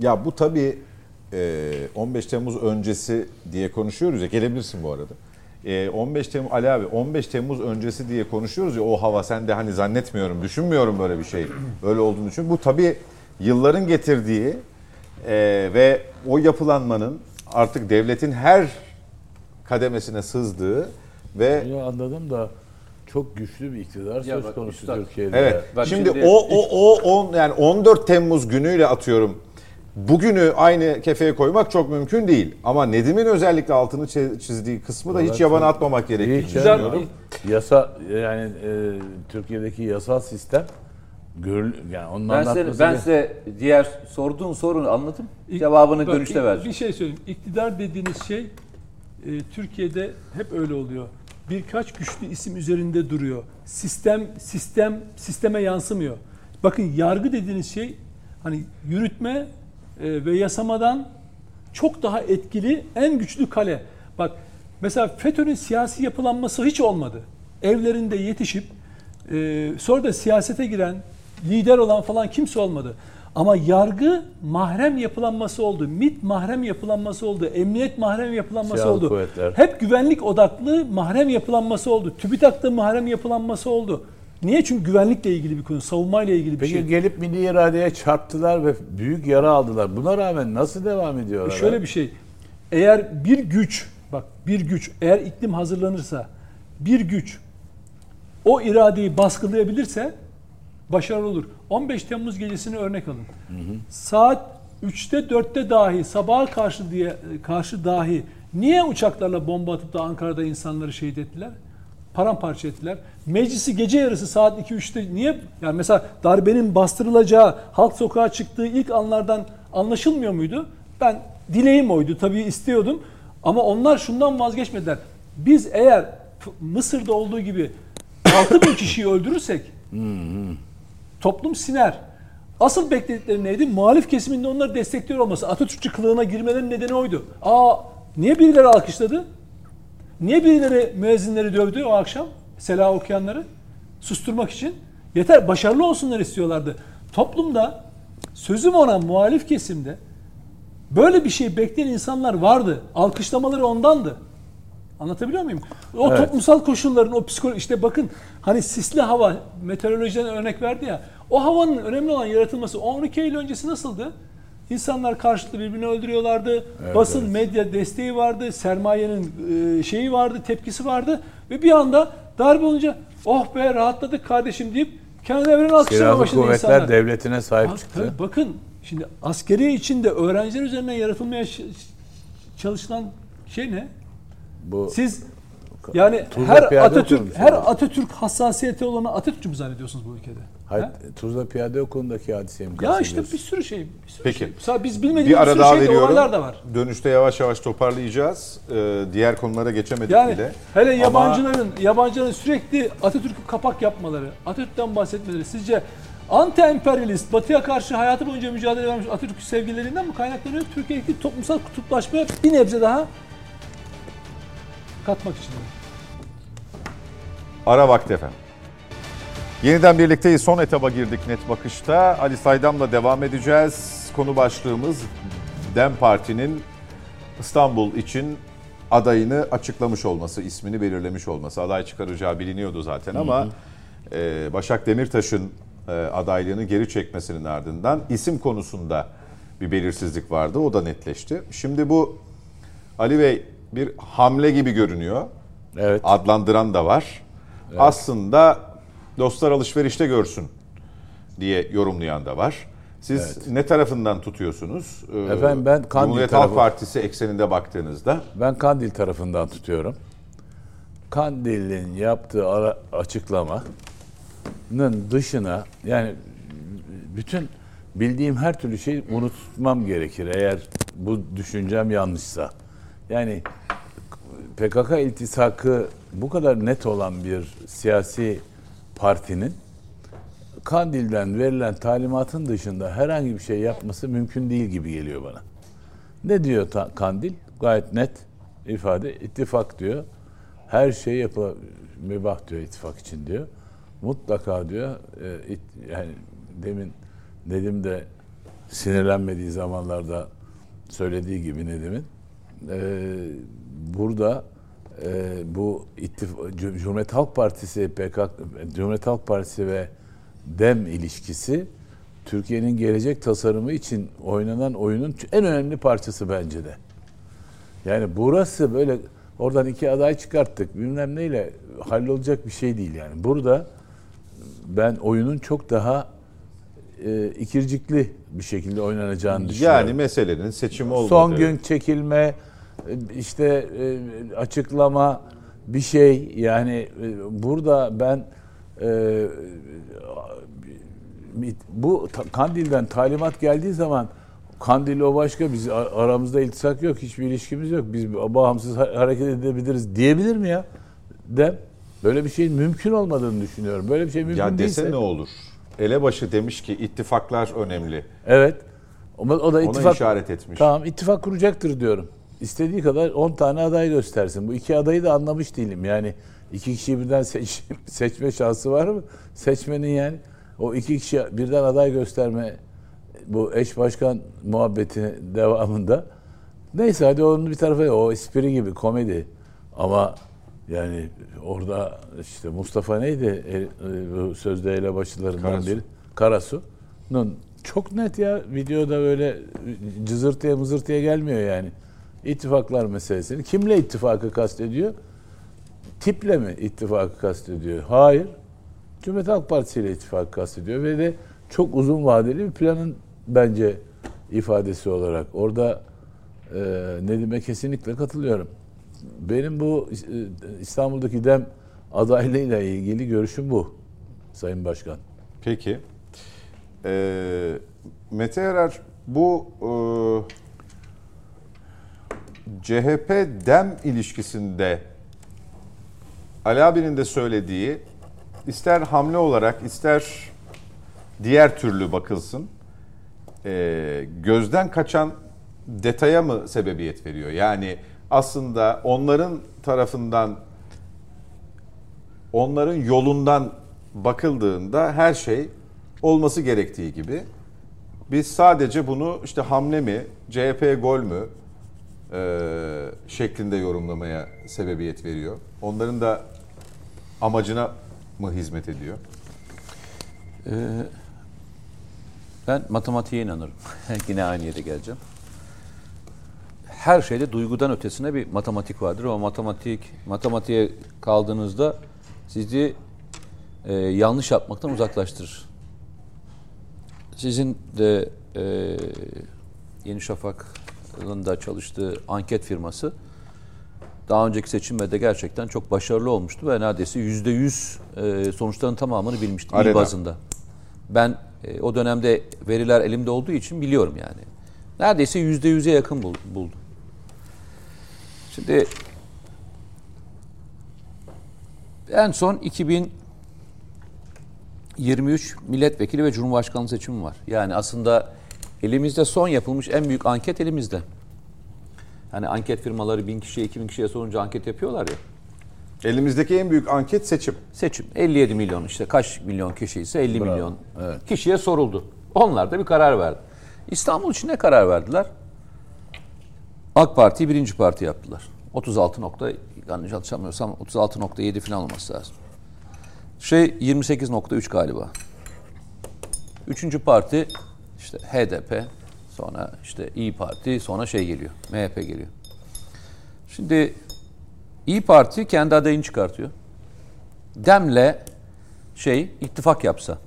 Ya bu tabii 15 Temmuz öncesi diye konuşuyoruz ya. Gelebilirsin bu arada. 15 Temmuz Ali abi 15 Temmuz öncesi diye konuşuyoruz ya o hava sende hani zannetmiyorum, düşünmüyorum böyle bir şey. Böyle olduğunu düşün. Bu tabii yılların getirdiği ve o yapılanmanın artık devletin her kademesine sızdığı ve bunu anladım da çok güçlü bir iktidar ya söz konusu üstad. Türkiye'de. Evet. Bak, şimdi yani 14 Temmuz günüyle atıyorum. Bugünü aynı kefeye koymak çok mümkün değil. Ama Nedim'in özellikle altını çizdiği kısmı da hiç yabana atmamak gerektiğini düşünüyorum. Yasa yani Türkiye'deki yasal sistem yani ondan ben size diğer sorduğun sorunu anlatayım. Cevabını dönüşte vereceğim. Bir şey söyleyeyim. İktidar dediğiniz şey Türkiye'de hep öyle oluyor. Birkaç güçlü isim üzerinde duruyor. Sisteme yansımıyor. Bakın yargı dediğiniz şey hani yürütme ve yasamadan çok daha etkili en güçlü kale. Bak mesela FETÖ'nün siyasi yapılanması hiç olmadı. Evlerinde yetişip sonra da siyasete giren lider olan falan kimse olmadı. Ama yargı mahrem yapılanması oldu. MİT mahrem yapılanması oldu. Emniyet mahrem yapılanması oldu. Kuvvetler. Hep güvenlik odaklı mahrem yapılanması oldu. TÜBİTAK'ta mahrem yapılanması oldu. Niye? Çünkü güvenlikle ilgili bir konu, savunmayla ilgili bir şey. Peki gelip milli iradeye çarptılar ve büyük yara aldılar. Buna rağmen nasıl devam ediyorlar? Şöyle bir şey. Eğer bir güç, bak bir güç, eğer iklim hazırlanırsa, bir güç o iradeyi baskılayabilirse başarılı olur. 15 Temmuz gecesini örnek alın. Hı hı. Saat 3'te 4'te dahi sabaha karşı dahi niye uçaklarla bomba atıp da Ankara'da insanları şehit ettiler? Paramparça ettiler. Meclisi gece yarısı saat 2-3'te niye? Yani mesela darbenin bastırılacağı, halk sokağa çıktığı ilk anlardan anlaşılmıyor muydu? Ben dileğim oydu. Tabii istiyordum. Ama onlar şundan vazgeçmediler. Biz eğer Mısır'da olduğu gibi 6.000 kişiyi öldürürsek toplum siner. Asıl bekledikleri neydi? Muhalif kesiminde onları destekliyor olması. Atatürkçü kılığına girmelerinin nedeni oydu. Niye birileri alkışladı? Niye birileri müezzinleri dövdü o akşam? Selah okuyanları susturmak için. Yeter, başarılı olsunlar istiyorlardı. Toplumda, sözüm ona, muhalif kesimde böyle bir şey bekleyen insanlar vardı. Alkışlamaları ondandı. Anlatabiliyor muyum? O evet. Toplumsal koşulların, o psikoloji, işte bakın hani sisli hava, meteorolojiden örnek verdi ya. O havanın önemli olan yaratılması. 12 Eylül öncesi nasıldı? İnsanlar karşılıklı birbirini öldürüyorlardı. Evet, basın, evet. Medya desteği vardı. Sermayenin şeyi vardı, tepkisi vardı. Ve bir anda darbe olunca "Oh be, rahatladık kardeşim" deyip kendi evren alkışlamaya başladı insanlar. Silahlı kuvvetler devletine sahip çıktı. Bakın şimdi askeri içinde öğrenciler üzerine yaratılmaya çalışılan şey ne? Bu, siz yani her Atatürk hassasiyeti olana Atatürk'ü mü zannediyorsunuz bu ülkede? Hayır, Tuzla Piyade Okulu'ndaki hadiseye mi kastediyorsunuz? Ya işte bir sürü Peki. şey. Mesela biz bilmediğimiz bir sürü şey de, olaylar da var. Dönüşte yavaş yavaş toparlayacağız. Diğer konulara geçemedik yani, bile. Hele yabancıların sürekli Atatürk'ü kapak yapmaları, Atatürk'ten bahsetmeleri sizce anti-emperyalist, batıya karşı hayatı boyunca mücadele vermiş Atatürk'ü sevgilerinden mi kaynaklanıyor? Türkiye'deki toplumsal kutuplaşmaya bir nebze daha katmak için. Ara vakti efendim. Yeniden birlikteyiz. Son etaba girdik Net Bakış'ta. Ali Saydam'la devam edeceğiz. Konu başlığımız DEM Parti'nin İstanbul için adayını açıklamış olması, ismini belirlemiş olması. Aday çıkaracağı biliniyordu zaten ama Başak Demirtaş'ın adaylığını geri çekmesinin ardından isim konusunda bir belirsizlik vardı. O da netleşti. Şimdi bu Ali Bey bir hamle gibi görünüyor. Evet. Adlandıran da var. Evet. Aslında dostlar alışverişte görsün diye yorumlayan da var. Siz ne tarafından tutuyorsunuz? Efendim ben Kandil Cumhuriyet Halk Partisi ekseninde baktığınızda. Ben Kandil tarafından tutuyorum. Kandil'in yaptığı açıklamanın dışına yani bütün bildiğim her türlü şeyi unutmam gerekir eğer bu düşüncem yanlışsa. Yani PKK iltisakı bu kadar net olan bir siyasi partinin Kandil'den verilen talimatın dışında herhangi bir şey yapması mümkün değil gibi geliyor bana. Ne diyor Kandil? Gayet net ifade. İttifak diyor. Her şey mübah diyor ittifak için diyor. Mutlaka diyor yani demin Nedim de sinirlenmediği zamanlarda söylediği gibi Nedim'in burada bu Cumhuriyet Halk Partisi Cumhuriyet Halk Partisi ve DEM ilişkisi Türkiye'nin gelecek tasarımı için oynanan oyunun en önemli parçası bence de. Yani burası böyle oradan iki aday çıkarttık bilmem neyle hallolacak bir şey değil yani. Burada ben oyunun çok daha ikircikli bir şekilde oynanacağını düşünüyorum. Yani meselenin seçimi olmadı. Son gün çekilme, işte açıklama, bir şey yani burada ben bu Kandil'den talimat geldiği zaman Kandil o başka, biz aramızda iltisak yok, hiçbir ilişkimiz yok, biz bağımsız hareket edebiliriz diyebilir mi ya? De böyle bir şeyin mümkün olmadığını düşünüyorum. Böyle bir şey mümkün ya değilse. Ya dese ne olur? Elebaşı demiş ki ittifaklar önemli. Evet. O da ittifak, ona işaret etmiş. Tamam, ittifak kuracaktır diyorum. İstediği kadar 10 tane aday göstersin. Bu iki adayı da anlamış değilim. Yani iki kişiyi birden seçme şansı var mı? Seçmenin yani o iki kişi birden aday gösterme bu eş başkan muhabbetinin devamında. Neyse hadi onu bir tarafa, o espri gibi komedi ama Yani orada işte Mustafa neydi sözde elebaşılarından Karasu. Biri? Karasu'nun çok net ya videoda böyle cızırtıya mızırtıya gelmiyor yani. İttifaklar meselesini. Kimle ittifakı kastediyor? Tiple mi ittifakı kastediyor? Hayır. Cumhuriyet Halk Partisi ile ittifakı kastediyor ve de çok uzun vadeli bir planın bence ifadesi olarak. Orada Nedim'e kesinlikle katılıyorum. Benim bu İstanbul'daki DEM adaylığıyla ilgili görüşüm bu Sayın Başkan. Peki. Mete Yarar bu CHP-DEM ilişkisinde Ali abinin de söylediği ister hamle olarak ister diğer türlü bakılsın gözden kaçan detaya mı sebebiyet veriyor? Yani aslında onların tarafından, onların yolundan bakıldığında her şey olması gerektiği gibi. Biz sadece bunu işte hamle mi, CHP gol mü şeklinde yorumlamaya sebebiyet veriyor. Onların da amacına mı hizmet ediyor? Ben matematiğe inanırım. Yine aynı yere geleceğim. Her şeyde duygudan ötesine bir matematik vardır. O matematiğe kaldığınızda sizi yanlış yapmaktan uzaklaştırır. Sizin de Yeni Şafak'ın da çalıştığı anket firması daha önceki seçimde gerçekten çok başarılı olmuştu ve neredeyse %100 sonuçların tamamını bilmişti il bazında. Ben o dönemde veriler elimde olduğu için biliyorum yani. Neredeyse %100'e yakın buldum. Şimdi en son 2023 milletvekili ve cumhurbaşkanlığı seçimi var. Yani aslında elimizde son yapılmış en büyük anket elimizde. Hani anket firmaları 1000 kişiye, 2000 kişiye sorunca anket yapıyorlar ya. Elimizdeki en büyük anket seçim. Seçim. 57 milyon işte kaç milyon kişi ise 50 Bravo. Milyon evet. Kişiye soruldu. Onlar da bir karar verdi. İstanbul için ne karar verdiler? AK Parti'yi birinci parti yaptılar. 36.7 falan olması lazım. 28.3 galiba. Üçüncü parti işte HDP, sonra işte İYİ Parti, sonra geliyor. MHP geliyor. Şimdi İYİ Parti kendi adayını çıkartıyor. DEM'le ittifak yapsa.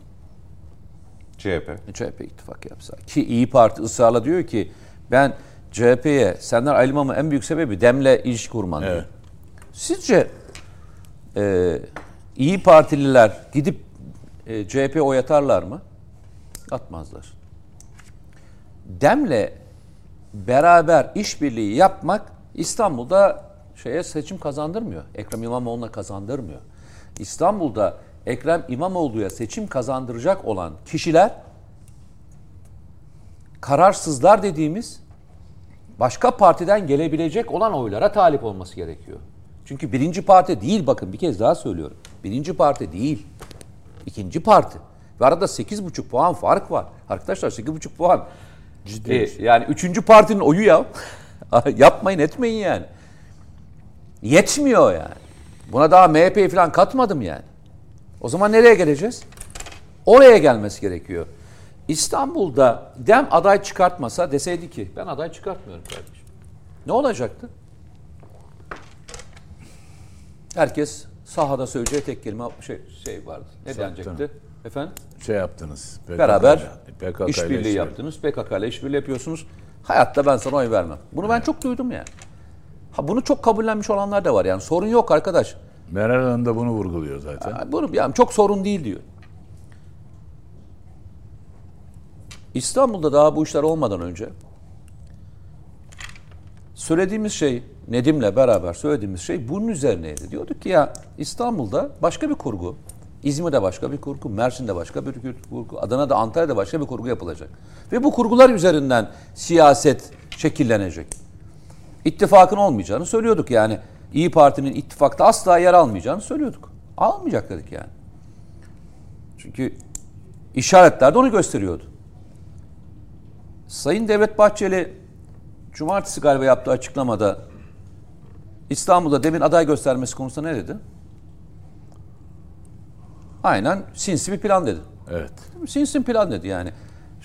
CHP ittifak yapsa. Ki İYİ Parti ısrarla diyor ki ben CHP'ye senden ayrılmamın en büyük sebebi DEM'le ilişki kurman diyor. Evet. Sizce İYİ Partililer gidip CHP'ye oy atarlar mı? Atmazlar. DEM'le beraber işbirliği yapmak İstanbul'da seçim kazandırmıyor. Ekrem İmamoğlu'na kazandırmıyor. İstanbul'da Ekrem İmamoğlu'ya seçim kazandıracak olan kişiler kararsızlar dediğimiz başka partiden gelebilecek olan oylara talip olması gerekiyor. Çünkü birinci parti değil, bakın bir kez daha söylüyorum. Birinci parti değil. İkinci parti. Ve arada 8,5 puan fark var. Arkadaşlar 8,5 puan. Ciddi. Yani üçüncü partinin oyu ya. Yapmayın etmeyin yani. Yetmiyor yani. Buna daha MHP'yi falan katmadım yani. O zaman nereye geleceğiz? Oraya gelmesi gerekiyor. İstanbul'da DEM aday çıkartmasa deseydi ki ben aday çıkartmıyorum kardeşim. Ne olacaktı? Herkes sahada söyleyeceği tek kelime vardı. Ne denecekti? Efendim? Yaptınız. Beraber işbirliği yaptınız. PKK ile işbirliği yapıyorsunuz. Hayatta ben sana oy vermem. Bunu ben çok duydum yani. Bunu çok kabullenmiş olanlar da var yani. Sorun yok arkadaş. Meral Hanım da bunu vurguluyor zaten. Bunu yani çok sorun değil diyor. İstanbul'da daha bu işler olmadan önce söylediğimiz Nedim'le beraber söylediğimiz bunun üzerineydi. Diyorduk ki ya İstanbul'da başka bir kurgu, İzmir'de başka bir kurgu, Mersin'de başka bir kurgu, Adana'da, Antalya'da başka bir kurgu yapılacak. Ve bu kurgular üzerinden siyaset şekillenecek. İttifakın olmayacağını söylüyorduk yani. İYİ Parti'nin ittifakta asla yer almayacağını söylüyorduk. Almayacak dedik yani. Çünkü işaretler de onu gösteriyordu. Sayın Devlet Bahçeli cumartesi galiba yaptığı açıklamada İstanbul'da demin aday göstermesi konusunda ne dedi? Aynen sinsi bir plan dedi. Evet. Sinsi plan dedi yani.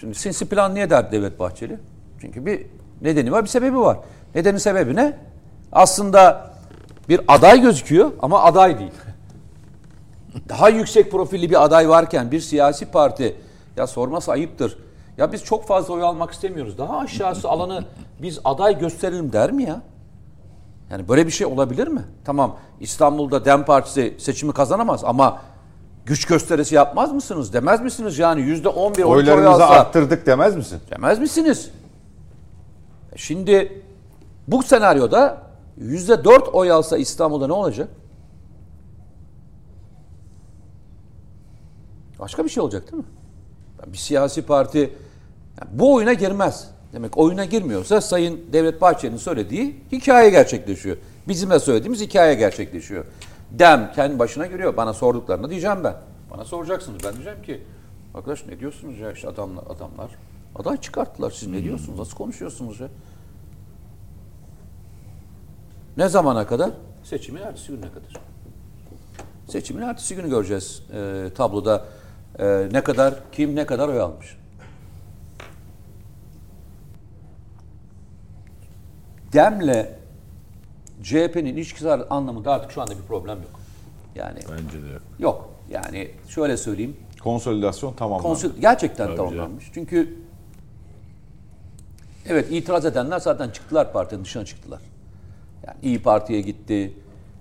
Şimdi sinsi plan niye derdi Devlet Bahçeli? Çünkü bir nedeni var, bir sebebi var. Nedenin sebebi ne? Aslında bir aday gözüküyor ama aday değil. Daha yüksek profilli bir aday varken bir siyasi parti, ya sorması ayıptır, ya biz çok fazla oy almak istemiyoruz, daha aşağısı alanı biz aday gösterelim der mi ya? Yani böyle bir şey olabilir mi? Tamam, İstanbul'da DEM Partisi seçimi kazanamaz ama güç gösterisi yapmaz mısınız? Demez misiniz yani %11 oylarımızı arttırdık demez misin? Demez misiniz? Şimdi bu senaryoda %4 oy alsa İstanbul'da ne olacak? Başka bir şey olacak değil mi? Bir siyasi parti yani bu oyuna girmez. Demek oyuna girmiyorsa Sayın Devlet Bahçeli'nin söylediği hikaye gerçekleşiyor. Bizim de söylediğimiz hikaye gerçekleşiyor. DEM kendi başına giriyor. Bana sorduklarını diyeceğim ben. Bana soracaksınız. Ben diyeceğim ki arkadaş ne diyorsunuz ya, işte adamlar aday çıkarttılar. Siz ne diyorsunuz? Nasıl konuşuyorsunuz ya? Ne zamana kadar? Seçimin ertesi gününe kadar. Seçimin ertesi günü göreceğiz tabloda. Ne kadar, kim ne kadar oy almış. DEM'le CHP'nin ilişkisel anlamında artık şu anda bir problem yok. Yani bence de yok. Yok. Yani şöyle söyleyeyim. Konsolidasyon tamamlanmış. Gerçekten tabii tamamlanmış. Canım. Çünkü evet, itiraz edenler zaten çıktılar, partinin dışına çıktılar. Yani İYİ Parti'ye gitti,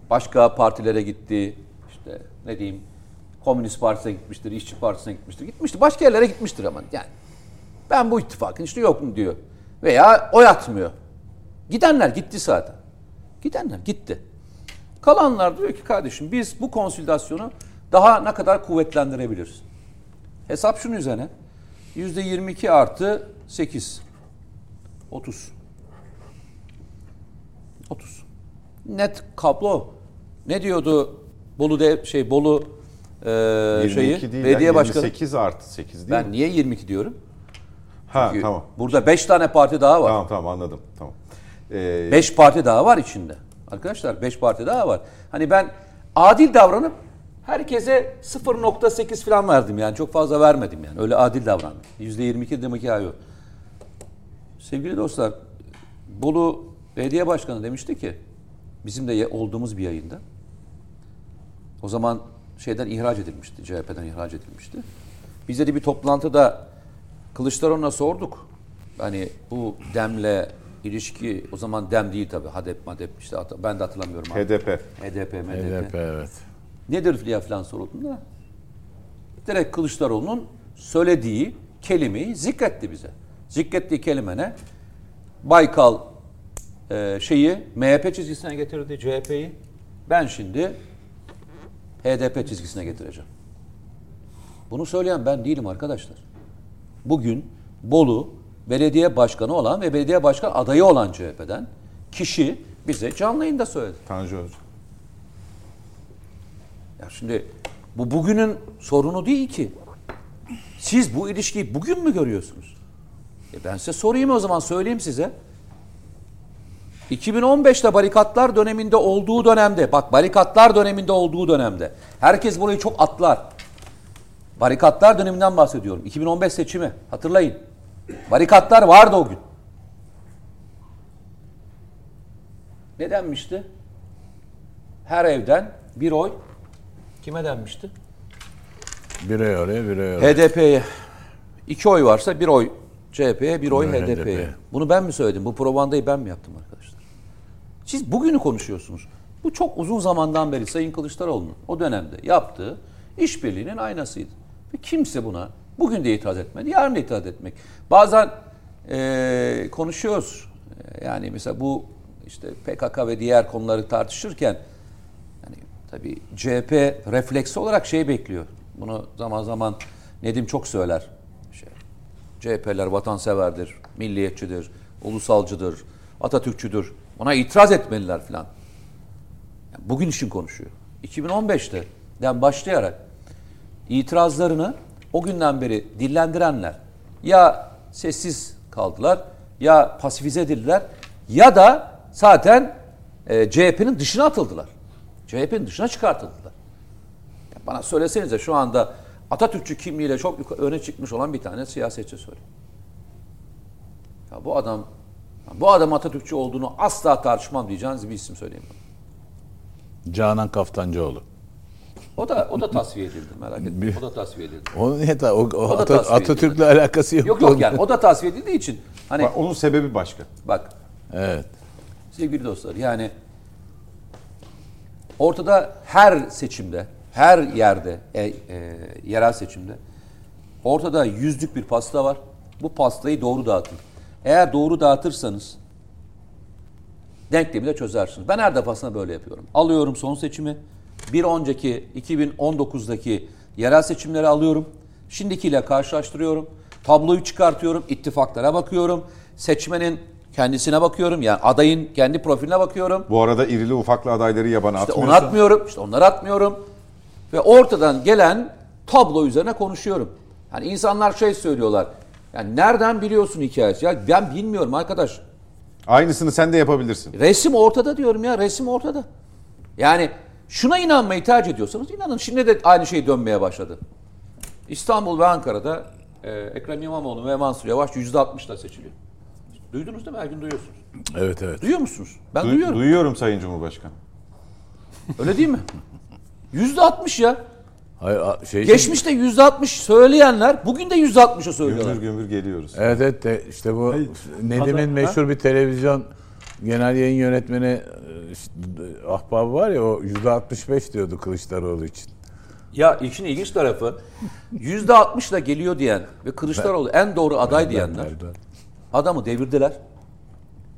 başka partilere gitti, işte ne diyeyim, Komünist Partisi'ne gitmiştir, İşçi Partisi'ne gitmiştir. Gitmiştir. Başka yerlere gitmiştir ama yani. Ben bu ittifakın işte yok mu diyor. Veya oy atmıyor. Gidenler gitti zaten. Gidenler gitti. Kalanlar diyor ki kardeşim biz bu konsolidasyonu daha ne kadar kuvvetlendirebiliriz? Hesap şunun üzerine. %22 artı 8. 30. 30. Net kablo. Ne diyordu Bolu 22 şeyi, değil, belediye yani başkanı. 28 artı 8 değil mi? Ben niye 22 diyorum? Ha, çünkü tamam. Burada 5 tane parti daha var. Tamam anladım. Tamam. 5 parti daha var içinde. Arkadaşlar 5 parti daha var. Hani ben adil davranıp herkese 0.8 falan verdim yani. Çok fazla vermedim yani. Öyle adil davrandım. %22 demek ya yok. Sevgili dostlar, Bolu belediye başkanı demişti ki bizim de olduğumuz bir yayında. O zaman şeyden ihraç edilmişti, CHP'den ihraç edilmişti. Biz de bir toplantıda Kılıçdaroğlu'na sorduk. Hani bu DEM'le ilişki, o zaman DEM değil tabii, HDP işte, ben de hatırlamıyorum. HDP, evet. Nedir diye falan sorulduğunda direkt Kılıçdaroğlu'nun söylediği kelimeyi zikretti bize. Zikrettiği kelime ne? Baykal MHP çizgisine getirdi CHP'yi. Ben şimdi HDP çizgisine getireceğim. Bunu söyleyen ben değilim arkadaşlar. Bugün Bolu belediye başkanı olan ve belediye başkan adayı olan CHP'den kişi bize canlı yayında söyledi. Tanju Özcan. Ya şimdi bu bugünün sorunu değil ki. Siz bu ilişkiyi bugün mü görüyorsunuz? Ben size sorayım o zaman, söyleyeyim size. 2015'te barikatlar döneminde olduğu dönemde, bak barikatlar döneminde olduğu dönemde, herkes burayı çok atlar. Barikatlar döneminden bahsediyorum. 2015 seçimi hatırlayın. Barikatlar vardı o gün. Ne denmişti? Her evden bir oy. Kime denmişti? Bir oy. HDP'ye. 2 oy varsa bir oy CHP'ye, bir oy HDP'ye. Bunu ben mi söyledim? Bu propagandayı ben mi yaptım arkadaşlar? Siz bugünü konuşuyorsunuz. Bu çok uzun zamandan beri Sayın Kılıçdaroğlu'nun o dönemde yaptığı işbirliğinin aynasıydı. Ve kimse buna bugün de itiraz etmedi, yarın da itiraz etmek. Bazen konuşuyoruz. Yani mesela bu işte PKK ve diğer konuları tartışırken yani tabii CHP refleksi olarak şey bekliyor. Bunu zaman zaman Nedim çok söyler. CHP'ler vatanseverdir, milliyetçidir, ulusalcıdır, Atatürkçüdür. Ona itiraz etmeliler filan. Yani bugün için konuşuyor. 2015'ten başlayarak itirazlarını o günden beri dillendirenler ya sessiz kaldılar, ya pasifize edildiler ya da zaten CHP'nin dışına atıldılar. CHP'nin dışına çıkartıldılar. Ya bana söylesenize şu anda Atatürkçü kimliğiyle çok öne çıkmış olan bir tane siyasetçi söyleyeyim. Ya bu adam Atatürkçü olduğunu asla tartışmam diyeceğiniz bir isim söyleyeyim. Canan Kaftancıoğlu. O da tasfiye edildi, merak etmeyin. O da tasfiye edildi. Onun yeter Atatürk'le alakası yok. Yok yani o da tasfiye edildiği için hani bak, onun sebebi başka. Bak. Evet. Sevgili dostlar yani ortada her seçimde, her yerde, yerel seçimde ortada yüzlük bir pasta var. Bu pastayı doğru dağıtın. Eğer doğru dağıtırsanız denklemi de çözersiniz. Ben her defasında böyle yapıyorum. Alıyorum son seçimi. Bir önceki 2019'daki yerel seçimleri alıyorum. Şimdikiyle karşılaştırıyorum. Tabloyu çıkartıyorum. İttifaklara bakıyorum. Seçmenin kendisine bakıyorum. Yani adayın kendi profiline bakıyorum. Bu arada irili ufaklı adayları yabana atmıyorsun. Onu atmıyorum. İşte onları atmıyorum. Ve ortadan gelen tablo üzerine konuşuyorum. Yani insanlar şey söylüyorlar. Yani nereden biliyorsun hikayesi? Ya ben bilmiyorum arkadaş. Aynısını sen de yapabilirsin. Resim ortada diyorum ya. Resim ortada. Yani şuna inanmayı tercih ediyorsanız inanın. Şimdi de aynı şey dönmeye başladı. İstanbul ve Ankara'da Ekrem İmamoğlu ve Mansur Yavaş %60'la seçiliyor. Duydunuz değil mi? Her gün duyuyorsunuz. Evet. Duyuyor musunuz? Ben duyuyorum. Duyuyorum Sayın Cumhurbaşkanı. Öyle değil mi? %60 ya. Hayır, geçmişte %60 söyleyenler bugün de %60'ı söylüyorlar. Gümbür gümbür geliyoruz. Evet de işte bu Nedim'in meşhur bir televizyon genel yayın yönetmeni ahbabı var ya, o %65 diyordu Kılıçdaroğlu için. Ya işin ilginç tarafı %60'la geliyor diyen ve Kılıçdaroğlu en doğru aday diyenler adamı devirdiler.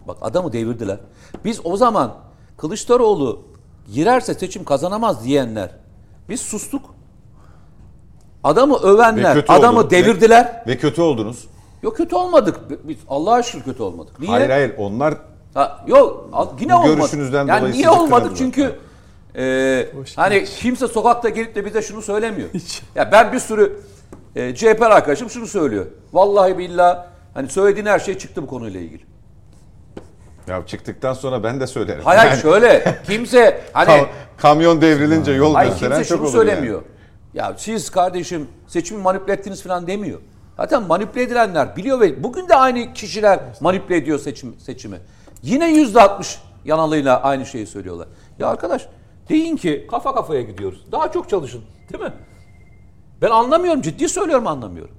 Bak adamı devirdiler. Biz o zaman Kılıçdaroğlu girerse seçim kazanamaz diyenler biz sustuk. Adamı övenler, adamı oldunuz. Devirdiler. Ve kötü oldunuz. Yok kötü olmadık. Biz Allah'a şükür kötü olmadık. Niye? Hayır onlar yok yine olmadı. Görüşünüzden yani dolayı niye olmadık? Çünkü hani kimse sokakta gelip de bize şunu söylemiyor. Hiç. Ya ben bir sürü CHP arkadaşım şunu söylüyor. Vallahi billahi hani söylediğin her şey çıktı bu konuyla ilgili. Ya çıktıktan sonra ben de söylerim. Hayır yani, şöyle kimse hani kamyon devrilince yol gösteren çok oluyor. Kimse şunu söylemiyor. Yani. Ya siz kardeşim seçimi manipüle ettiniz falan demiyor. Zaten manipüle edilenler biliyor ve bugün de aynı kişiler manipüle ediyor seçimi. Yine %60 yanalığıyla aynı şeyi söylüyorlar. Ya arkadaş deyin ki kafa kafaya gidiyoruz. Daha çok çalışın değil mi? Ben anlamıyorum, ciddi söylüyorum anlamıyorum.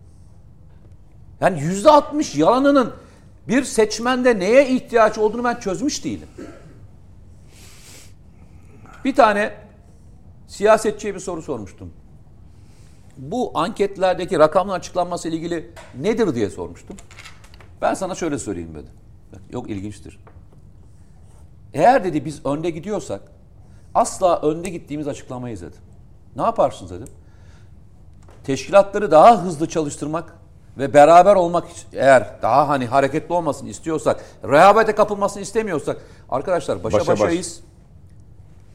Yani %60 yalanının bir seçmende neye ihtiyaç olduğunu ben çözmüş değilim. Bir tane siyasetçiye bir soru sormuştum. Bu anketlerdeki rakamın açıklanması ile ilgili nedir diye sormuştum. Ben sana şöyle söyleyeyim dedi. Yok ilginçtir. Eğer dedi biz önde gidiyorsak asla önde gittiğimiz açıklamayız dedi. Ne yaparsınız dedim. Teşkilatları daha hızlı çalıştırmak ve beraber olmak için, eğer daha hani hareketli olmasını istiyorsak, rehavete kapılmasını istemiyorsak arkadaşlar başayız.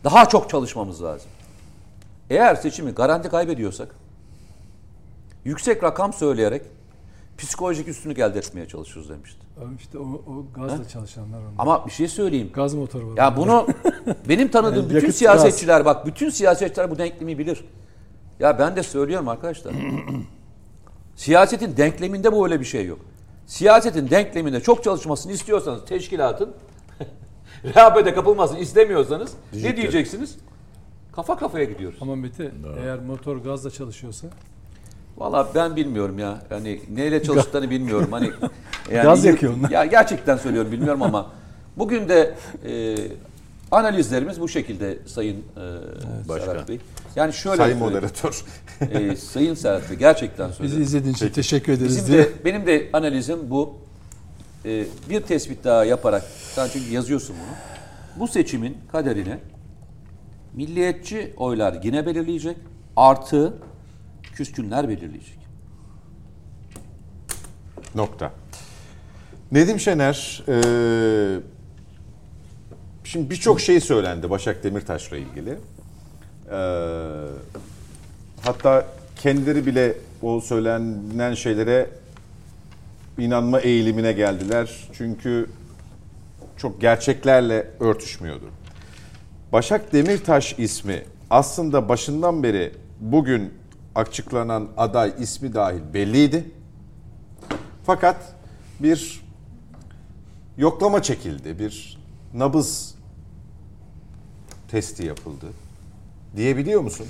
Daha çok çalışmamız lazım. Eğer seçimi garanti kaybediyorsak yüksek rakam söyleyerek psikolojik üstünlük elde etmeye çalışıyoruz demişti. Abi işte o gazla çalışanlar onlar. Ama bir şey söyleyeyim. Gaz motoru var. Ya bunu benim tanıdığım yani bütün siyasetçiler gaz. Bak bütün siyasetçiler bu denklemi bilir. Ya ben de söylüyorum arkadaşlar. Siyasetin denkleminde böyle bir şey yok. Siyasetin denkleminde çok çalışmasını istiyorsanız teşkilatın rehavete kapılmasını istemiyorsanız ne diyeceksiniz? Kafa kafaya gidiyoruz. Ama Mete eğer motor gazla çalışıyorsa? Valla ben bilmiyorum ya. Yani neyle çalıştığını bilmiyorum. Hani yani gaz yakıyor onlar. Ya gerçekten söylüyorum bilmiyorum ama bugün de analizlerimiz bu şekilde Sayın Serhat Bey. Yani şöyle Sayın moderatör. Sayın Serhat Bey gerçekten söylüyorum. Bizi izlediğiniz için teşekkür ederiz. Benim de analizim bu. Bir tespit daha yaparak sen çünkü yazıyorsun bunu. Bu seçimin kaderini milliyetçi oylar yine belirleyecek. Artı küskünler belirleyecek. Nokta. Nedim Şener şimdi birçok şey söylendi Başak Demirtaş'la ilgili. Hatta kendileri bile o söylenen şeylere inanma eğilimine geldiler. Çünkü çok gerçeklerle örtüşmüyordu. Başak Demirtaş ismi aslında başından beri bugün açıklanan aday ismi dahil belliydi. Fakat bir yoklama çekildi, bir nabız testi yapıldı diyebiliyor musun?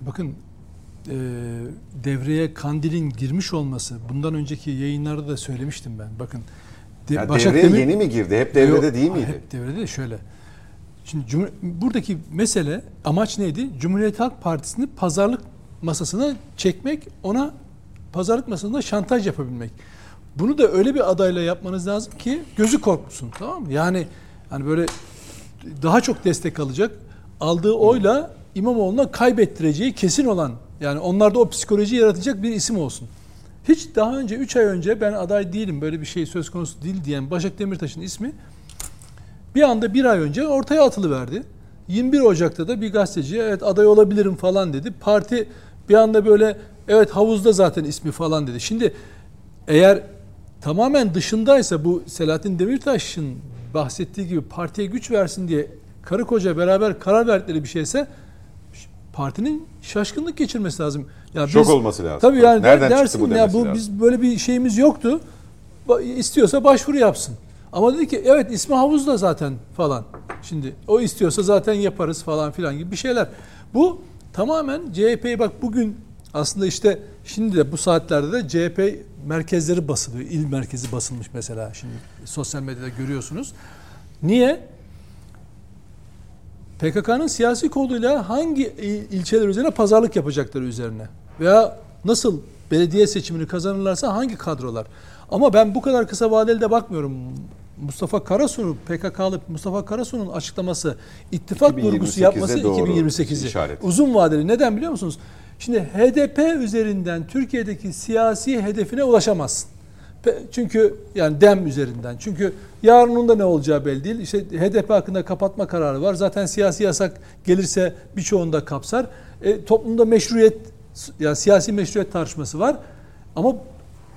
Bakın devreye Kandil'in girmiş olması, bundan önceki yayınlarda da söylemiştim ben. Bakın Başak devreye yeni mi girdi? Hep devrede yok, değil miydi? Hep devrede de şöyle. Şimdi buradaki mesele, amaç neydi? Cumhuriyet Halk Partisi'ni pazarlık masasına çekmek, ona pazarlık masasında şantaj yapabilmek. Bunu da öyle bir adayla yapmanız lazım ki gözü korksun, tamam mı? Yani hani böyle daha çok destek alacak, aldığı oyla İmamoğlu'na kaybettireceği kesin olan, yani onlarda o psikolojiyi yaratacak bir isim olsun. Hiç daha önce 3 ay önce ben aday değilim, böyle bir şey söz konusu değil diyen Başak Demirtaş'ın ismi bir anda bir ay önce ortaya atılıverdi. 21 Ocak'ta da bir gazeteci evet aday olabilirim falan dedi. Parti bir anda böyle evet havuzda zaten ismi falan dedi. Şimdi eğer tamamen dışındaysa bu Selahattin Demirtaş'ın bahsettiği gibi partiye güç versin diye karı koca beraber karar verdikleri bir şeyse partinin şaşkınlık geçirmesi lazım. Ya şok olması lazım. Tabii yani nereden dersin çıktı bu demesi lazım. Biz böyle bir şeyimiz yoktu. İstiyorsa başvuru yapsın. Ama dedi ki evet ismi havuzda zaten falan. Şimdi o istiyorsa zaten yaparız falan filan gibi bir şeyler. Bu tamamen CHP'yi bak bugün aslında işte şimdi de bu saatlerde de CHP merkezleri basılıyor. İl merkezi basılmış mesela şimdi sosyal medyada görüyorsunuz. Niye? PKK'nın siyasi koluyla hangi ilçeler üzerine pazarlık yapacakları üzerine veya nasıl belediye seçimini kazanırlarsa hangi kadrolar. Ama ben bu kadar kısa vadeli de bakmıyorum. Mustafa Karasu, PKK'lı Mustafa Karasu'nun açıklaması, ittifak vurgusu yapması 2028'i işaret. Uzun vadeli. Neden biliyor musunuz? Şimdi HDP üzerinden Türkiye'deki siyasi hedefine ulaşamazsın. Çünkü yani DEM üzerinden. Çünkü yarının da ne olacağı belli değil. İşte HDP hakkında kapatma kararı var. Zaten siyasi yasak gelirse birçoğunu da kapsar. Toplumda meşruiyet, yani siyasi meşruiyet tartışması var. Ama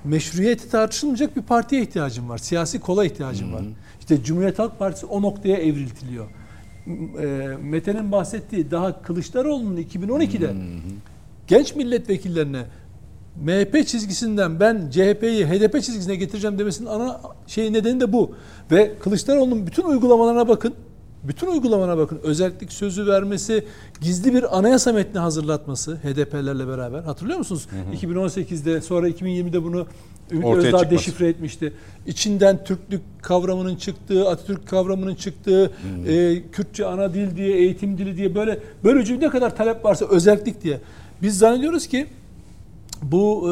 meşruiyeti tartışılmayacak bir partiye ihtiyacım var. Siyasi kola ihtiyacım var. İşte Cumhuriyet Halk Partisi o noktaya evriltiliyor. Mete'nin bahsettiği daha Kılıçdaroğlu'nun 2012'de genç milletvekillerine MHP çizgisinden ben CHP'yi HDP çizgisine getireceğim demesinin ana şey nedeni de bu. Ve Kılıçdaroğlu'nun bütün uygulamalarına bakın. Bütün uygulamalarına bakın. Özellik sözü vermesi, gizli bir anayasa metni hazırlatması HDP'lerle beraber. Hatırlıyor musunuz? 2018'de sonra 2020'de bunu Ümit Özdağ çıkması. Deşifre etmişti. İçinden Türklük kavramının çıktığı, Atatürk kavramının çıktığı, Kürtçe ana dil diye, eğitim dili diye böylece ne kadar talep varsa özellik diye. Biz zannediyoruz ki bu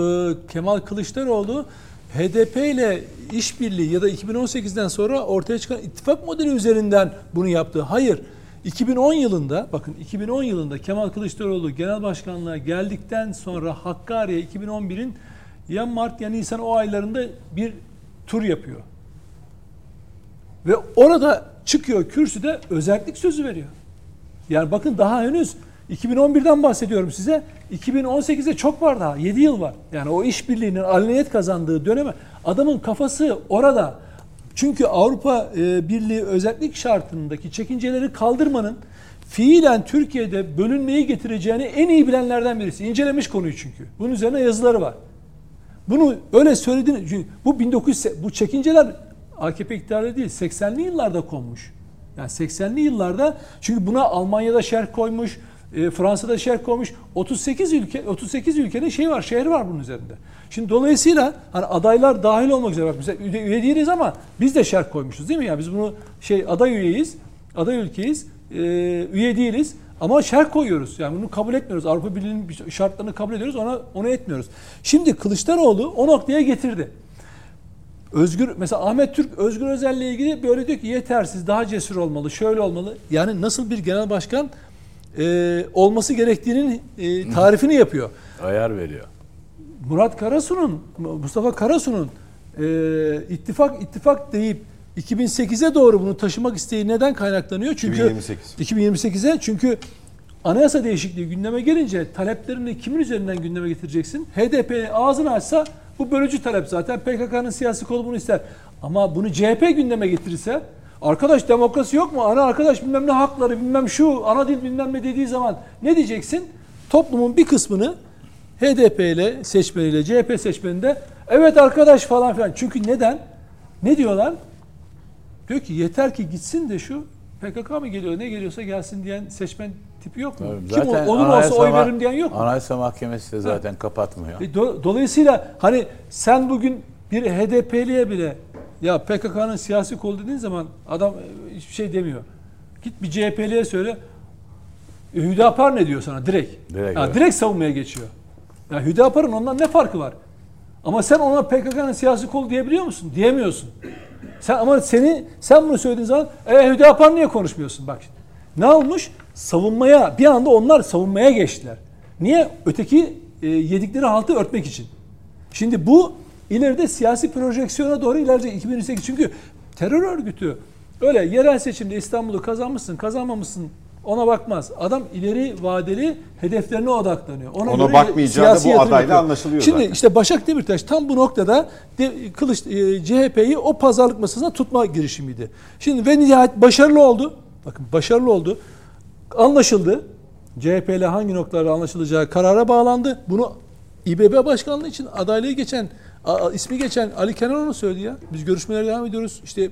Kemal Kılıçdaroğlu HDP ile işbirliği ya da 2018'den sonra ortaya çıkan ittifak modeli üzerinden bunu yaptı. Hayır. 2010 yılında bakın 2010 yılında Kemal Kılıçdaroğlu genel başkanlığa geldikten sonra Hakkari'ye 2011'in ya Mart ya Nisan o aylarında bir tur yapıyor. Ve orada çıkıyor kürsüde özellik sözü veriyor. Yani bakın daha henüz 2011'den bahsediyorum size. 2018'de çok var daha. 7 yıl var. Yani o işbirliğinin aleniyet kazandığı döneme adamın kafası orada. Çünkü Avrupa Birliği özellik şartındaki çekinceleri kaldırmanın fiilen Türkiye'de bölünmeyi getireceğini en iyi bilenlerden birisi. İncelemiş konuyu çünkü. Bunun üzerine yazıları var. Bunu öyle söylediğini bu çekinceler AKP iktidarı değil 80'li yıllarda konmuş. Yani 80'li yıllarda çünkü buna Almanya'da şerh koymuş. Fransa'da şerh koymuş. 38 ülkenin şehri var bunun üzerinde. Şimdi dolayısıyla hani adaylar dahil olmak üzere bak mesela üye değiliz ama biz de şerh koymuşuz değil mi? Yani biz bunu aday üyeyiz. Aday ülkeyiz. Üye değiliz ama şerh koyuyoruz. Yani bunu kabul etmiyoruz. Avrupa Birliği'nin şartlarını kabul ediyoruz. Onu etmiyoruz. Şimdi Kılıçdaroğlu o noktaya getirdi. Mesela Ahmet Türk Özgür Özel'le ilgili böyle diyor ki yetersiz, daha cesur olmalı, şöyle olmalı. Yani nasıl bir genel başkan olması gerektiğinin tarifini yapıyor. Ayar veriyor. Mustafa Karasu'nun ittifak deyip 2008'e doğru bunu taşımak isteği neden kaynaklanıyor? Çünkü 2028'e çünkü anayasa değişikliği gündeme gelince taleplerini kimin üzerinden gündeme getireceksin? HDP ağzını açsa bu bölücü talep zaten PKK'nın siyasi kolu bunu ister. Ama bunu CHP gündeme getirirse Arkadaş demokrasi yok mu? Ana arkadaş bilmem ne hakları, bilmem şu, ana dil bilmem ne dediği zaman ne diyeceksin? Toplumun bir kısmını HDP'yle seçmeniyle, CHP seçmeninde evet arkadaş falan filan. Çünkü neden? Ne diyorlar? Diyor ki yeter ki gitsin de şu PKK mı geliyor, ne geliyorsa gelsin diyen seçmen tipi yok mu? Zaten kim onun olsa oy veririm diyen yok mu? Anayasa Mahkemesi de zaten kapatmıyor. Dolayısıyla hani sen bugün bir HDP'liye bile ya PKK'nın siyasi kolu dediğin zaman adam hiçbir şey demiyor. Git bir CHP'liye söyle. Hüdapar ne diyor sana direkt? Direkt savunmaya geçiyor. Ya Hüdapar'ın ondan ne farkı var? Ama sen ona PKK'nın siyasi kolu diyebiliyor musun? Diyemiyorsun. Sen bunu söylediğin zaman Hüdapar niye konuşmuyorsun? Bak şimdi. Ne olmuş? Savunmaya, bir anda onlar savunmaya geçtiler. Niye? Öteki yedikleri haltı örtmek için. Şimdi bu ileride siyasi projeksiyona doğru ilerleyecek 2008. Çünkü terör örgütü öyle yerel seçimde İstanbul'u kazanmışsın, kazanmamışsın ona bakmaz. Adam ileri vadeli hedeflerine odaklanıyor. Ona bakmayacağı da bu adayla anlaşılıyor. Şimdi zaten. İşte Başak Demirtaş tam bu noktada CHP'yi o pazarlık masasına tutma girişimiydi. Şimdi ve nihayet başarılı oldu. Bakın başarılı oldu. Anlaşıldı. CHP ile hangi noktalarda anlaşılacağı karara bağlandı. Bunu İBB Başkanlığı için adaylığı geçen, ismi geçen Ali Kenanoğlu söyledi ya. Biz görüşmelere devam ediyoruz. İşte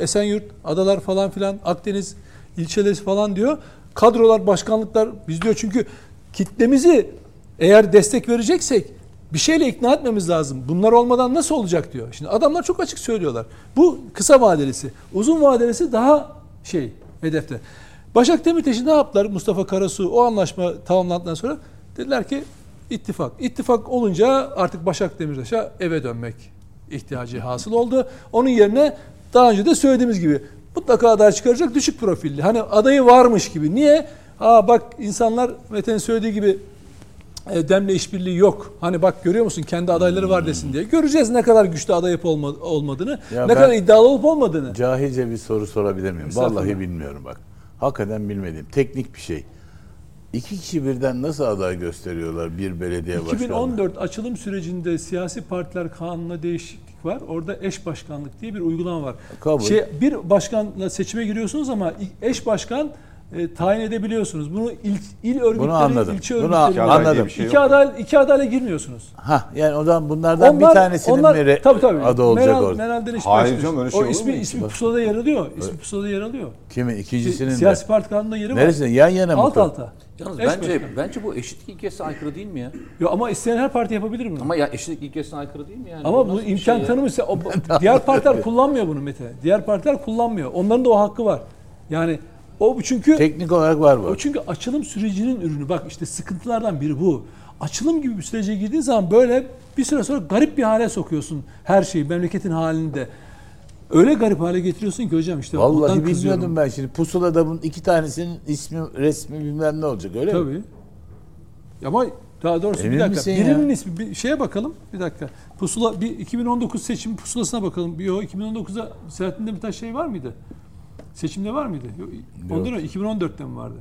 Esenyurt, adalar falan filan, Akdeniz ilçeleri falan diyor. Kadrolar, başkanlıklar biz diyor çünkü kitlemizi eğer destek vereceksek bir şeyle ikna etmemiz lazım. Bunlar olmadan nasıl olacak diyor. Şimdi adamlar çok açık söylüyorlar. Bu kısa vadelisi. Uzun vadelisi daha hedefte. Başak Demirtaş'ı ne yaptılar? Mustafa Karasu o anlaşma tamamlandıktan sonra dediler ki ittifak. İttifak olunca artık Başak Demirtaş'a eve dönmek ihtiyacı hasıl oldu. Onun yerine daha önce de söylediğimiz gibi mutlaka aday çıkaracak düşük profilli. Hani adayı varmış gibi. Niye? Bak insanlar Mete'nin söylediği gibi DEM'le işbirliği yok. Hani bak görüyor musun kendi adayları var desin diye. Göreceğiz ne kadar güçlü aday olmadığını, ne kadar iddialı olup olmadığını. Cahilce bir soru sorabilir miyim? Vallahi bilmiyorum bak. Hakikaten bilmediğim teknik bir şey. 2 kişi birden nasıl aday gösteriyorlar bir belediye başkanı? 2014 açılım sürecinde siyasi partiler kanununa değişiklik var. Orada eş başkanlık diye bir uygulama var. Kabul. Bir başkanla seçime giriyorsunuz ama eş başkan tayin edebiliyorsunuz. Bunu il örgütleri, ilçe örgütleri. Anladım. İki adayla girmiyorsunuz. Yani o zaman bunlardan bir tanesinin adı olacak orada. Meral Deniş Başkanı. O ismi pusulada yer alıyor. İsmi pusulada yer alıyor. Kimin? İkincisinin siyasi parti kanununda yeri var. Neresinde? Yan yana mı? Alta. Yalnız bence bu eşitlik ilkesine aykırı değil mi ya? Yo ama isteyen her parti yapabilir bunu. Ama ya eşitlik ilkesine aykırı değil mi yani? Ama bu imkan tanımıysa diğer partiler kullanmıyor bunu Mete. Diğer partiler kullanmıyor. Onların da o hakkı var. Yani o çünkü teknik olarak var bu. O çünkü açılım sürecinin ürünü. Bak işte sıkıntılardan biri bu. Açılım gibi bir sürece girdiğin zaman böyle bir süre sonra garip bir hale sokuyorsun her şeyi, memleketin halini de. Öyle garip hale getiriyorsun ki hocam işte. Vallahi bilmiyordum ben şimdi. Pusula'da bunun 2 tanesinin ismi, resmi bilmem ne olacak öyle Tabii. mi? Tabii. Ama daha doğrusu bir dakika. Birinin ismi bir şeye bakalım. Bir dakika. Pusula 2019 seçim pusulasına bakalım. Yo 2019'da Selahattin Demirtaş var mıydı? Seçimde var mıydı? Ondan önce 2014'te mi vardı?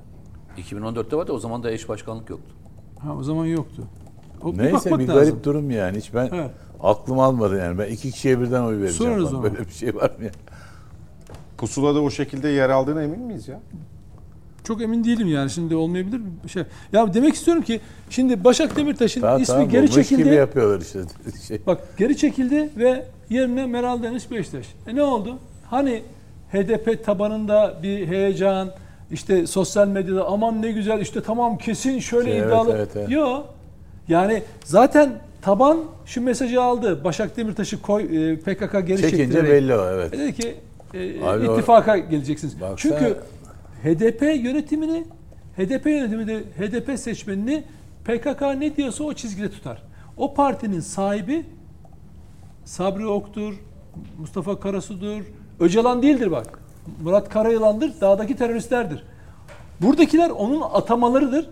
2014'te vardı. O zaman da eş başkanlık yoktu. O zaman yoktu. Neyse bir garip lazım. Durum yani. Hiç ben aklım almadı yani. Ben 2 kişiye birden oy vereceğim. Böyle bir şey var mı ya? Pusula'da o şekilde yer aldığına emin miyiz ya? Çok emin değilim yani. Şimdi olmayabilir bir şey. Ya demek istiyorum ki şimdi Başak Demirtaş'ın ismi geri çekildi. Gibi yapıyorlar işte. Bak geri çekildi ve yerine Meral Deniş Beştaş. Ne oldu? Hani HDP tabanında bir heyecan, işte sosyal medyada aman ne güzel işte tamam kesin şöyle iddialı. Evet. Yok. Yani zaten taban şu mesajı aldı. Başak Demirtaş'ı PKK geri çekince belli o Dedi ki ittifaka geleceksiniz. Baksa, çünkü HDP yönetimi de HDP seçmenini PKK ne diyorsa o çizgide tutar. O partinin sahibi Sabri Ok'tur, Mustafa Karasu'dur. Öcalan değildir bak. Murat Karayılan'dır. Dağdaki teröristlerdir. Buradakiler onun atamalarıdır.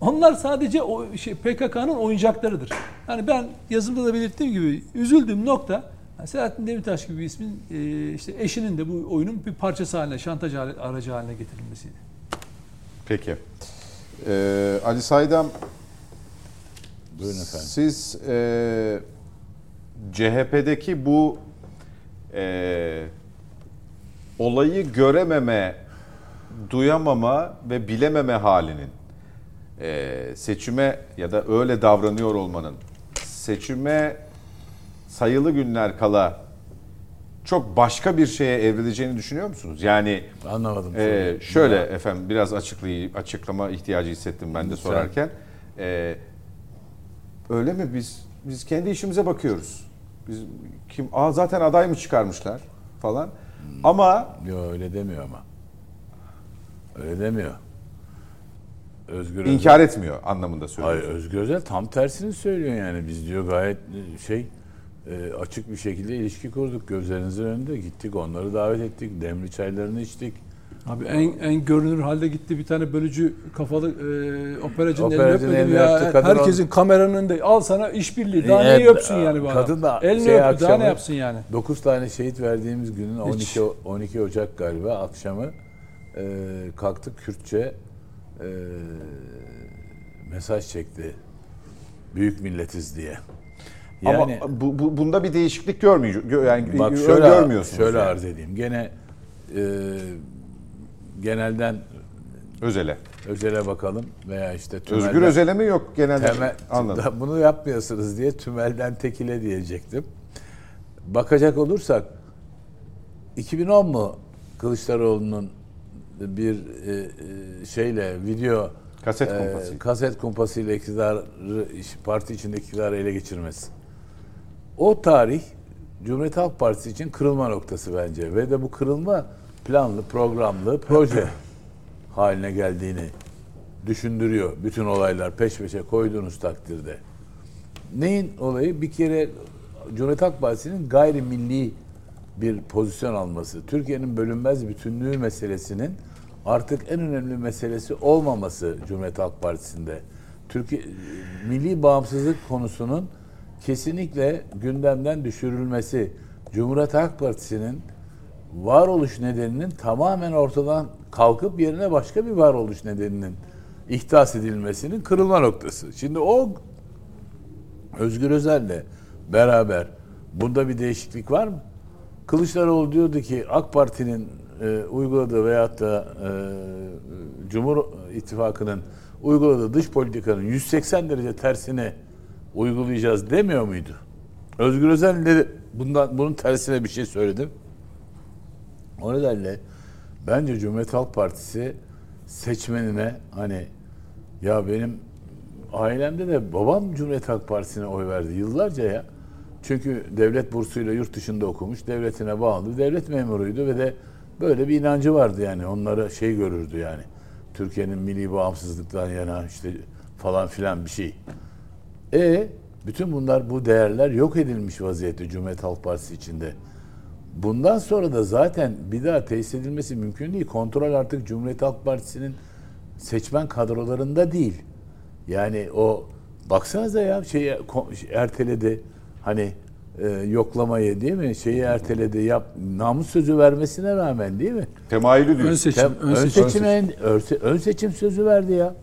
Onlar sadece o PKK'nın oyuncaklarıdır. Yani ben yazımda da belirttiğim gibi üzüldüğüm nokta Selahattin Demirtaş gibi bir ismin işte eşinin de bu oyunun bir parçası haline, şantaj aracı haline getirilmesiydi. Peki. Ali Saydam, buyurun efendim. Siz CHP'deki bu olayı görememe, duyamama ve bilememe halinin seçime ya da öyle davranıyor olmanın seçime sayılı günler kala çok başka bir şeye evrileceğini düşünüyor musunuz? Yani anlamadım. Şöyle efendim biraz açıklama ihtiyacı hissettim ben de sorarken. Öyle mi? Biz kendi işimize bakıyoruz. Zaten aday mı çıkarmışlar falan. Ama yok öyle demiyor ama. Öyle demiyor. Özgür İnkar Özel, etmiyor anlamında söylüyor. Hayır, Özgür Özel tam tersini söylüyor yani. Biz diyor gayet açık bir şekilde ilişki kurduk. Gözlerinizin önünde gittik, onları davet ettik, demli çaylarını içtik. Abi en görünür halde gitti bir tane bölücü kafalı operacının elini öptü. Herkesin kameranın önünde al sana işbirliği. Daha ne yapsın yani bu adam? Kadın da elini öptü, daha ne yapsın yani? 9 tane şehit verdiğimiz günün 12 Ocak galiba akşamı kalktık Kürtçe mesaj çekti. Büyük milletiz diye. Yani, ama bunda bir değişiklik görmüyor. Yani bak şöyle, görmüyorsunuz. Şöyle yani. Arz edeyim. Gene genelden Özel'e bakalım veya işte tümelden, Özgür Özel'e mi yok genelde? Anladım. Bunu yapmıyorsunuz diye tümelden tekile diyecektim. Bakacak olursak 2010 mu Kılıçdaroğlu'nun bir video kaset kumpasıyla iktidarı, parti içinde iktidarı ele geçirmesi. O tarih Cumhuriyet Halk Partisi için kırılma noktası bence ve de bu kırılma planlı, programlı, proje haline geldiğini düşündürüyor. Bütün olaylar peş peşe koyduğunuz takdirde. Neyin olayı? Bir kere Cumhuriyet Halk Partisi'nin gayrimilli bir pozisyon alması, Türkiye'nin bölünmez bütünlüğü meselesinin artık en önemli meselesi olmaması Cumhuriyet Halk Partisi'nde. Türkiye milli bağımsızlık konusunun kesinlikle gündemden düşürülmesi, Cumhuriyet Halk Partisi'nin varoluş nedeninin tamamen ortadan kalkıp yerine başka bir varoluş nedeninin ihdas edilmesinin kırılma noktası. Şimdi o Özgür Özel'le beraber bunda bir değişiklik var mı? Kılıçdaroğlu diyordu ki AK Parti'nin uyguladığı veyahut da Cumhur İttifakı'nın uyguladığı dış politikanın 180 derece tersini uygulayacağız demiyor muydu? Özgür Özel de bunun tersine bir şey söyledi. O nedenle bence Cumhuriyet Halk Partisi seçmenine hani ya benim ailemde de babam Cumhuriyet Halk Partisi'ne oy verdi yıllarca ya. Çünkü devlet bursuyla yurt dışında okumuş, devletine bağlı, devlet memuruydu ve de böyle bir inancı vardı yani. Onlara görürdü yani. Türkiye'nin milli bağımsızlıktan yana falan filan bir şey. Bütün bunlar, bu değerler yok edilmiş vaziyette Cumhuriyet Halk Partisi içinde. Bundan sonra da zaten bir daha tesis edilmesi mümkün değil. Kontrol artık Cumhuriyet Halk Partisi'nin seçmen kadrolarında değil. Yani o baksanıza ya erteledi. Hani yoklamayı değil mi? Erteledi. Namus sözü vermesine rağmen değil mi? Temayülü diyor. Ön seçim sözü verdi ya.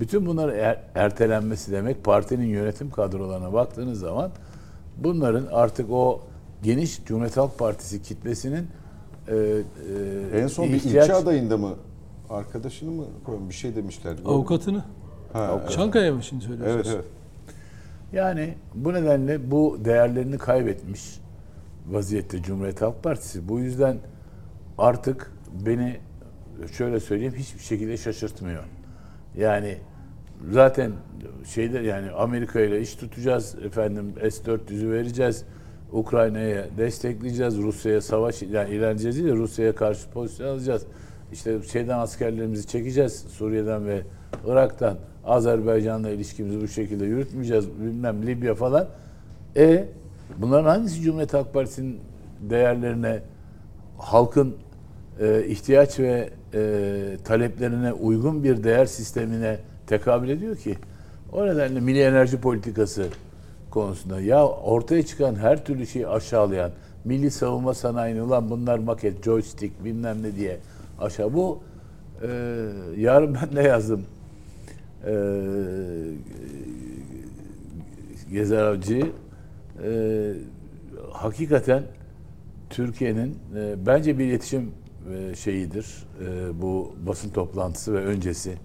Bütün bunlar ertelenmesi demek. Partinin yönetim kadrolarına baktığınız zaman bunların artık o geniş Cumhuriyet Halk Partisi kitlesinin en son bir ilçe adayında mı? Arkadaşını mı? Bir şey demişlerdi. Avukatını. Çankaya'ya mı şimdi söylüyorsunuz? Evet. Yani bu nedenle bu değerlerini kaybetmiş vaziyette Cumhuriyet Halk Partisi. Bu yüzden artık beni şöyle söyleyeyim hiçbir şekilde şaşırtmıyor. Yani zaten yani Amerika ile iş tutacağız efendim, S-400'ü vereceğiz, Ukrayna'ya destekleyeceğiz, Rusya'ya ilerleyeceğiz değil de Rusya'ya karşı pozisyon alacağız. Askerlerimizi çekeceğiz Suriye'den ve Irak'tan. Azerbaycan'la ilişkimizi bu şekilde yürütmeyeceğiz. Bilmem Libya falan. Bunların hangisi Cumhuriyet Halk Partisi'nin değerlerine, halkın ihtiyaç ve taleplerine uygun bir değer sistemine tekabül ediyor ki? O nedenle milli enerji politikası konusunda ortaya çıkan her türlü şeyi aşağılayan, milli savunma sanayini bunlar maket, joystick bilmem ne diye aşağı. Bu yarın ben de yazdım. Gezer Avcı hakikaten Türkiye'nin bence bir iletişim şeyidir. Bu basın toplantısı ve öncesi.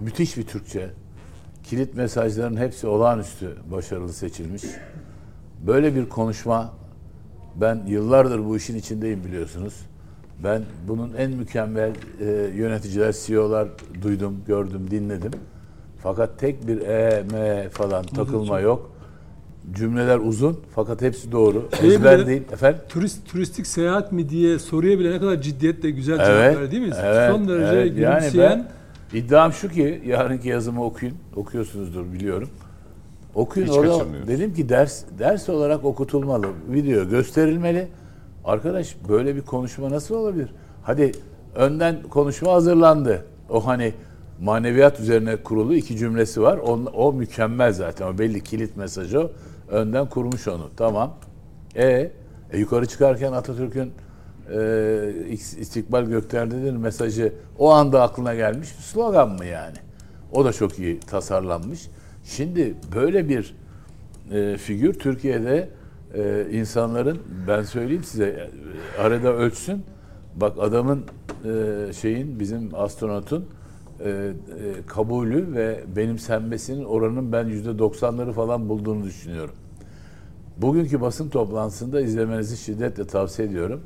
Müthiş bir Türkçe. Kilit mesajların hepsi olağanüstü başarılı seçilmiş. Böyle bir konuşma, ben yıllardır bu işin içindeyim biliyorsunuz. Ben bunun en mükemmel yöneticiler, CEO'lar duydum, gördüm, dinledim. Fakat tek bir m falan takılma yok. Cümleler uzun fakat hepsi doğru. Ezber değil efendim. Turistik seyahat mi diye soruya bile ne kadar ciddiyetle güzel cevap verdi, değil mi? Evet, son derece gülümseyen. Yani ben, iddiam şu ki yarınki yazımı okuyun. Okuyorsunuzdur biliyorum. Okuyun. Orada dedim ki ders olarak okutulmalı. Video gösterilmeli. Arkadaş böyle bir konuşma nasıl olabilir? Hadi önden konuşma hazırlandı. O hani maneviyat üzerine kurulu iki cümlesi var. O mükemmel zaten. O belli, kilit mesajı o. Önden kurmuş onu. Tamam. Yukarı çıkarken Atatürk'ün istikbal göklerdedir mesajı o anda aklına gelmiş bir slogan mı yani? O da çok iyi tasarlanmış. Şimdi böyle bir figür Türkiye'de insanların, ben söyleyeyim size, arada ölçsün. Bak adamın bizim astronotun kabulü ve benimsenmesinin oranının ben %90'ları falan bulduğunu düşünüyorum. Bugünkü basın toplantısında izlemenizi şiddetle tavsiye ediyorum.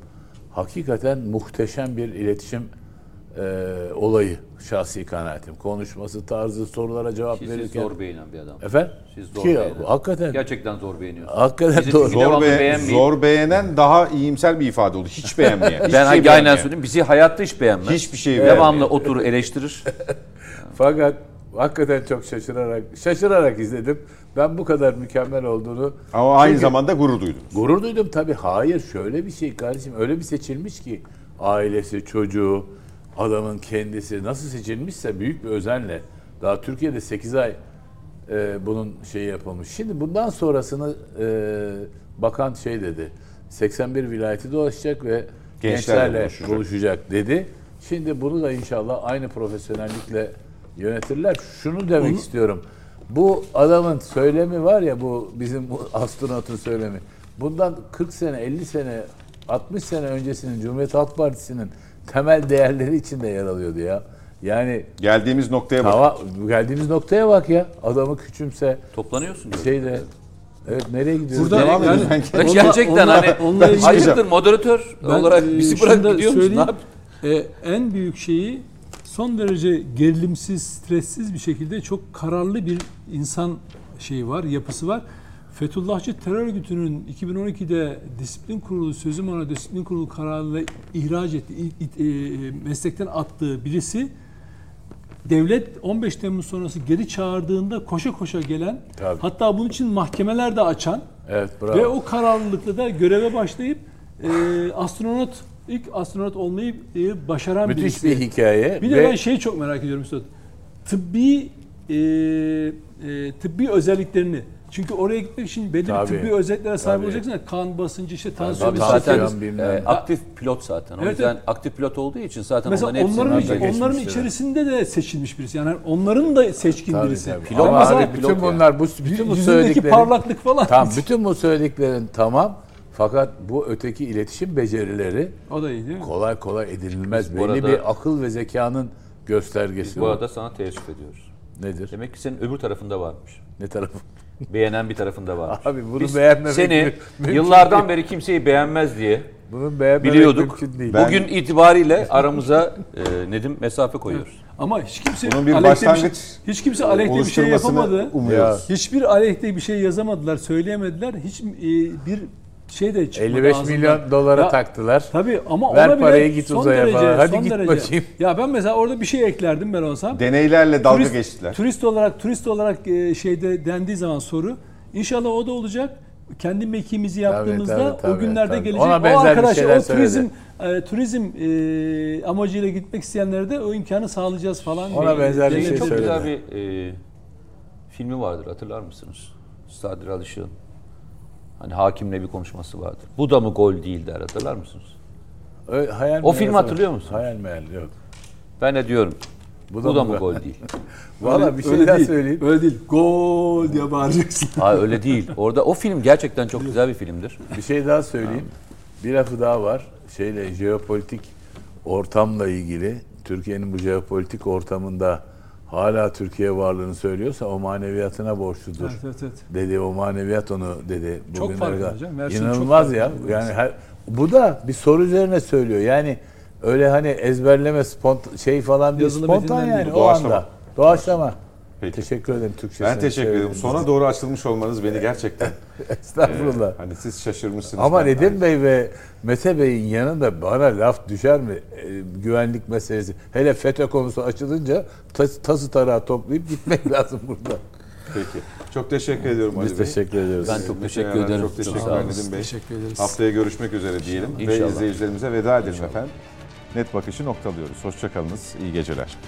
Hakikaten muhteşem bir iletişim olayı, şahsi kanaatim. Konuşması, tarzı, sorulara cevap verirken. Siz zor beğenen bir adam. Efendim? Siz zor beğenen. Hakikaten. Gerçekten zor beğeniyorsunuz. Hakikaten zor beğenen daha iyimser bir ifade oldu. Hiç beğenmeyen. Ben hangi aynen söyleyeyim. Bizi hayatta hiç beğenmez. Hiçbir şey beğenmiyor. Devamlı oturur eleştirir. Fakat hakikaten çok şaşırarak izledim. Ben bu kadar mükemmel olduğunu. Ama aynı zamanda gurur duydum. Gurur duydum tabii. Hayır, şöyle bir şey kardeşim. Öyle bir seçilmiş ki ailesi, çocuğu, adamın kendisi nasıl seçilmişse büyük bir özenle. Daha Türkiye'de 8 ay bunun şeyi yapılmış. Şimdi bundan sonrasını bakan dedi. 81 vilayeti dolaşacak ve gençlerle buluşacak dedi. Şimdi bunu da inşallah aynı profesyonellikle yönetirler. Şunu demek istiyorum. Bu adamın söylemi var ya, bu bizim astronotun söylemi. Bundan 40 sene, 50 sene, 60 sene öncesinin Cumhuriyet Halk Partisi'nin temel değerleri içinde yer alıyordu ya. Yani geldiğimiz noktaya bak. Geldiğimiz noktaya bak ya. Adamı küçümse. Toplanıyorsun. Şeyde. Evet, nereye gidiyoruz? Burada devam ediyoruz. Yani, gerçekten hani hayırdır moderatör olarak bizi bırak gidiyor musun? Ne yap? En büyük şeyi, son derece gerilimsiz, stressiz bir şekilde çok kararlı bir insan şeyi var, yapısı var. Fethullahçı terör örgütünün 2012'de disiplin kurulu, sözüm ona disiplin kurulu kararıyla ihraç ettiği, meslekten attığı birisi, devlet 15 Temmuz sonrası geri çağırdığında koşa koşa gelen, tabii, hatta bunun için mahkemeler de açan, evet, ve o kararlılıkla da göreve başlayıp ilk astronot olmayı başaran müthiş birisi. Müthiş bir hikaye. Bir de ben şeyi çok merak ediyorum Üstad. Tıbbi özelliklerini. Çünkü oraya gitmek için belirli tıbbi özelliklere sahip olacaksın. Kan basıncı, tansiyon, aktif pilot zaten. O yüzden aktif pilot olduğu için zaten onların içerisinde de seçilmiş birisi. Yani onların da seçkin birisi. Pilot abi, bütün pilot bunlar yani. Bütün bu söylediklerin parlaklık falan. Tamam, bütün bu söylediklerin tamam. Fakat bu öteki iletişim becerileri o da iyi, değil mi? Kolay edinilmez. Belli bir akıl ve zekanın göstergesi. Biz bu arada sana teessüf ediyoruz. Nedir? Demek ki senin öbür tarafında varmış. Ne tarafı? Beğenen bir tarafında var. Abi bunu beğenmemek seni yıllardan beri kimseyi beğenmez diye biliyorduk. Bugün itibariyle aramıza Nedim mesafe koyuyoruz. Ama hiç kimse aleyhte bir şey yapamadı. Umuyoruz. Hiçbir aleyhte bir şey yazamadılar, söyleyemediler. Hiç bir şey de çıkmadı. 55 ağzından. Milyon dolara taktılar. Tabii ama ver ona parayı, git uzaya falan. Hadi git bakayım. Ya ben mesela orada bir şey eklerdim ben olsam. Deneylerle dalga geçtiler. Turist olarak şeyde dendiği zaman soru, inşallah o da olacak. Kendi mekiğimizi yaptığımızda o günlerde gelecek. O arkadaş o turizm amacıyla gitmek isteyenlere de o imkanı sağlayacağız falan. Ona benzer bir şey söyledi. Çok güzel bir filmi vardır, hatırlar mısınız? Sadır Alışık'ın. Hani hakimle bir konuşması vardı. Bu da mı gol değildi, hatırlar mısınız? O filmi hatırlıyor musunuz? Hayal meyal yok. Ben ne diyorum? Bu da mı gol değil? Valla bir şey daha söyleyeyim. Öyle değil. Gol diye bağıracaksın. Hayır, öyle değil. Orada o film gerçekten çok güzel bir filmdir. Bir şey daha söyleyeyim. Bir lafı daha var. Jeopolitik ortamla ilgili, Türkiye'nin bu jeopolitik ortamında hala Türkiye varlığını söylüyorsa o maneviyatına borçludur. Evet, evet, evet. Dedi, o maneviyat onu dedi. Çok farklı hocam. İnanılmaz ya. Yani bu da bir soru üzerine söylüyor. Yani öyle hani ezberleme falan bir spontan yani o anda. Doğaçlama. Peki. Teşekkür ederim Türkçesine. Ben teşekkür ederim. Sona doğru açılmış olmanız beni gerçekten. Estağfurullah. Hani siz şaşırmışsınız. Ama Nedim Bey ve Mete Bey'in yanında bana laf düşer mi? Güvenlik meselesi. Hele FETÖ konusu açılınca tası tarağı toplayıp gitmek lazım burada. Peki. Çok teşekkür ediyorum Ali Bey. Biz teşekkür ediyoruz. Ben çok teşekkür ederim. Çok teşekkür ederim Bey. Teşekkür ederiz. Haftaya görüşmek üzere diyelim. İnşallah. Ve izleyicilerimize veda edelim efendim. Net Bakış'ı noktalıyoruz. Hoşça kalınız. İyi geceler.